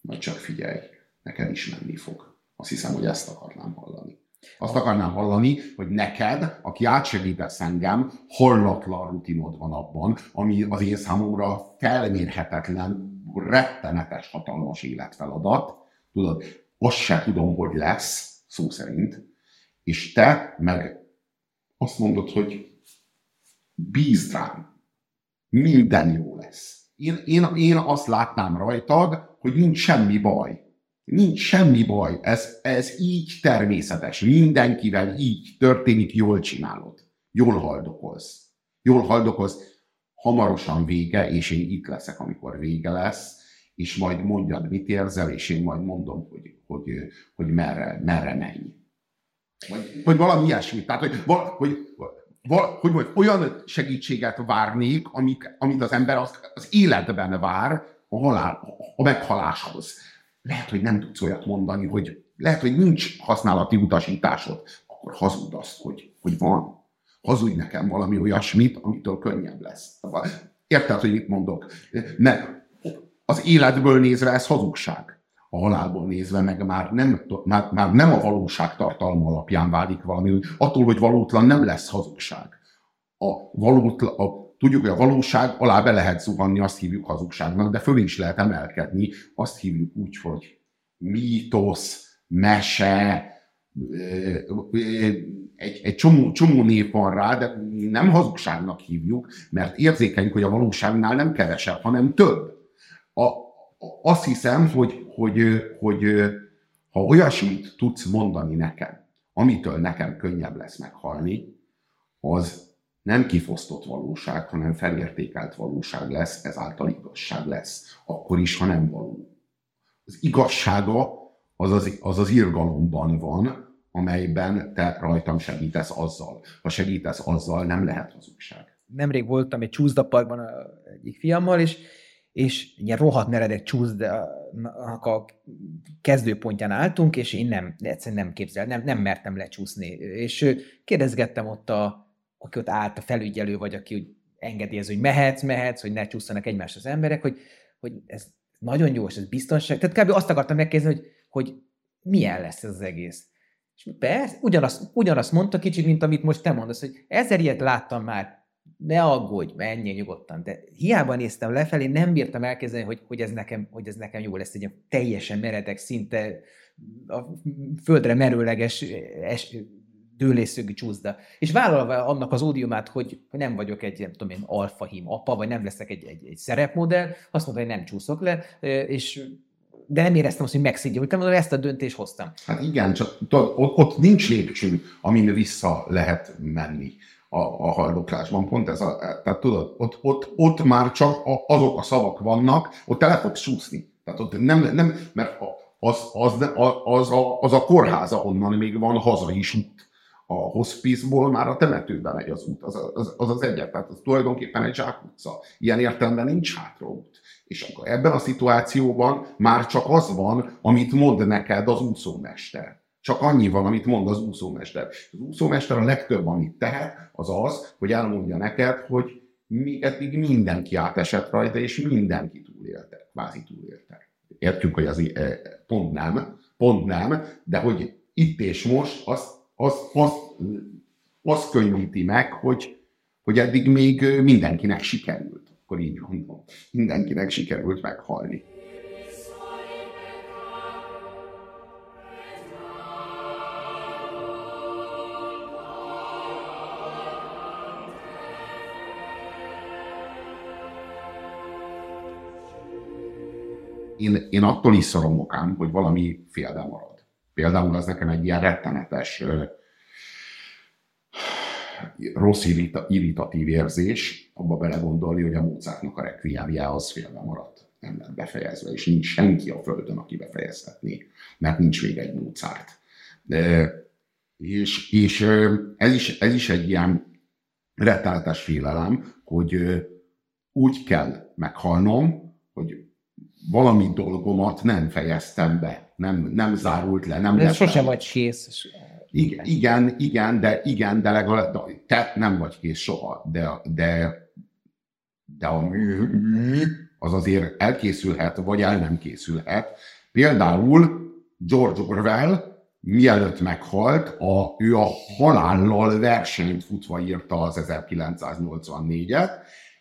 Vagy csak figyelj, neked is menni fog. Azt hiszem, hogy ezt akarnám hallani. Azt akarnám hallani, hogy neked, aki átsegítesz engem, hallatlan rutinod van abban, ami az én számomra felmérhetetlen, rettenetes, hatalmas életfeladat. Tudod, azt se tudom, hogy lesz, szó szerint, és te meg azt mondod, hogy bízd rám, minden jó lesz. Én, én, én azt látnám rajtad, hogy nincs semmi baj. Nincs semmi baj, ez, ez így természetes, mindenkivel így történik, jól csinálod, jól haldokolsz, jól haldokolsz, hamarosan vége, és én itt leszek, amikor vége lesz, és majd mondjad, mit érzel, és én majd mondom, hogy, hogy, hogy merre, merre menj. Vagy, vagy valami ilyesmi, tehát, hogy, val, hogy, val, hogy majd olyan segítséget várnék, amit, amit az ember az, az életben vár a, halál, a meghaláshoz. Lehet, hogy nem tudsz olyat mondani, hogy lehet, hogy nincs használati utasításod, akkor hazud azt, hogy, hogy van. Hazudj nekem valami olyasmit, amitől könnyebb lesz. Érted, hogy mit mondok? Nem. Az életből nézve ez hazugság. A halálból nézve meg már nem, már, már nem a valóság tartalma alapján válik valami. Attól, hogy valótlan nem lesz hazugság. A valótlan... A Tudjuk, hogy a valóság alá be lehet zuhanni, azt hívjuk hazugságnak, de föl is lehet emelkedni, azt hívjuk úgy, hogy mítosz, mese, egy, egy csomó, csomó név van rá, de nem hazugságnak hívjuk, mert érzékeljük, hogy a valóságnál nem kevesebb, hanem több. A, azt hiszem, hogy, hogy, hogy, hogy ha olyasmit tudsz mondani nekem, amitől nekem könnyebb lesz meghalni, az nem kifosztott valóság, hanem felértékelt valóság lesz, ezáltal igazság lesz. Akkor is, ha nem való. Az igazsága az az, az, az irgalomban van, amelyben te rajtam segítesz azzal. Ha segítesz azzal, nem lehet hazugság. Nemrég voltam egy csúszdaparkban egyik fiammal, és, és ilyen rohadt neredek csúszdának a kezdőpontján álltunk, és én nem, egyszerűen nem képzel, nem, nem mertem lecsúszni. És kérdezgettem ott a aki ott állt, a felügyelő vagy, aki engedélyez, hogy mehetsz, mehetsz, hogy ne csúszanak egymást az emberek, hogy, hogy ez nagyon jó, és ez biztonság. Tehát kb. Azt akartam megkérdezni, hogy, hogy milyen lesz ez az egész. És persze, ugyanazt, ugyanazt mondta kicsit, mint amit most te mondasz, hogy ezer ilyet láttam már, ne aggódj, menjél nyugodtan. De hiába néztem lefelé, nem bírtam elképzelni, hogy, hogy, ez nekem, hogy ez nekem jó lesz, egy teljesen meredek, szinte a földre merőleges es, dőlészögű csúszda. És vállalva annak az ódiumát, hogy nem vagyok egy, nem tudom én, alfahím apa, vagy nem leszek egy, egy, egy szerepmodell, azt mondta, hogy nem csúszok le, és, de nem éreztem azt, hogy megszégyenültem, mondom, ezt a döntést hoztam. Hát igen, csak ott nincs lépcső, amin vissza lehet menni a, a haldoklásban. Pont ez a, tehát tudod, ott, ott, ott már csak azok a szavak vannak, ott el fogsz csúszni. Tehát ott nem, nem mert az, az, az, a, az a kórháza, onnan még van haza is út. A hospiceból már a temetőben megy az út, az az, az, az egyet, tehát az tulajdonképpen egy zsákutca. Ilyen értelemben nincs hátraút. És akkor ebben a szituációban már csak az van, amit mond neked az úszómester. Csak annyi van, amit mond az úszómester. Az úszómester a legtöbb, amit tehet, az az, hogy elmondja neked, hogy még eddig mindenki átesett rajta, és mindenki túlélte, kvázi túlélte. Értjük, hogy az pont nem, pont nem, de hogy itt és most azt Az, az, az könnyíti meg, hogy, hogy eddig még mindenkinek sikerült. Akkor így mondom, mindenkinek sikerült meghalni. Én, én attól is szorongok ám, hogy valami félbe marad. Például az nekem egy ilyen rettenetes, rossz, irritatív érzés, abba belegondolni, hogy a Mozartnak a requiemje az félbe maradt, nem lett befejezve, és nincs senki a földön, aki befejeztetné, mert nincs még egy Mozart. De, és és ez, is, ez is egy ilyen rettenetes félelem, hogy úgy kell meghalnom, hogy valami dolgomat nem fejeztem be, nem, nem zárult le, nem... De sose vagy kész. Igen, igen, igen, de, igen, de legalább te nem vagy kész soha, de, de, de a mű, az azért elkészülhet, vagy el nem készülhet. Például George Orwell, mielőtt meghalt, a, ő a halállal versenyt futva írta az ezerkilencszáznyolcvannégyet,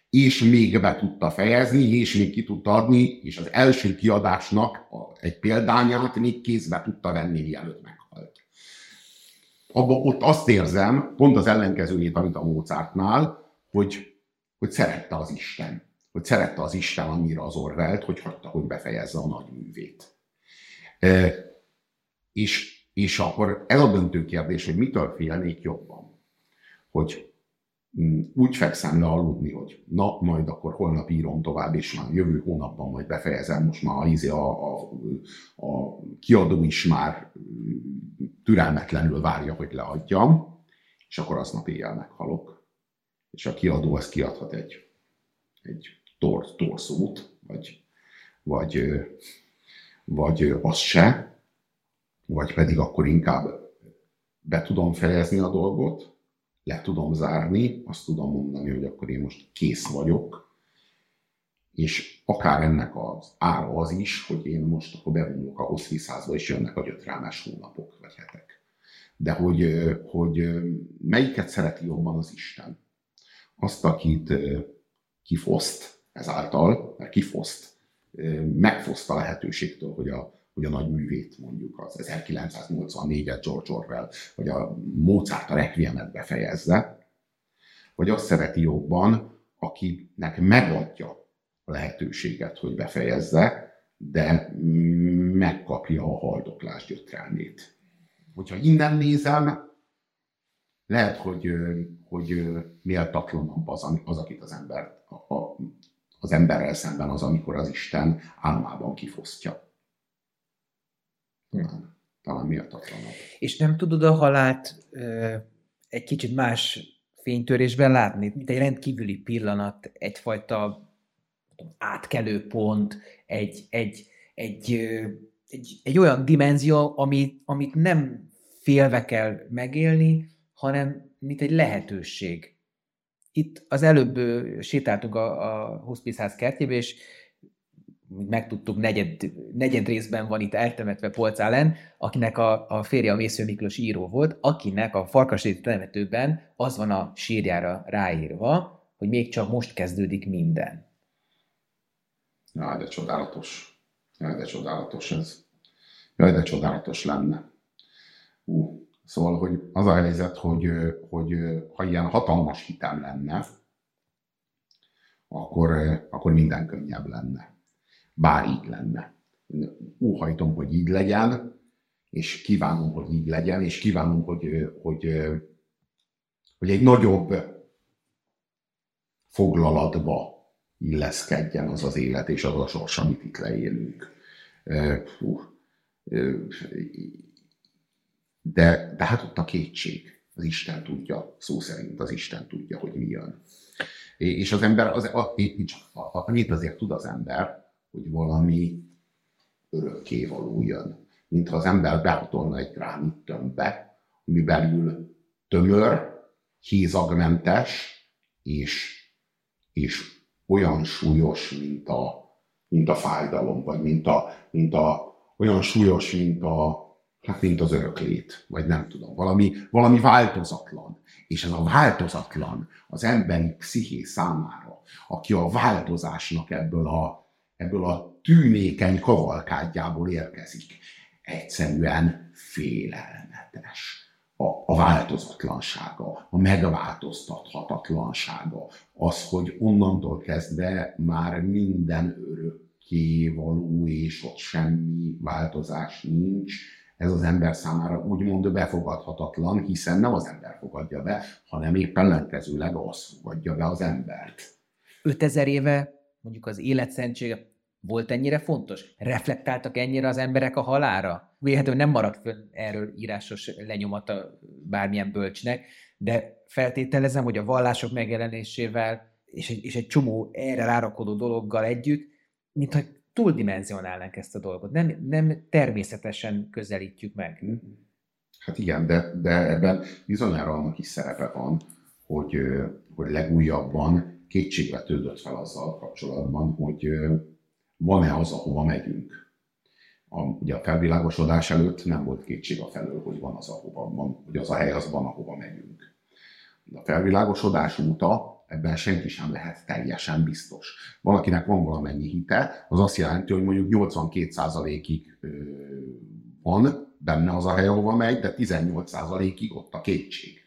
és még be tudta fejezni, és még ki tudta adni, és az első kiadásnak egy példányát még kézbe tudta venni, mielőtt meghalt. Abba, ott azt érzem, pont az ellenkezőjét, amit a Mozartnál, hogy, hogy szerette az Isten. Hogy szerette az Isten annyira az Orwellt, hogy hagyta, hogy befejezze a nagy művét. E, és, és akkor ez a döntő kérdés, hogy mitől félnék jobban. Hogy úgy fekszem le aludni, hogy na, majd akkor holnap írom tovább, és már jövő hónapban majd befejezem, most már a, a, a kiadó is már türelmetlenül várja, hogy leadjam, és akkor aznap éjjel meghalok. És a kiadó ezt kiadhat egy, egy tor, torszót, vagy, vagy, vagy az se, vagy pedig akkor inkább be tudom fejezni a dolgot, le tudom zárni, azt tudom mondani, hogy akkor én most kész vagyok, és akár ennek az ára az is, hogy én most akkor bevonulok a hospice-házba, és jönnek a gyötrelmes hónapok vagy hetek. De hogy, hogy melyiket szereti jobban az Isten? Azt, akit kifoszt ezáltal, mert kifoszt, megfoszt a lehetőségtől, hogy a hogy a nagy művét, mondjuk az ezerkilencszáznyolcvannégyet George Orwell, vagy a Mozart a requiemet befejezze, vagy azt szereti jobban, akinek megadja a lehetőséget, hogy befejezze, de megkapja a haldoklás gyötrelmét. Hogyha innen nézem, lehet, hogy, hogy méltatlanabb az, az, akit az ember, a, az emberrel szemben az, amikor az Isten álmában kifosztja. Talán, talán méltatlanabb. És nem tudod a halált ö, egy kicsit más fénytörésben látni, mint egy rendkívüli pillanat, egyfajta átkelő pont, egy, egy, egy, ö, egy, egy olyan dimenzió, amit, amit nem félve kell megélni, hanem mint egy lehetőség. Itt az előbb ö, sétáltunk a, a hospiceház kertjébe, és megtudtuk, negyed, negyed részben van itt eltemetve Polcálen, akinek a, a férje a Mészöly Miklós író volt, akinek a Farkasréti temetőben az van a sírjára ráírva, hogy még csak most kezdődik minden. Jaj, de csodálatos. Jaj, de csodálatos ez. Jaj, de csodálatos lenne. Ú, szóval, hogy az a helyzet, hogy, hogy ha ilyen hatalmas hitem lenne, akkor, akkor minden könnyebb lenne. Bár így lenne. Óhajtom, hogy így legyen, és kívánom, hogy így legyen, és kívánom, hogy, hogy, hogy egy nagyobb foglalatba illeszkedjen az az élet, és az a sors, amit itt leélünk. De, de hát ott a kétség. Az Isten tudja, szó szerint az Isten tudja, hogy mi jön. És az ember, az, annyit azért tud az ember, hogy valami örökkévaló jön. Mintha az ember behatolna egy gránit tömbbe, ami belül tömör, hézagmentes, és, és olyan súlyos, mint a, mint a fájdalom, vagy mint a, mint a, olyan súlyos, mint, a, hát mint az öröklét, vagy nem tudom, valami, valami változatlan. És ez a változatlan az emberi psziché számára, aki a változásnak ebből a ebből a tűnékeny kavalkádjából érkezik. Egyszerűen félelmetes. A, a változatlansága, a megváltoztathatatlansága, az, hogy onnantól kezdve már minden örökké való, és ott semmi változás nincs, ez az ember számára úgymond befogadhatatlan, hiszen nem az ember fogadja be, hanem éppen ellenkezőleg az fogadja be az embert. ötezer éve mondjuk az életszentség volt ennyire fontos? Reflektáltak ennyire az emberek a halálra? Véletlenül nem maradt fönn erről írásos lenyomata bármilyen bölcsnek, de feltételezem, hogy a vallások megjelenésével és egy, és egy csomó erre rárakodó dologgal együtt, mintha túldimenzionálnánk ezt a dolgot. Nem, nem természetesen közelítjük meg. Hát igen, de, de ebben bizonyára annak is szerepe van, hogy, hogy legújabban kétségbe tődött fel azzal kapcsolatban, hogy van-e az, ahova megyünk. A, ugye a felvilágosodás előtt nem volt kétség a felől, hogy van az, ahova van, hogy az a hely az van, ahova megyünk. De a felvilágosodás óta ebben senki sem lehet teljesen biztos. Valakinek van valamennyi hite, az azt jelenti, hogy mondjuk nyolcvankét százalékig van benne az a hely, ahova megy, de tizennyolc százalékig ott a kétség.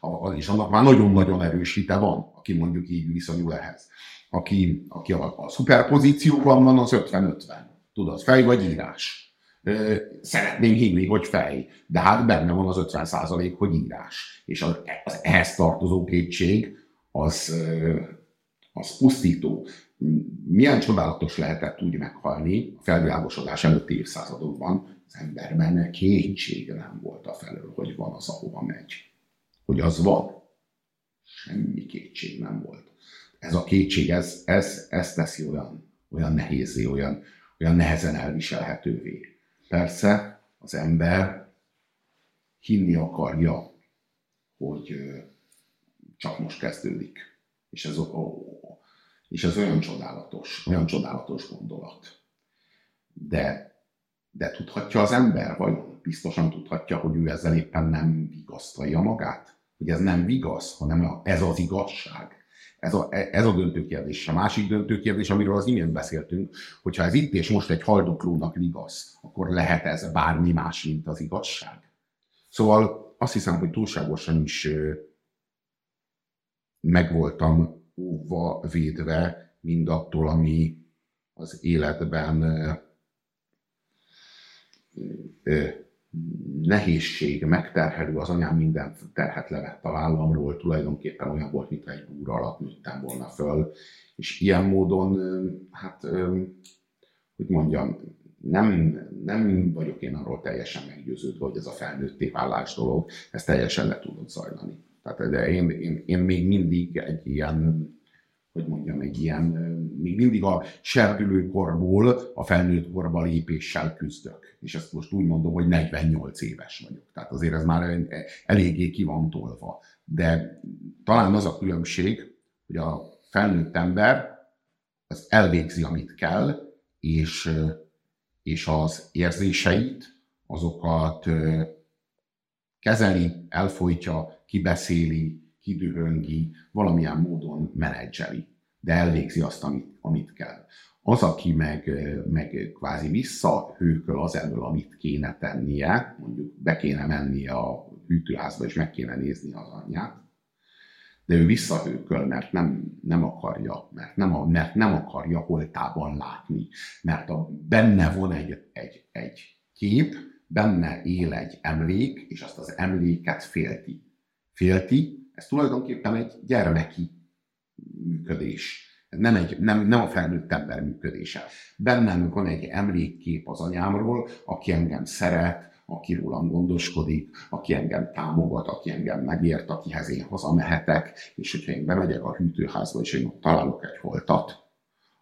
Hm. És annak már nagyon-nagyon erős hite van, aki mondjuk így viszonyul ehhez. Aki, aki a, a szuperpozícióban van, az ötven ötven. Tudod, fej vagy írás. Szeretném hinni, hogy fej, de hát benne van az ötven százalék, hogy írás. És az, az ehhez tartozó kétség, Az, az pusztító. Milyen csodálatos lehetett úgy meghalni a felvilágosodás előtti évszázadokban, az emberben kétsége nem volt a felől, hogy van az, ahova megy. Hogy az van. Semmi kétség nem volt. Ez a kétség, ez, ez, ez teszi olyan, olyan nehézé, olyan, olyan nehezen elviselhetővé. Persze az ember hinni akarja, hogy csak most kezdődik. És ez, ó, és ez olyan csodálatos, olyan csodálatos gondolat. De, de tudhatja az ember, vagy biztosan tudhatja, hogy ő ezzel éppen nem vigasztalja magát? Hogy ez nem vigaz, hanem ez az igazság. Ez a, ez a döntő kérdés. A másik döntő kérdés, amiről az imént beszéltünk, hogyha ez itt és most egy haldoklónak vigasz, akkor lehet ez bármi más, mint az igazság. Szóval azt hiszem, hogy túlságosan is meg voltam óva védve mindattól, ami az életben nehézség, megterhelő, az anyám minden terhet levett a vállamról, tulajdonképpen olyan volt, mintha egy búra alatt nőttem volna föl, és ilyen módon, hát, hogy mondjam, nem, nem vagyok én arról teljesen meggyőződve, hogy ez a felnőtté válás dolog, ez teljesen le tudott zajlani. Tehát de én, én, én még mindig egy ilyen, hogy mondjam, egy ilyen, még mindig a serdülőkorból a felnőtt korba lépéssel küzdök. És ezt most úgy mondom, hogy negyvennyolc éves vagyok. Tehát azért ez már eléggé ki van tolva. De talán az a különbség, hogy a felnőtt ember az elvégzi, amit kell, és, és az érzéseit, azokat kezeli, elfolytja, kibeszéli, kidühöngi, valamilyen módon menedzseli, de elvégzi azt, amit, amit kell. Az, aki meg, meg kvázi visszahőköl az elől, amit kéne tennie, mondjuk be kéne mennie a hűtőházba, és meg kéne nézni az anyját, de ő visszahőköl, mert nem, nem akarja, mert nem, a, mert nem akarja holtában látni, mert a, benne van egy, egy, egy kép, benne él egy emlék, és azt az emléket félti. Félti, ez tulajdonképpen egy gyermeki működés. Nem, egy, nem, nem a felnőtt ember működése. Bennem van egy emlékkép az anyámról, aki engem szeret, aki rólam gondoskodik, aki engem támogat, aki engem megért, akihez én hazamehetek, és hogyha én bemegyek a hűtőházba, és én ott találok egy holtat,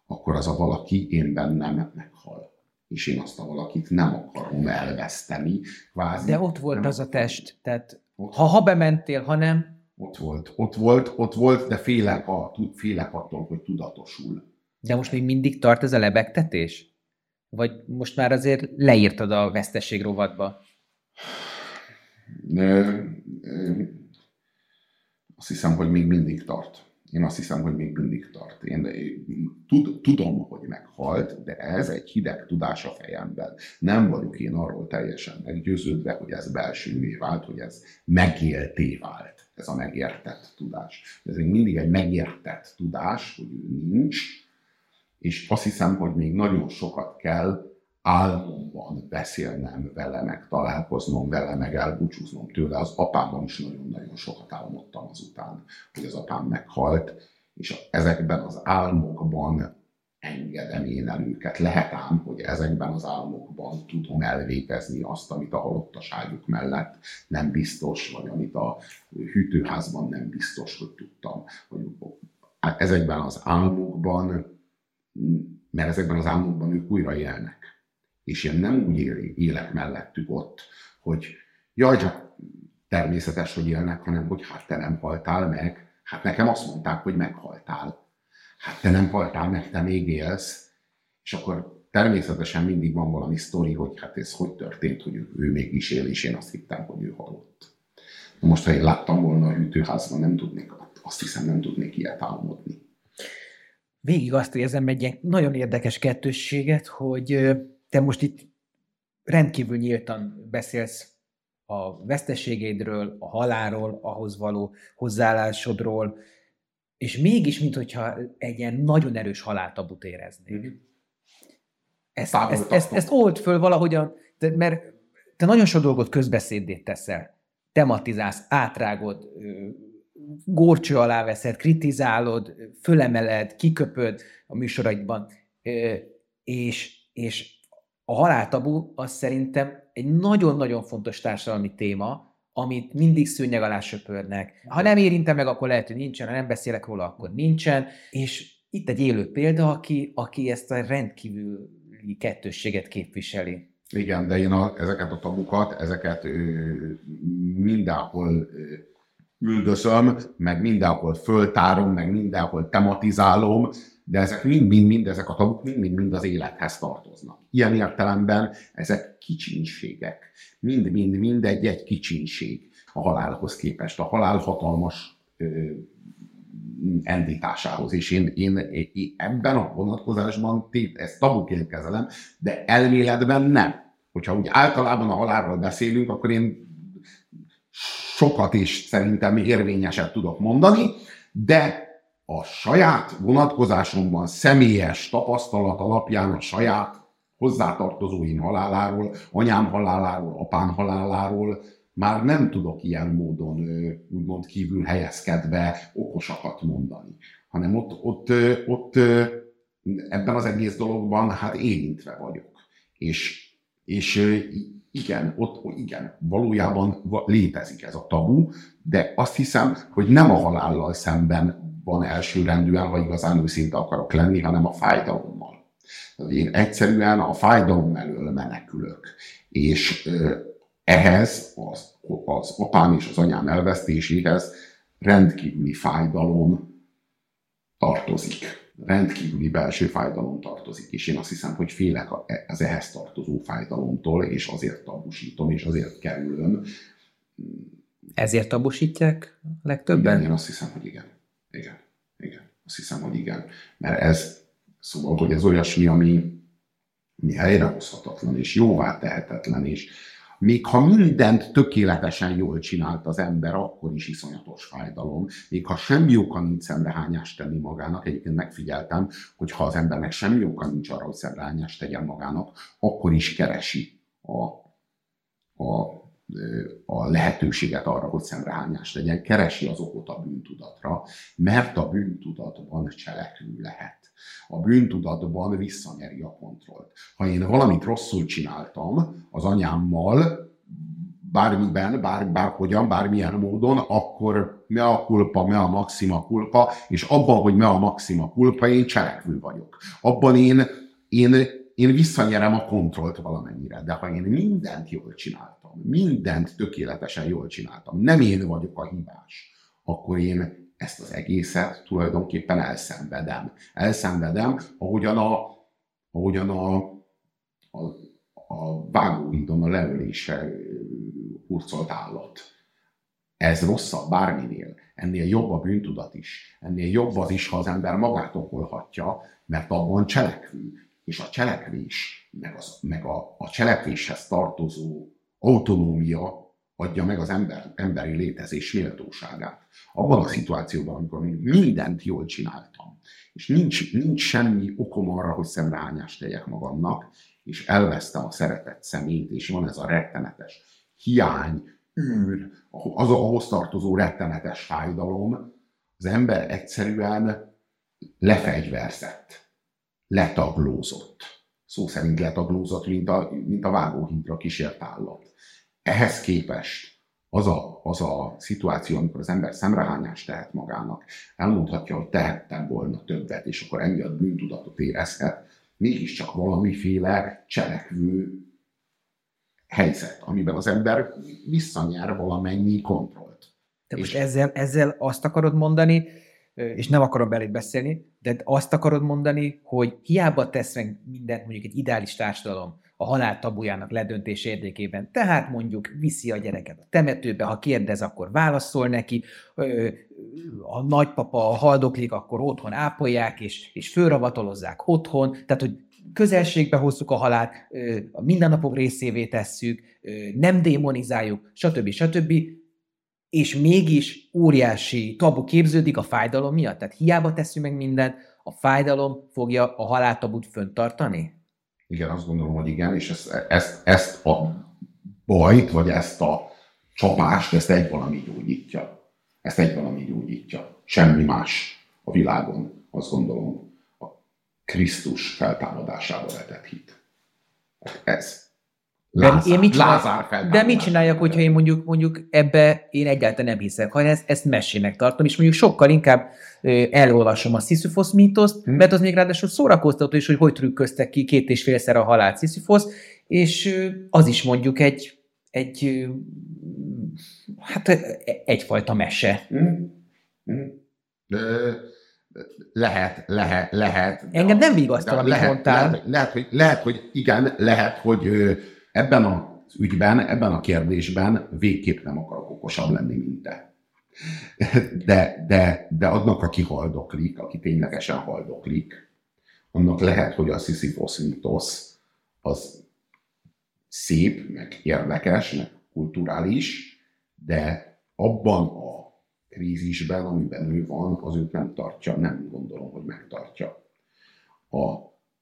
akkor az a valaki én bennem meghal. És én azt a valakit nem akarom elveszteni. Kvázi, de ott volt nem... az a test, tehát ott. Ha ha bementél, ha nem... Ott volt, ott volt, ott volt, de félek, a, félek attól, hogy tudatosul. De most még mindig tart ez a lebegtetés? Vagy most már azért leírtad a vesztesség rovatba? Ö, ö, azt hiszem, hogy még mindig tart. Én azt hiszem, hogy még mindig tart. Én tud, tudom, hogy meghalt, de ez egy hideg tudás a fejemben. Nem vagyok én arról teljesen meggyőződve, hogy ez belsővé vált, hogy ez megélté vált. Ez a megértett tudás. Ez még mindig egy megértett tudás, hogy ő nincs, és azt hiszem, hogy még nagyon sokat kell álmomban beszélnem vele, meg találkoznom vele, meg elbúcsúznom tőle. Az apámban is nagyon-nagyon sokat álmodtam azután, hogy az apám meghalt, és ezekben az álmokban engedem én el őket. Lehet ám, hogy ezekben az álmokban tudom elvégezni azt, amit a halottaságuk mellett nem biztos, vagy amit a hűtőházban nem biztos, hogy tudtam. Ezekben az álmokban, mert ezekben az álmokban ők újra élnek. És én nem úgy élek mellettük ott, hogy jaj, természetes, hogy élnek, hanem hogy hát te nem haltál meg. Hát nekem azt mondták, hogy meghaltál. Hát te nem haltál meg, te még élsz. És akkor természetesen mindig van valami sztori, hogy hát ez hogy történt, hogy ő, ő mégis él, és én azt hittem, hogy ő halott. Na most, ha én láttam volna a hűtőházban, nem tudnék, azt hiszem nem tudnék ilyet álmodni. Végig azt érzem egy ilyen nagyon érdekes kettősséget, hogy te most itt rendkívül nyíltan beszélsz a veszteségédről, a halálról, ahhoz való hozzáállásodról, és mégis, minthogyha egy ilyen nagyon erős haláltabut éreznék. Mm-hmm. Ezt, ezt, ezt, ezt old föl valahogyan, mert te nagyon sok dolgot közbeszéddét teszel, tematizálsz, átrágod, górcső alá veszed, kritizálod, fölemeled, kiköpöd a műsoraidban, és, és a haláltabu az szerintem egy nagyon-nagyon fontos társadalmi téma, amit mindig szőnyeg alá söpörnek. Ha nem érintem meg, akkor lehet, hogy nincsen, ha nem beszélek róla, akkor nincsen. És itt egy élő példa, aki, aki ezt a rendkívüli kettősséget képviseli. Igen, de én a, ezeket a tabukat, ezeket ö, mindenhol ö, üldözöm, meg mindenhol föltárom, meg mindenhol tematizálom, de ezek mind-mind-mind, ezek a tabuk mind-mind az élethez tartoznak. Ilyen értelemben ezek kicsinségek. Mind-mind-mind egy-egy kicsinség a halálhoz képest. A halál hatalmas ö, endításához. És én, én, én ebben a vonatkozásban tét, ezt tabuként kezelem, de elméletben nem. Hogyha úgy általában a halálról beszélünk, akkor én sokat is szerintem érvényeset tudok mondani, de a saját vonatkozásomban személyes tapasztalat alapján a saját hozzátartozóim haláláról, anyám haláláról, apám haláláról már nem tudok ilyen módon úgymond kívül helyezkedve okosakat mondani, hanem ott, ott, ott ebben az egész dologban hát érintve vagyok. És, és igen, ott igen, valójában létezik ez a tabu, de azt hiszem, hogy nem a halállal szemben van elsőrendűen, ha igazán őszinte akarok lenni, hanem a fájdalommal. Én egyszerűen a fájdalom elől menekülök. És ehhez, az, az apám és az anyám elvesztéséhez rendkívüli fájdalom tartozik. Rendkívüli belső fájdalom tartozik. És én azt hiszem, hogy félek az ehhez tartozó fájdalomtól, és azért tabusítom, és azért kerülöm. Ezért tabusítják legtöbben? Igen, én azt hiszem, hogy igen. Igen, igen. Azt hiszem, hogy igen. Mert ez, szóval, hogy ez olyasmi, ami, ami helyrehozhatatlan, és jóvá tehetetlen, és még ha mindent tökéletesen jól csinált az ember, akkor is iszonyatos fájdalom. Még ha semmi oka nincs szemrehányást tenni magának, egyébként megfigyeltem, hogy ha az embernek semmi oka nincs arra, hogy szemrehányást tegyen magának, akkor is keresi a, a a lehetőséget arra, hogy szemrehányást legyen, keresi az okot a bűntudatra, mert a bűntudatban cselekvő lehet. A bűntudatban visszanyeri a kontrollt. Ha én valamit rosszul csináltam az anyámmal, bármiben, bár, bárhogyan, bármilyen módon, akkor me a kulpa, me a maxima kulpa, és abban, hogy me a maxima kulpa, én cselekvő vagyok. Abban én, én, én visszanyerem a kontrollt valamennyire, de ha én mindent jól csináltam, mindent tökéletesen jól csináltam, nem én vagyok a hibás, akkor én ezt az egészet tulajdonképpen elszenvedem. Elszenvedem, ahogyan a, ahogyan a, a, a vágóhídon a leölése hurcolt állat. Ez rosszabb bárminél. Ennél jobb a bűntudat is. Ennél jobb az is, ha az ember magát okolhatja, mert abban cselekvő. És a cselekvés, meg, az, meg a, a cselekvéshez tartozó autonómia adja meg az ember, emberi létezés méltóságát. Abban a szituációban, amikor mindent jól csináltam, és nincs, nincs semmi okom arra, hogy szemrehányást tegyek magamnak, és elvesztem a szeretett szemét, és van ez a rettenetes hiány, űr, az ahhoz tartozó rettenetes fájdalom, az ember egyszerűen lefegyverzett, letaglózott. Szó szerint letaglózott, mint a, mint a vágóhídra kísért állat. Ehhez képest az a, az a szituáció, amikor az ember szemrehányást tehet magának, elmondhatja, hogy tehettem volna többet, és akkor emiatt bűntudatot érezhet, mégiscsak valamiféle cselekvő helyzet, amiben az ember visszanyer valamennyi kontrollt. Te most ezzel, ezzel azt akarod mondani, és nem akarom beléd beszélni, de azt akarod mondani, hogy hiába tesz meg mindent mondjuk egy ideális társadalom a halál tabujának ledöntése érdekében. Tehát mondjuk viszi a gyereket a temetőbe, ha kérdez, akkor válaszol neki, a nagypapa haldoklik, akkor otthon ápolják, és, és fölravatolozzák otthon, tehát hogy közelségbe hozzuk a halált, a mindennapok részévé tesszük, nem démonizáljuk, stb. stb. És mégis óriási tabu képződik a fájdalom miatt. Tehát hiába teszünk meg mindent, a fájdalom fogja a haláltabut fönntartani? Igen, azt gondolom, hogy igen, és ezt, ezt, ezt a bajt, vagy ezt a csapást, ezt egy valami gyógyítja. Ezt egy valami gyógyítja. Semmi más a világon, azt gondolom, a Krisztus feltámadásába vetett hit. Ez. Lázár, de, Lázár de mit csináljak, hogyha én mondjuk, mondjuk ebbe én egyáltalán nem hiszek, hanem ezt, ezt mesének tartom, és mondjuk sokkal inkább elolvasom a Sisyphos mítoszt, hmm. mert az még ráadásul szórakoztató is, hogy hogy trükköztek ki két és félszer a halált Sisyphos, és az is mondjuk egy, egy hát egyfajta mese. Hmm. Hmm. Lehet, lehet, lehet. Engem nem vigasztal, amit lehet, mondtál. Lehet, lehet, hogy, lehet, hogy igen, lehet, hogy ebben az ügyben, ebben a kérdésben végképp nem akarok okosabb lenni, mint te. De, de, de annak, aki haldoklik, aki ténylegesen haldoklik, annak lehet, hogy a Sisyphos mítosz az szép, meg érdekes, meg kulturális, de abban a krízisben, amiben ő van, az őt nem tartja, nem gondolom, hogy megtartja. A,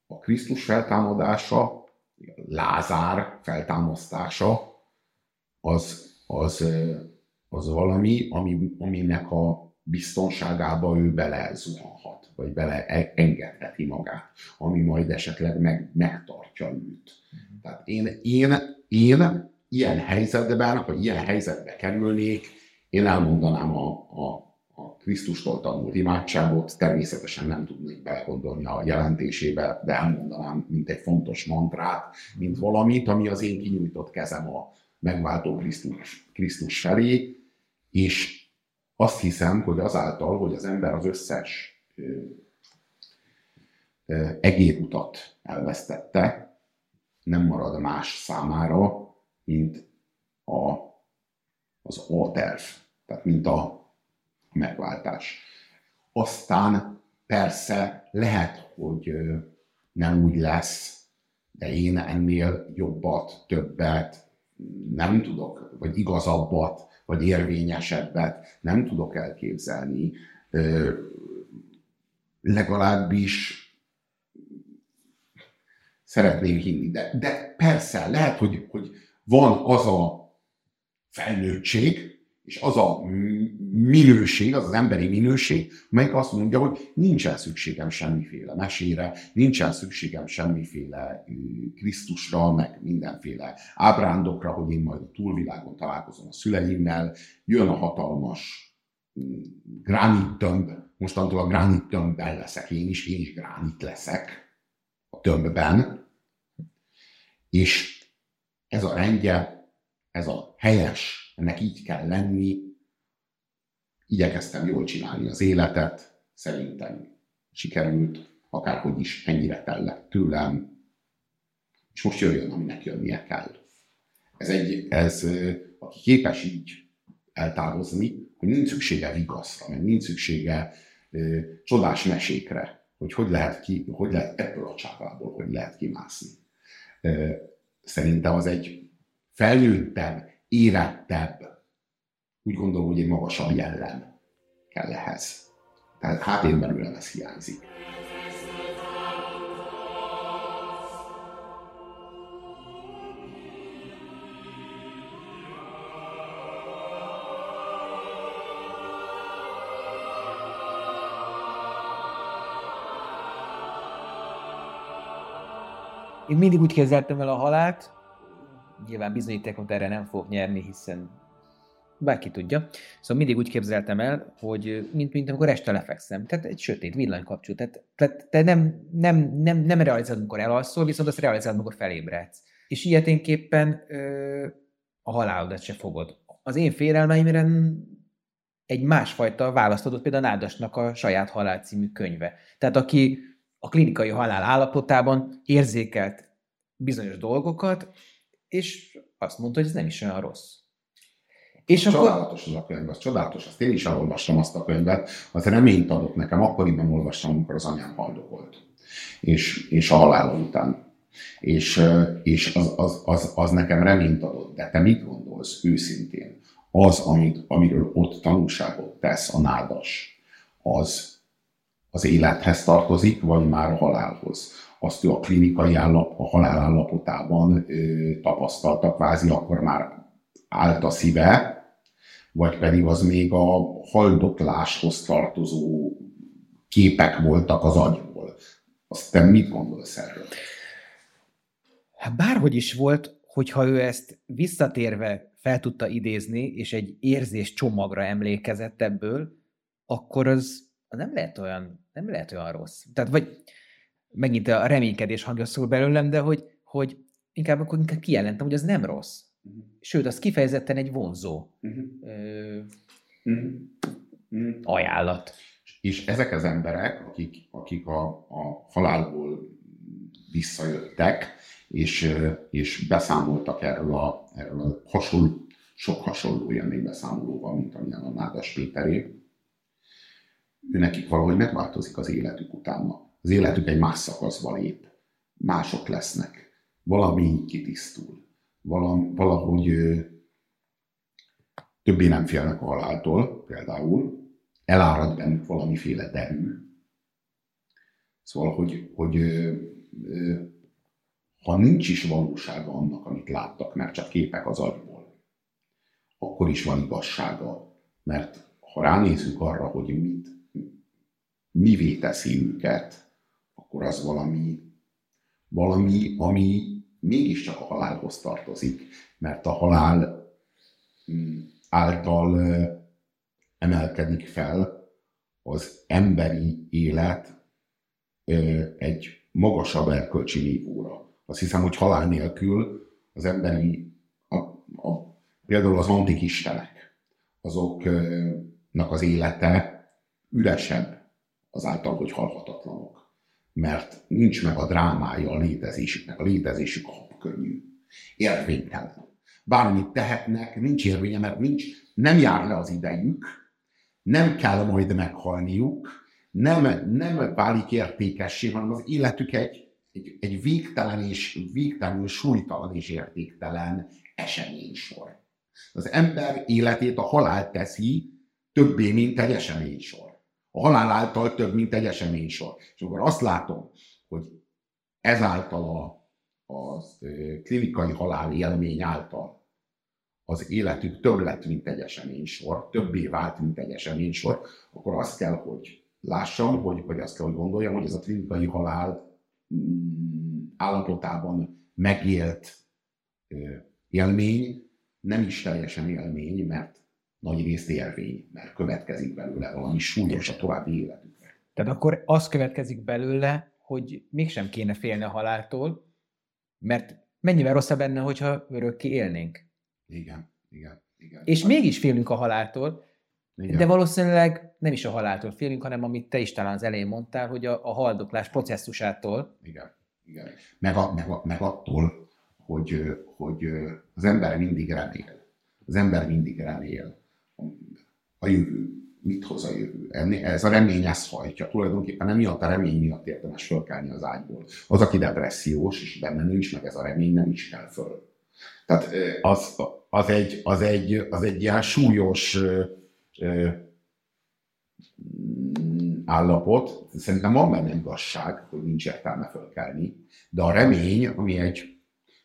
a Krisztus feltámadása, Lázár feltámasztása az, az, az valami, ami, aminek a biztonságába ő belezuhanhat, vagy beleengedheti magát, ami majd esetleg meg, megtartja őt. Mm. Tehát én, én, én ilyen helyzetben, ha ilyen helyzetbe kerülnék, én elmondanám a, a a Krisztustól tanult imádságot, természetesen nem tudnék belegondolni a jelentésébe, de elmondanám, mint egy fontos mantrát, mint valamit, ami az én kinyújtott kezem a megváltó Krisztus, Krisztus felé, és azt hiszem, hogy azáltal, hogy az ember az összes ö, ö, egérutat elvesztette, nem marad más számára, mint a, az alterv, tehát mint a megváltás. Aztán persze lehet, hogy nem úgy lesz, de én ennél jobbat, többet nem tudok, vagy igazabbat, vagy érvényesebbet nem tudok elképzelni. Legalábbis szeretném hinni. De, de persze lehet, hogy, hogy van az a felnőttség, és az a minőség, az az emberi minőség, amelyik azt mondja, hogy nincsen szükségem semmiféle mesére, nincsen szükségem semmiféle Krisztusra, meg mindenféle ábrándokra, hogy én majd a túlvilágon találkozom a szüleimmel, jön a hatalmas gránittömb, mostantól a gránittömbben leszek én is, én is gránit leszek a tömbben, és ez a rendje, ez a helyes, ennek így kell lenni, igyekeztem jól csinálni az életet, szerintem sikerült, akárhogy is ennyire tellett tőlem, és most jöjjön, aminek jönnie kell. Ez egy, ez, aki képes így eltávozni, hogy nincs szüksége vigaszra, meg nincs szüksége ö, csodás mesékre, hogy hogy lehet, ki, hogy lehet ebből a csávából, hogy lehet kimászni. Ö, szerintem az egy felnőttebb, érettebb, úgy gondolom, hogy egy magasabb jellem kell ehhez. Tehát hát én belőlem ez hiányzik. Én mindig úgy kezeltem el a halált, nyilván bizonyítékot erre nem fogok nyerni, hiszen bárki tudja. Szóval mindig úgy képzeltem el, hogy mint, mint amikor este lefekszem. Tehát egy sötét villanykapcsoló. Tehát, tehát te nem, nem, nem, nem realizálod, amikor elalszol, viszont azt realizálod, amikor felébredsz. És ilyeténképpen ö, a halálodat se fogod. Az én félelmeimre egy másfajta választ adott például Nádasnak a Saját halál című könyve. Tehát aki a klinikai halál állapotában érzékelt bizonyos dolgokat, és azt mondta, hogy ez nem is olyan rossz. És akkor... Csodálatos az a könyv, az csodálatos, azt én is elolvastam azt a könyvet, az reményt adott nekem, akkoriban olvastam, amikor az anyám haldokolt, és, és a halála után. És, és az, az, az, az nekem reményt adott, de te mit gondolsz őszintén? Az, amit, amiről ott tanúságot tesz a Nádas, az az élethez tartozik, vagy már a halálhoz? Azt ő a klinikai állap, a halál állapotában ö, tapasztalta, kvázi akkor már állt a szíve, vagy pedig az még a haldokláshoz tartozó képek voltak az agyból. Azt te mit gondolsz erről? Hát bárhogy is volt, hogyha ő ezt visszatérve fel tudta idézni, és egy érzés csomagra emlékezett ebből, akkor az nem lehet olyan, nem lehet olyan rossz. Tehát vagy megint a reménykedés hangja szól belőlem, de hogy, hogy inkább akkor inkább kijelentem, hogy az nem rossz. Sőt, az kifejezetten egy vonzó uh-huh. Ö, uh-huh. Uh-huh. ajánlat. És ezek az emberek, akik, akik a, a halálból visszajöttek, és, és beszámoltak erről a, erről a hasonló, sok hasonló élmény beszámolóval, mint amilyen a Nádas Péteré, őnekik valahogy megváltozik az életük utána. Az életük egy más szakaszba lép. Mások lesznek. Valami kitisztul. Valahogy ö, többé nem félnek a haláltól, például elárad bennük valamiféle derű. Szóval, hogy, hogy ö, ö, ha nincs is valósága annak, amit láttak, mert csak képek az agyból, akkor is van igazsága. Mert ha ránézzük arra, hogy mit, mivé teszi őket, akkor az valami, valami, ami mégiscsak a halálhoz tartozik, mert a halál által emelkedik fel az emberi élet egy magasabb erkölcsi nívóra. Azt hiszem, hogy halál nélkül az emberi, a, a, például az antik istenek, azoknak az élete üresebb azáltal, hogy halhatatlanok. Mert nincs meg a drámája a létezésüknek, a létezésük habkönnyű, érvénytelen. Bármit tehetnek, nincs érvénye, mert nincs, nem jár le az idejük, nem kell majd meghalniuk, nem, nem válik értékessé, hanem az életük egy, egy, egy végtelen és végtelenül súlytalan és értéktelen eseménysor. Az ember életét a halál teszi többé, mint egy eseménysor. A halál által több, mint egy eseménysor. És akkor azt látom, hogy ezáltal a, a klinikai halál élmény által az életük több lett, mint egy eseménysor, többé vált, mint egy eseménysor, akkor azt kell, hogy lássam, hogy, vagy azt kell, hogy gondoljam, hogy ez a klinikai halál állapotában megélt élmény nem is teljesen élmény, mert nagyrészt érvény, mert következik belőle valami súlyos a további életükre. Tehát akkor az következik belőle, hogy mégsem kéne félni a haláltól, mert mennyivel rosszabb benne, hogyha örökké élnénk. Igen, igen, igen. És hát mégis félünk a haláltól, igen. De valószínűleg nem is a haláltól félünk, hanem amit te is talán az elején mondtál, hogy a, a haldoklás processzusától. Igen, igen. Meg, a, meg, a, meg attól, hogy, hogy az ember mindig remél. Az ember mindig remél. A jövő. Mit hoz a jövő? Ez a remény ezt hajtja. Tulajdonképpen nem miatt a remény miatt érdemes fölkelni az ágyból. Az, aki depressziós, és benne nincs meg ez a remény, nem is kell föl. Tehát az, az, egy, az, egy, az egy ilyen súlyos állapot. Szerintem van benne igazság, hogy nincs értelme fölkelni. De a remény, ami egy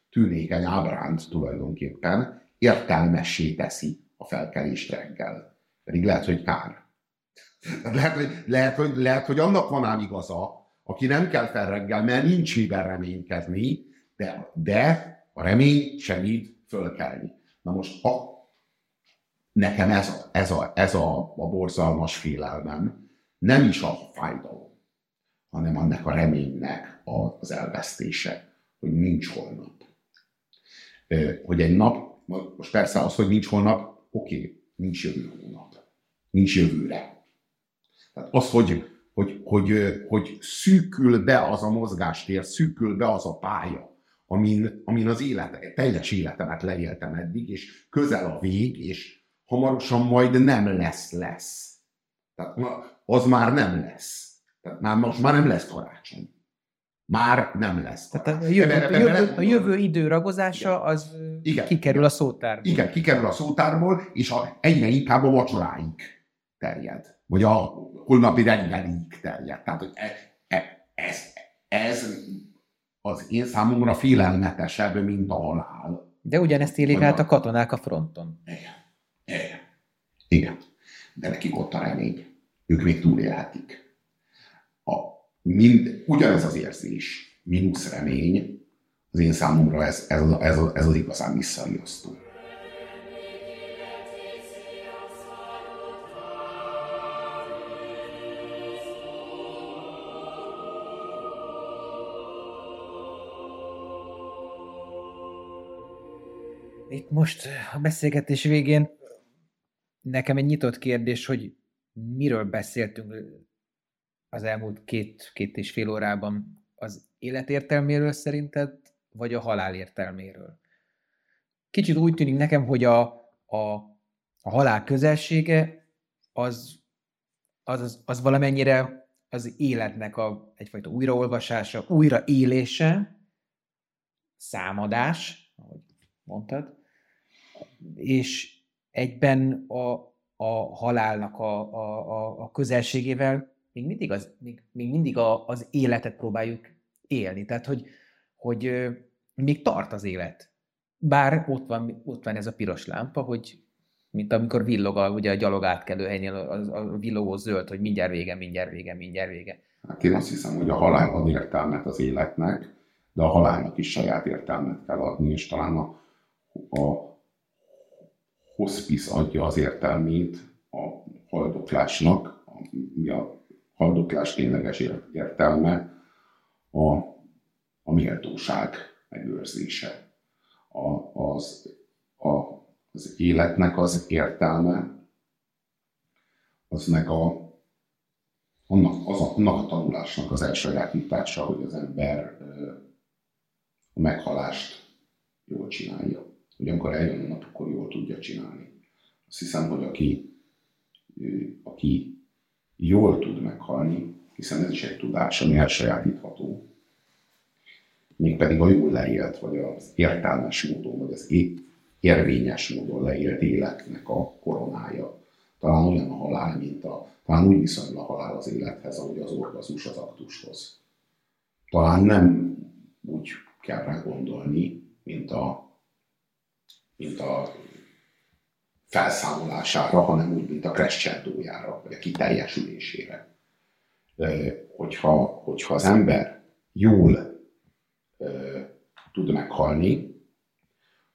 tűnékeny ábránt tulajdonképpen, értelmessé teszi a felkelést reggel. Pedig lehet, hogy kár. Lehet, hogy, lehet, hogy, lehet, hogy annak van ám igaza, aki nem kell fel reggel, mert nincs miben reménykedni, De, de a remény segít fölkelni. Na most a, nekem ez, a, ez, a, ez a, a borzalmas félelmem nem is a fájdalom, hanem annak a reménynek az elvesztése, hogy nincs holnap. Hogy egy nap, most persze az, hogy nincs holnap, oké, okay, nincs jövő hónap, nincs jövőre. Tehát az, hogy, hogy, hogy, hogy szűkül be az a mozgástér, szűkül be az a pálya, amin, amin az élet, teljes életemet leéltem eddig, és közel a vég, és hamarosan majd nem lesz lesz. Tehát az már nem lesz. Tehát már, most már nem lesz karácsony. Már nem lesz. Tehát a jövő, ebben, ebben jövő, a jövő idő ragozása az igen, kikerül a szótárból. Igen, kikerül a szótárból, és a, egyre inkább a vacsoráig terjed. Vagy a holnapi reggelig terjed. Tehát, hogy e, e, ez, ez az én számomra félelmetesebb, mint a halál. De ugyanezt élik át a katonák a fronton. Igen. Igen. Igen. De nekik ott a remény. Ők még túlélhetik. A Mind, ugyanez az érzés, mínusz remény, az én számomra ez, ez, ez, ez az igazán visszariasztó. Itt most a beszélgetés végén nekem egy nyitott kérdés, hogy miről beszéltünk az elmúlt két, két és fél órában, az élet értelméről szerinted, vagy a halál értelméről? Kicsit úgy tűnik nekem, hogy a, a, a halál közelsége az, az, az, az valamennyire az életnek a, egyfajta újraolvasása, újraélése, számadás, ahogy mondtad, és egyben a, a halálnak a, a, a közelségével Még mindig, az, még, még mindig a, az életet próbáljuk élni. Tehát, hogy, hogy euh, még tart az élet. Bár ott van, ott van ez a piros lámpa, hogy mint amikor villog a, ugye a gyalog átkelőhelynél a, a villogó zöld, hogy mindjárt vége, mindjárt vége, mindjárt vége. Hát én azt hiszem, hogy a halál ad értelmet az életnek, de a halálnak is saját értelmet kell adni, és talán a, a hospice adja az értelmét a haldoklásnak, ami a haldoklás tényleges értelme a, a méltóság megőrzése. A, az, a, az életnek az értelme, az meg a, annak, az a, annak a tanulásnak az elsajátítása, hogy az ember a meghalást jól csinálja. Hogy amikor eljön a nap, akkor jól tudja csinálni. Azt hiszem, hogy aki, aki jól tud meghalni, hiszen ez is egy tudás, ami elsajátítható. Mégpedig a jól leélt, vagy az értelmes módon, vagy az érvényes módon leélt életnek a koronája. Talán olyan a halál, mint a... Talán úgy viszonyul a halál az élethez, ahogy az orgazmus az aktushoz. Talán nem úgy kell rá gondolni, mint a, mint a felszámolására, hanem úgy, mint a crescendójára, vagy a kiteljesülésére. Hogyha, hogyha az ember jól ö, tud meghalni,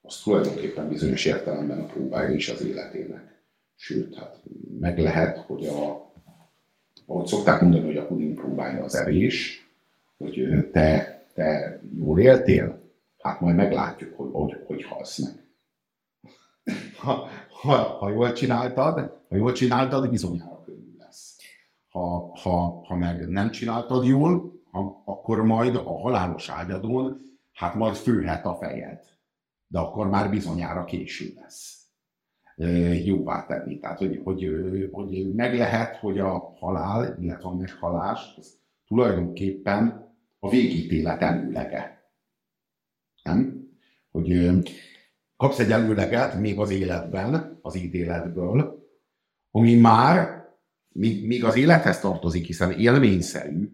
az tulajdonképpen bizonyos értelemben a próbálja is az életének. Sőt, hát meg lehet, hogy a, ahogy szokták mondani, hogy a puding próbálja az erés, hogy te, te jól éltél, hát majd meglátjuk, hogy hogy, hogy halsz meg. Ha, ha, ha jól csináltad, ha jól csináltad, bizonyára könnyű lesz. Ha, ha, ha meg nem csináltad jól, ha, akkor majd a halálos ágyadon, hát majd főhet a fejed. De akkor már bizonyára késő lesz e, jóvá tenni. Tehát, hogy, hogy, hogy meg lehet, hogy a halál, illetve a meghalás, az tulajdonképpen a végítélet előlege. Nem? Hogy... Kapsz egy előleget még az életben, az ítéletből, ami már még az élethez tartozik, hiszen élményszerű,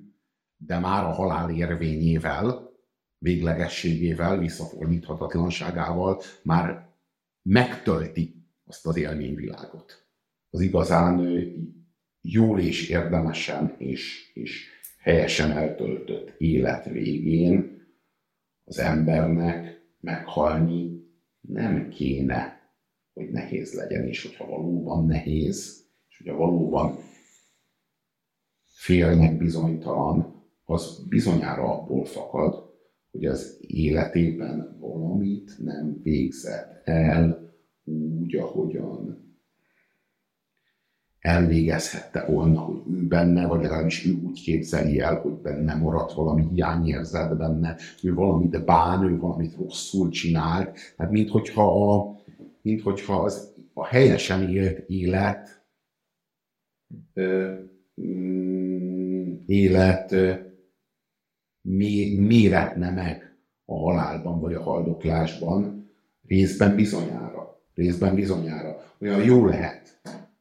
de már a halál érvényével, véglegességével, visszafordíthatatlanságával már megtölti azt az élményvilágot. Az igazán jól és érdemesen és, és helyesen eltöltött élet végén az embernek meghalni nem kéne, hogy nehéz legyen, és hogyha valóban nehéz, és hogyha valóban félnek bizonytalan, az bizonyára abból fakad, hogy az életében valamit nem végzett el úgy, ahogyan elvégezhette volna, hogy ő benne, vagy legalábbis ő úgy képzeli el, hogy benne maradt valami hiányérzet benne, ő valamit bán, ő valamit rosszul csinált. Tehát minthogyha a, minthogyha az, a helyesen élt élet, ö, élet mé, méretne meg a halálban, vagy a haldoklásban, részben bizonyára, részben bizonyára. Olyan jó lehet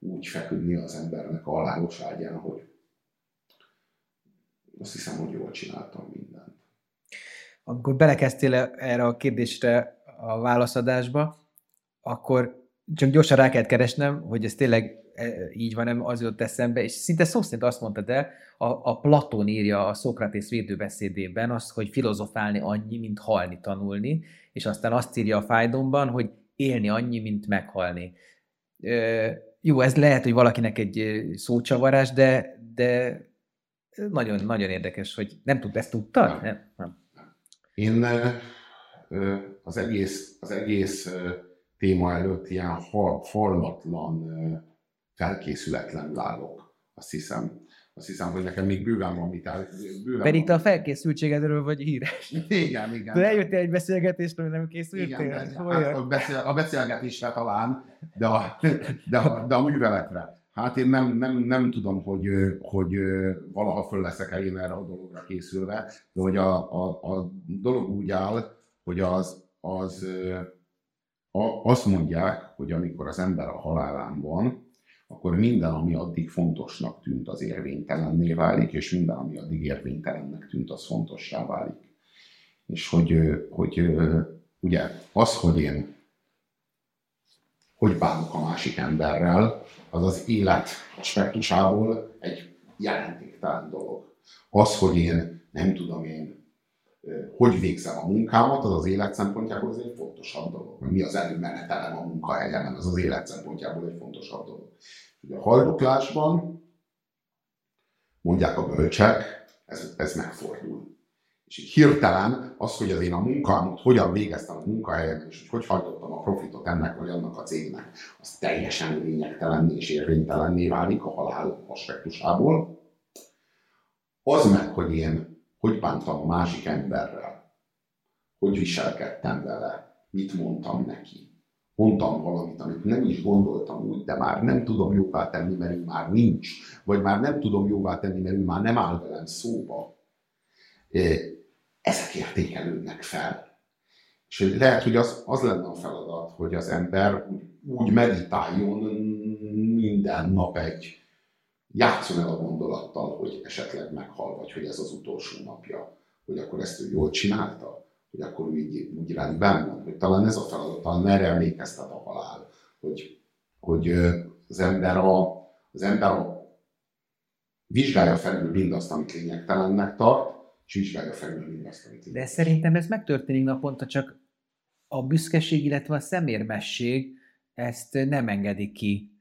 úgy feküdni az embernek a halálos ágyán, hogy azt hiszem, hogy jól csináltam mindent. Amikor belekezdtél erre a kérdésre a válaszadásba, akkor csak gyorsan rá kellett keresnem, hogy ez tényleg így van, nem az jutott eszembe, és szinte szó szerint azt mondtad el, a, a Platón írja a Szókratész védőbeszédében azt, hogy filozofálni annyi, mint halni, tanulni, és aztán azt írja a Phaidónban, hogy élni annyi, mint meghalni. Ö, Jó, ez lehet, hogy valakinek egy szócsavarás, de, de nagyon, nagyon érdekes, hogy nem tud, ezt tudtad? Nem. Nem. Én az egész, az egész téma előtt ilyen hal, hallatlan, felkészületlen állok. Azt hiszem, azt hiszem, hogy nekem még bőven van mit áll. Pedig te a felkészültségedről vagy híres. Igen, igen. De eljöttél egy beszélgetést, ami nem készültél? Igen, hát a, beszél, a beszélgetésre talán, de a, de a, de a műveletre. Hát én nem, nem, nem tudom, hogy, hogy valaha föl leszek-e én erre a dologra készülve, de hogy a, a, a dolog úgy áll, hogy az, az, a, azt mondják, hogy amikor az ember a halálán van, akkor minden, ami addig fontosnak tűnt, az érvénytelenné válik, és minden, ami addig érvénytelennek tűnt, az fontossá válik. És hogy, hogy ugye az, hogy én hogy bánok a másik emberrel, az az élet aspektusából egy jelentéktelen dolog. Az, hogy én nem tudom én, hogy végzem a munkámat, az az élet szempontjából az egy fontosabb dolog. Mi az előmenetelem a munkahelyemen, az az élet szempontjából egy fontosabb dolog. Ugye a haldoklásban, mondják a bölcsek, ez, ez megfordul. És így hirtelen az, hogy az én a munkámat, hogyan végeztem a munkahelyemen, és hogy hogy hajtottam a profitot ennek vagy annak a cégnek, az teljesen lényegtelenné és érvénytelenné válik a halál aspektusából. Az meg, hogy én hogy bántam a másik emberrel, hogy viselkedtem vele, mit mondtam neki. Mondtam valamit, amit nem is gondoltam úgy, de már nem tudom jóvá tenni, mert ő már nincs, vagy már nem tudom jóvá tenni, mert ő már nem áll velem szóba. Ezek értékelődnek fel. És lehet, hogy az, az lenne a feladat, hogy az ember úgy meditáljon minden nap egy, játszom el a gondolattal, hogy esetleg meghal, vagy hogy ez az utolsó napja, hogy akkor ezt ő jól csinálta, hogy akkor ő így, úgy rendben van, hogy talán ez a feladat, talán erre emlékeztet a halál, hogy, hogy az ember, a, az ember a, vizsgálja felül mindazt, amit lényegtelennek tart, és vizsgálja felül mindazt, amit lényegtelennek. De szerintem ez megtörténik naponta, csak a büszkeség, illetve a szemérmesség ezt nem engedi ki.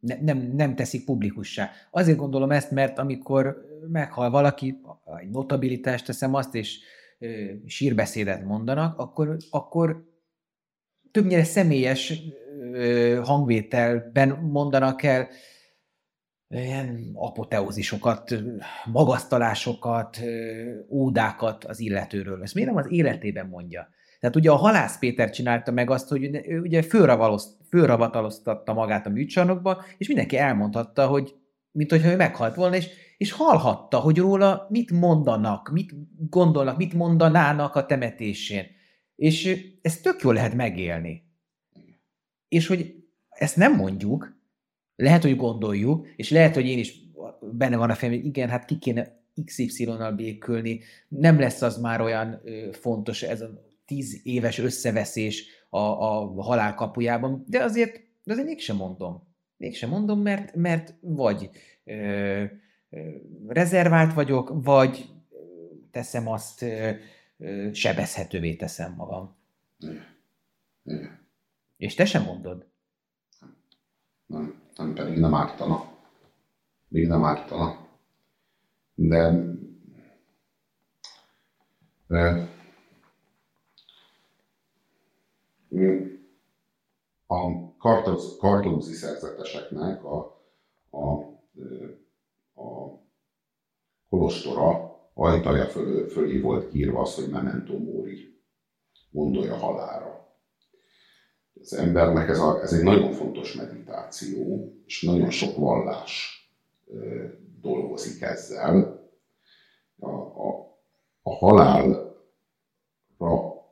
Ne, nem, nem teszik publikussá. Azért gondolom ezt, mert amikor meghal valaki, egy notabilitást teszem azt, és ö, sírbeszédet mondanak, akkor, akkor többnyire személyes ö, hangvételben mondanak el ilyen apoteózisokat, magasztalásokat, ö, ódákat az illetőről. Ezt miért nem az életében mondja? Tehát ugye a Halász Péter csinálta meg azt, hogy ő ugye fölravataloztatta magát a műcsarnokba, és mindenki elmondhatta, hogy mintha ő meghalt volna, és, és hallhatta, hogy róla mit mondanak, mit gondolnak, mit mondanának a temetésén. És ezt tök jól lehet megélni. És hogy ezt nem mondjuk, lehet, hogy gondoljuk, és lehet, hogy én is benne van a fejem, hogy igen, hát ki kéne iksz ipszilonnal békülni, nem lesz az már olyan fontos ez a tíz éves összeveszés a, a halál kapujában, de azért, de azért mégsem mondom. Mégsem mondom, mert, mert vagy ö, ö, rezervált vagyok, vagy teszem azt, ö, sebezhetővé teszem magam. Igen. Igen. És te sem mondod? Nem, nem pedig nem ártana. Még nem ártana. De... De... A kartózi szerzeteseknek a, a, a kolostora ajtaja föl, fölé volt kiírva az, hogy memento mori, gondolj a halálra. Az embernek ez, a, ez egy nagyon fontos meditáció, és nagyon sok vallás ö, dolgozik ezzel. A, a, a halálra,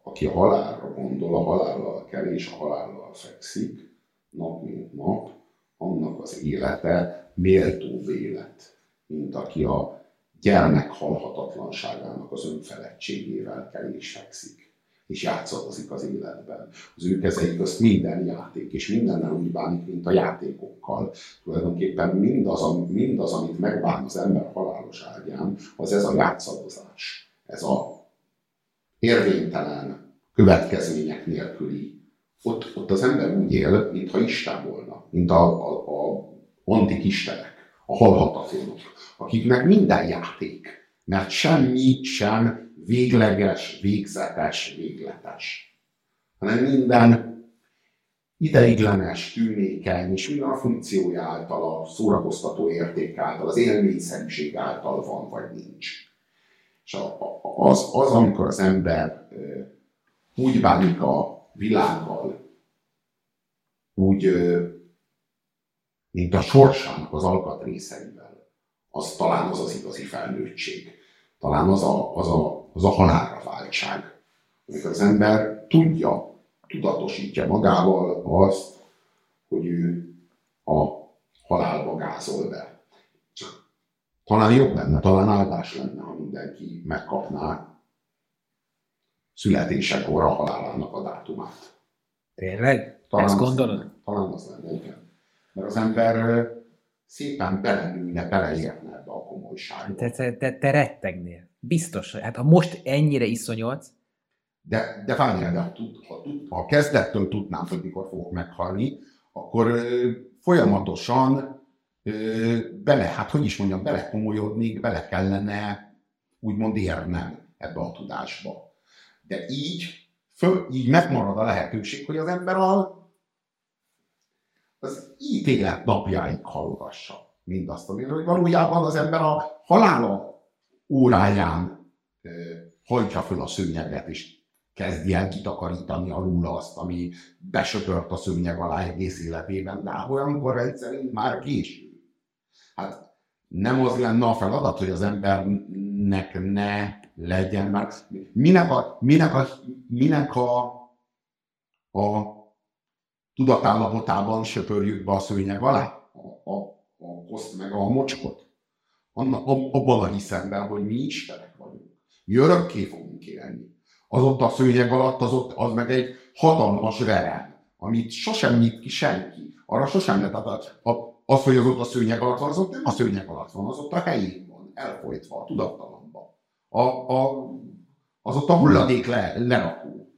aki a halálra gondol, a halállal kell és a halállal fekszik, nap mint nap, annak az élete méltóbb élet, mint aki a gyermek halhatatlanságának az önfeledtségével kell és fekszik, és játszadozik az életben. Az ő kezei közt minden játék, és mindennel úgy bánik, mint a játékokkal. Tulajdonképpen mindaz, a, mindaz amit megbán az ember halálos ágyán, az ez a játszadozás, ez a érvénytelen következmények nélküli. Ott, ott az ember úgy él, mintha Isten volna, mint a, a, a antik istenek, a halhatatlanok, akiknek minden játék, mert semmit sem végleges, végzetes, végletes, hanem minden ideiglenes, tűnékeny, és minden a funkciója által, a szórakoztató érték által, az élményszerűség által van, vagy nincs. És az, az, amikor az ember úgy bánik a világgal, úgy, mint a sorsának az alkatrészeivel, az talán az az igazi felnőttség. Talán az a, az a, az a halálra váltság. Amikor az ember tudja, tudatosítja magával azt, hogy ő a halálba gázol be. Talán jobb lenne, talán áldás lenne, ha mindenki megkapná születésekor a halálának a dátumát. Tényleg? Talán ezt gondolod? Az, talán az lenne, igen. Mert az ember szépen belenülne, beleértne ebbe a komolyságot. Te, te, te, te rettegnél. Biztos. Hát ha most ennyire iszonyodsz. De, de várjál, de ha, tud, ha, tud, ha kezdettől tudnám, hogy mikor fogok meghalni, akkor folyamatosan bele, hát hogy is mondjam, belekomolyodnék, bele kellene úgymond érnem ebbe a tudásba. De így, föl, így megmarad a lehetőség, hogy az ember a, az ítélet napjáig hallgassa mindazt, hogy valójában az ember a halála óráján hajtja föl a szőnyeget, és kezdj el kitakarítani alul azt, ami besöpört a szőnyeg alá egész életében, de olyankor egyszerint már késő. Hát nem az lenne a feladat, hogy az embernek ne legyen már... Minek a, minek a, minek a, a tudatállapotában söpörjük be a szőnyeg alá? A, a, a koszt meg a mocskot? Abban a hiszemben, hogy mi istenek vagyunk. Mi örökké fogunk élni. Az ott a szőnyeg alatt, az, ott, az meg egy hatalmas verem, amit sosem nyit ki senki. Arra sosem lehet, az, hogy az ott a szőnyeg alatt van, az ott nem a szőnyeg alatt van, az ott a helyén van, elfolytva, tudattalanban. A, a, az ott a hulladék le, lerakó.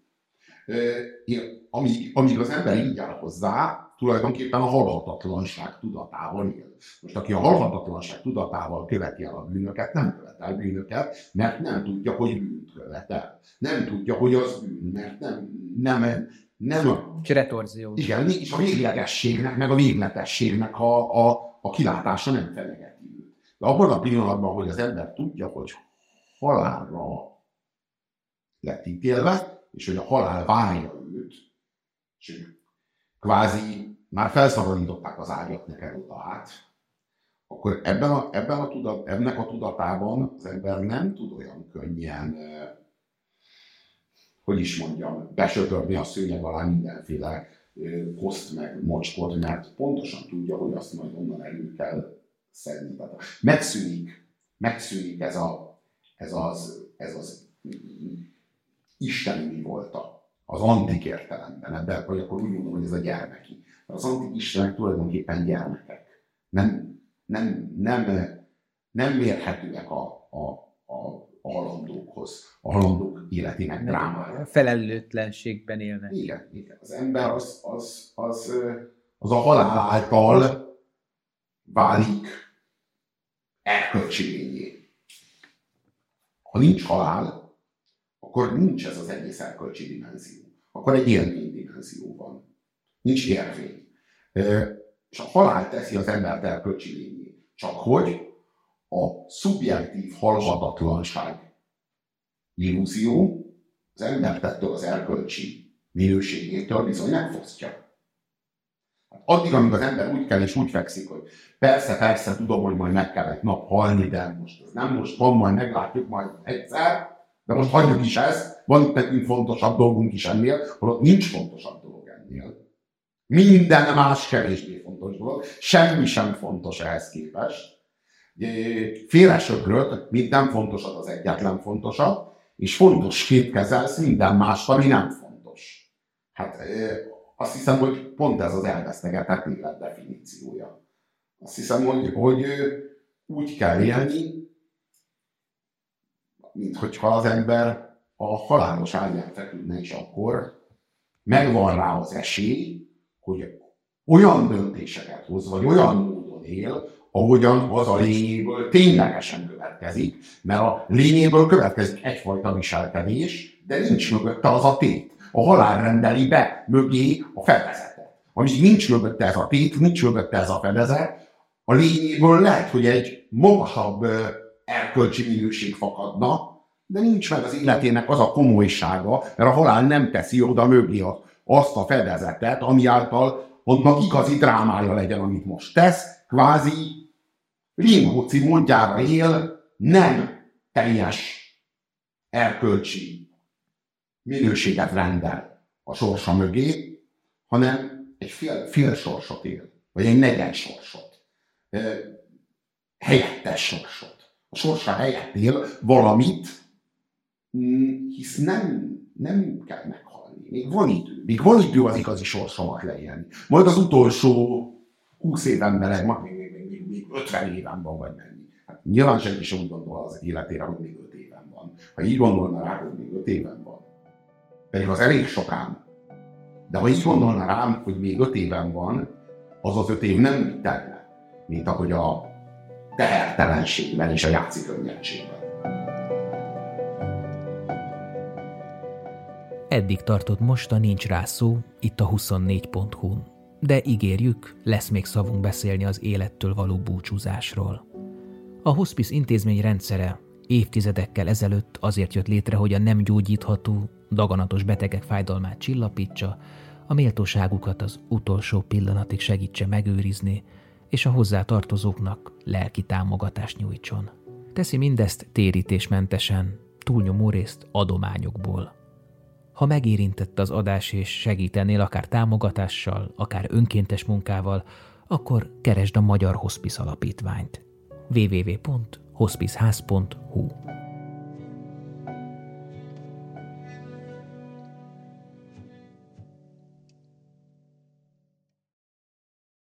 Amíg, amíg az ember így áll hozzá, tulajdonképpen a halhatatlanság tudatával él. Most aki a halhatatlanság tudatával követi el a bűnöket, nem követel bűnöket, mert nem tudja, hogy bűnt követel. Nem tudja, hogy az bűn, mert nem... nem, nem retorzió. Igen, és a véglegességnek, meg a végletességnek a, a, a kilátása nem felegeti őt. De abban a pillanatban, hogy az ember tudja, hogy halálra lett ítélve, és hogy a halál várja őt, és kvázi már felszabadították az ágyat nekem oda át, akkor ebben a, ebben a tudat, ennek a tudatában az ember nem tud olyan könnyen, hogy is mondjam, besöpörni a szőnyeg alá mindenféle koszt meg mocskot, mert pontosan tudja, hogy azt majd onnan elő kell szedni. Megszűnik, megszűnik ez, a, ez az, ez az isteni volta. Az antik értelemben, ebben, vagy akkor úgy mondom, hogy ez a gyermeki. Az antik istenek tulajdonképpen gyermekek. Nem, nem, nem, nem mérhetőek a, a, a a halandókhoz, a halandók életének drámája. Felelőtlenségben élnek. Igen, igen. Az ember az, az, az, az a halál által válik erkölcsilényé. Ha nincs halál, akkor nincs ez az egész erkölcsi dimenzió. Akkor egy élmény dimenzió van. Nincs érvény. És a halál teszi az embert erkölcsi lényé. Csak hogy a szubjektív halhatatlanság illúzió az embert ettől az erkölcsi minőségétől bizony megfosztja. Addig, amíg az ember úgy kell és úgy fekszik, hogy persze, persze, tudom, hogy majd meg kell egy nap halni, de most ez nem most van, majd meglátjuk majd egyszer, de most hagyjuk is ezt, van itt nekünk fontosabb dolgunk is ennél, holott nincs fontosabb dolog ennél. Minden más kevésbé fontos dolog, semmi sem fontos ehhez képest. Félesökrölt, minden fontosat az egyetlen fontosat, és fontos kép kezelsz minden mást, ami nem fontos. Hát azt hiszem, hogy pont ez az elvesztegetett élet definíciója. Azt hiszem, hogy, hogy úgy kell élni, minthogyha az ember a halálos ágyán feküdne, és akkor megvan rá az esély, hogy olyan döntéseket hoz, vagy olyan módon él, ahogyan az a lényéből ténylegesen következik, mert a lényéből következik egyfajta viselkedés, de nincs mögötte az a tét. A halál rendeli be mögé a fedezetet. Amíg nincs mögötte ez a tét, nincs mögötte ez a fedezet, a lényéből lehet, hogy egy magasabb erkölcsi minőség fakadna, de nincs meg az életének az a komolysága, mert a halál nem teszi oda mögé azt a fedezetet, ami által annak igazi drámája legyen, amit most tesz, kvázi Limóci mondjára él, nem teljes erkölcsi minőséget rendel a sorsa mögé, hanem egy fél, fél sorsot él, vagy egy negyed sorsot, helyettes sorsot. A sorsa helyett él valamit, hisz nem, nem kell meghalni. Még van idő. Még van idő az igazi sorsomat leélni. Majd az utolsó húsz évenben, majd még, még, még, még ötven éven van vagy menni. Hát nyilván senki sem úgy gondol az életére, hogy még öt éven van. Ha így gondolna rá, hogy még öt éven van, pedig az elég sokán. De ha így gondolna rám, hogy még öt éven van, az az öt év nem úgy telne, mint ahogy a tehertelenségben és a játszik önnyedségben. Eddig tartott most a Nincs Rá Szó, itt a huszonnégy pont hu-n. De ígérjük, lesz még szavunk beszélni az élettől való búcsúzásról. A hospice intézmény rendszere évtizedekkel ezelőtt azért jött létre, hogy a nem gyógyítható, daganatos betegek fájdalmát csillapítsa, a méltóságukat az utolsó pillanatig segítse megőrizni, és a hozzátartozóknak lelki támogatást nyújtson. Teszi mindezt térítésmentesen, túlnyomó részt adományokból. Ha megérintett az adás és segítenél akár támogatással, akár önkéntes munkával, akkor keresd a Magyar Hospice Alapítványt. double-u double-u double-u pont hospiceház pont hu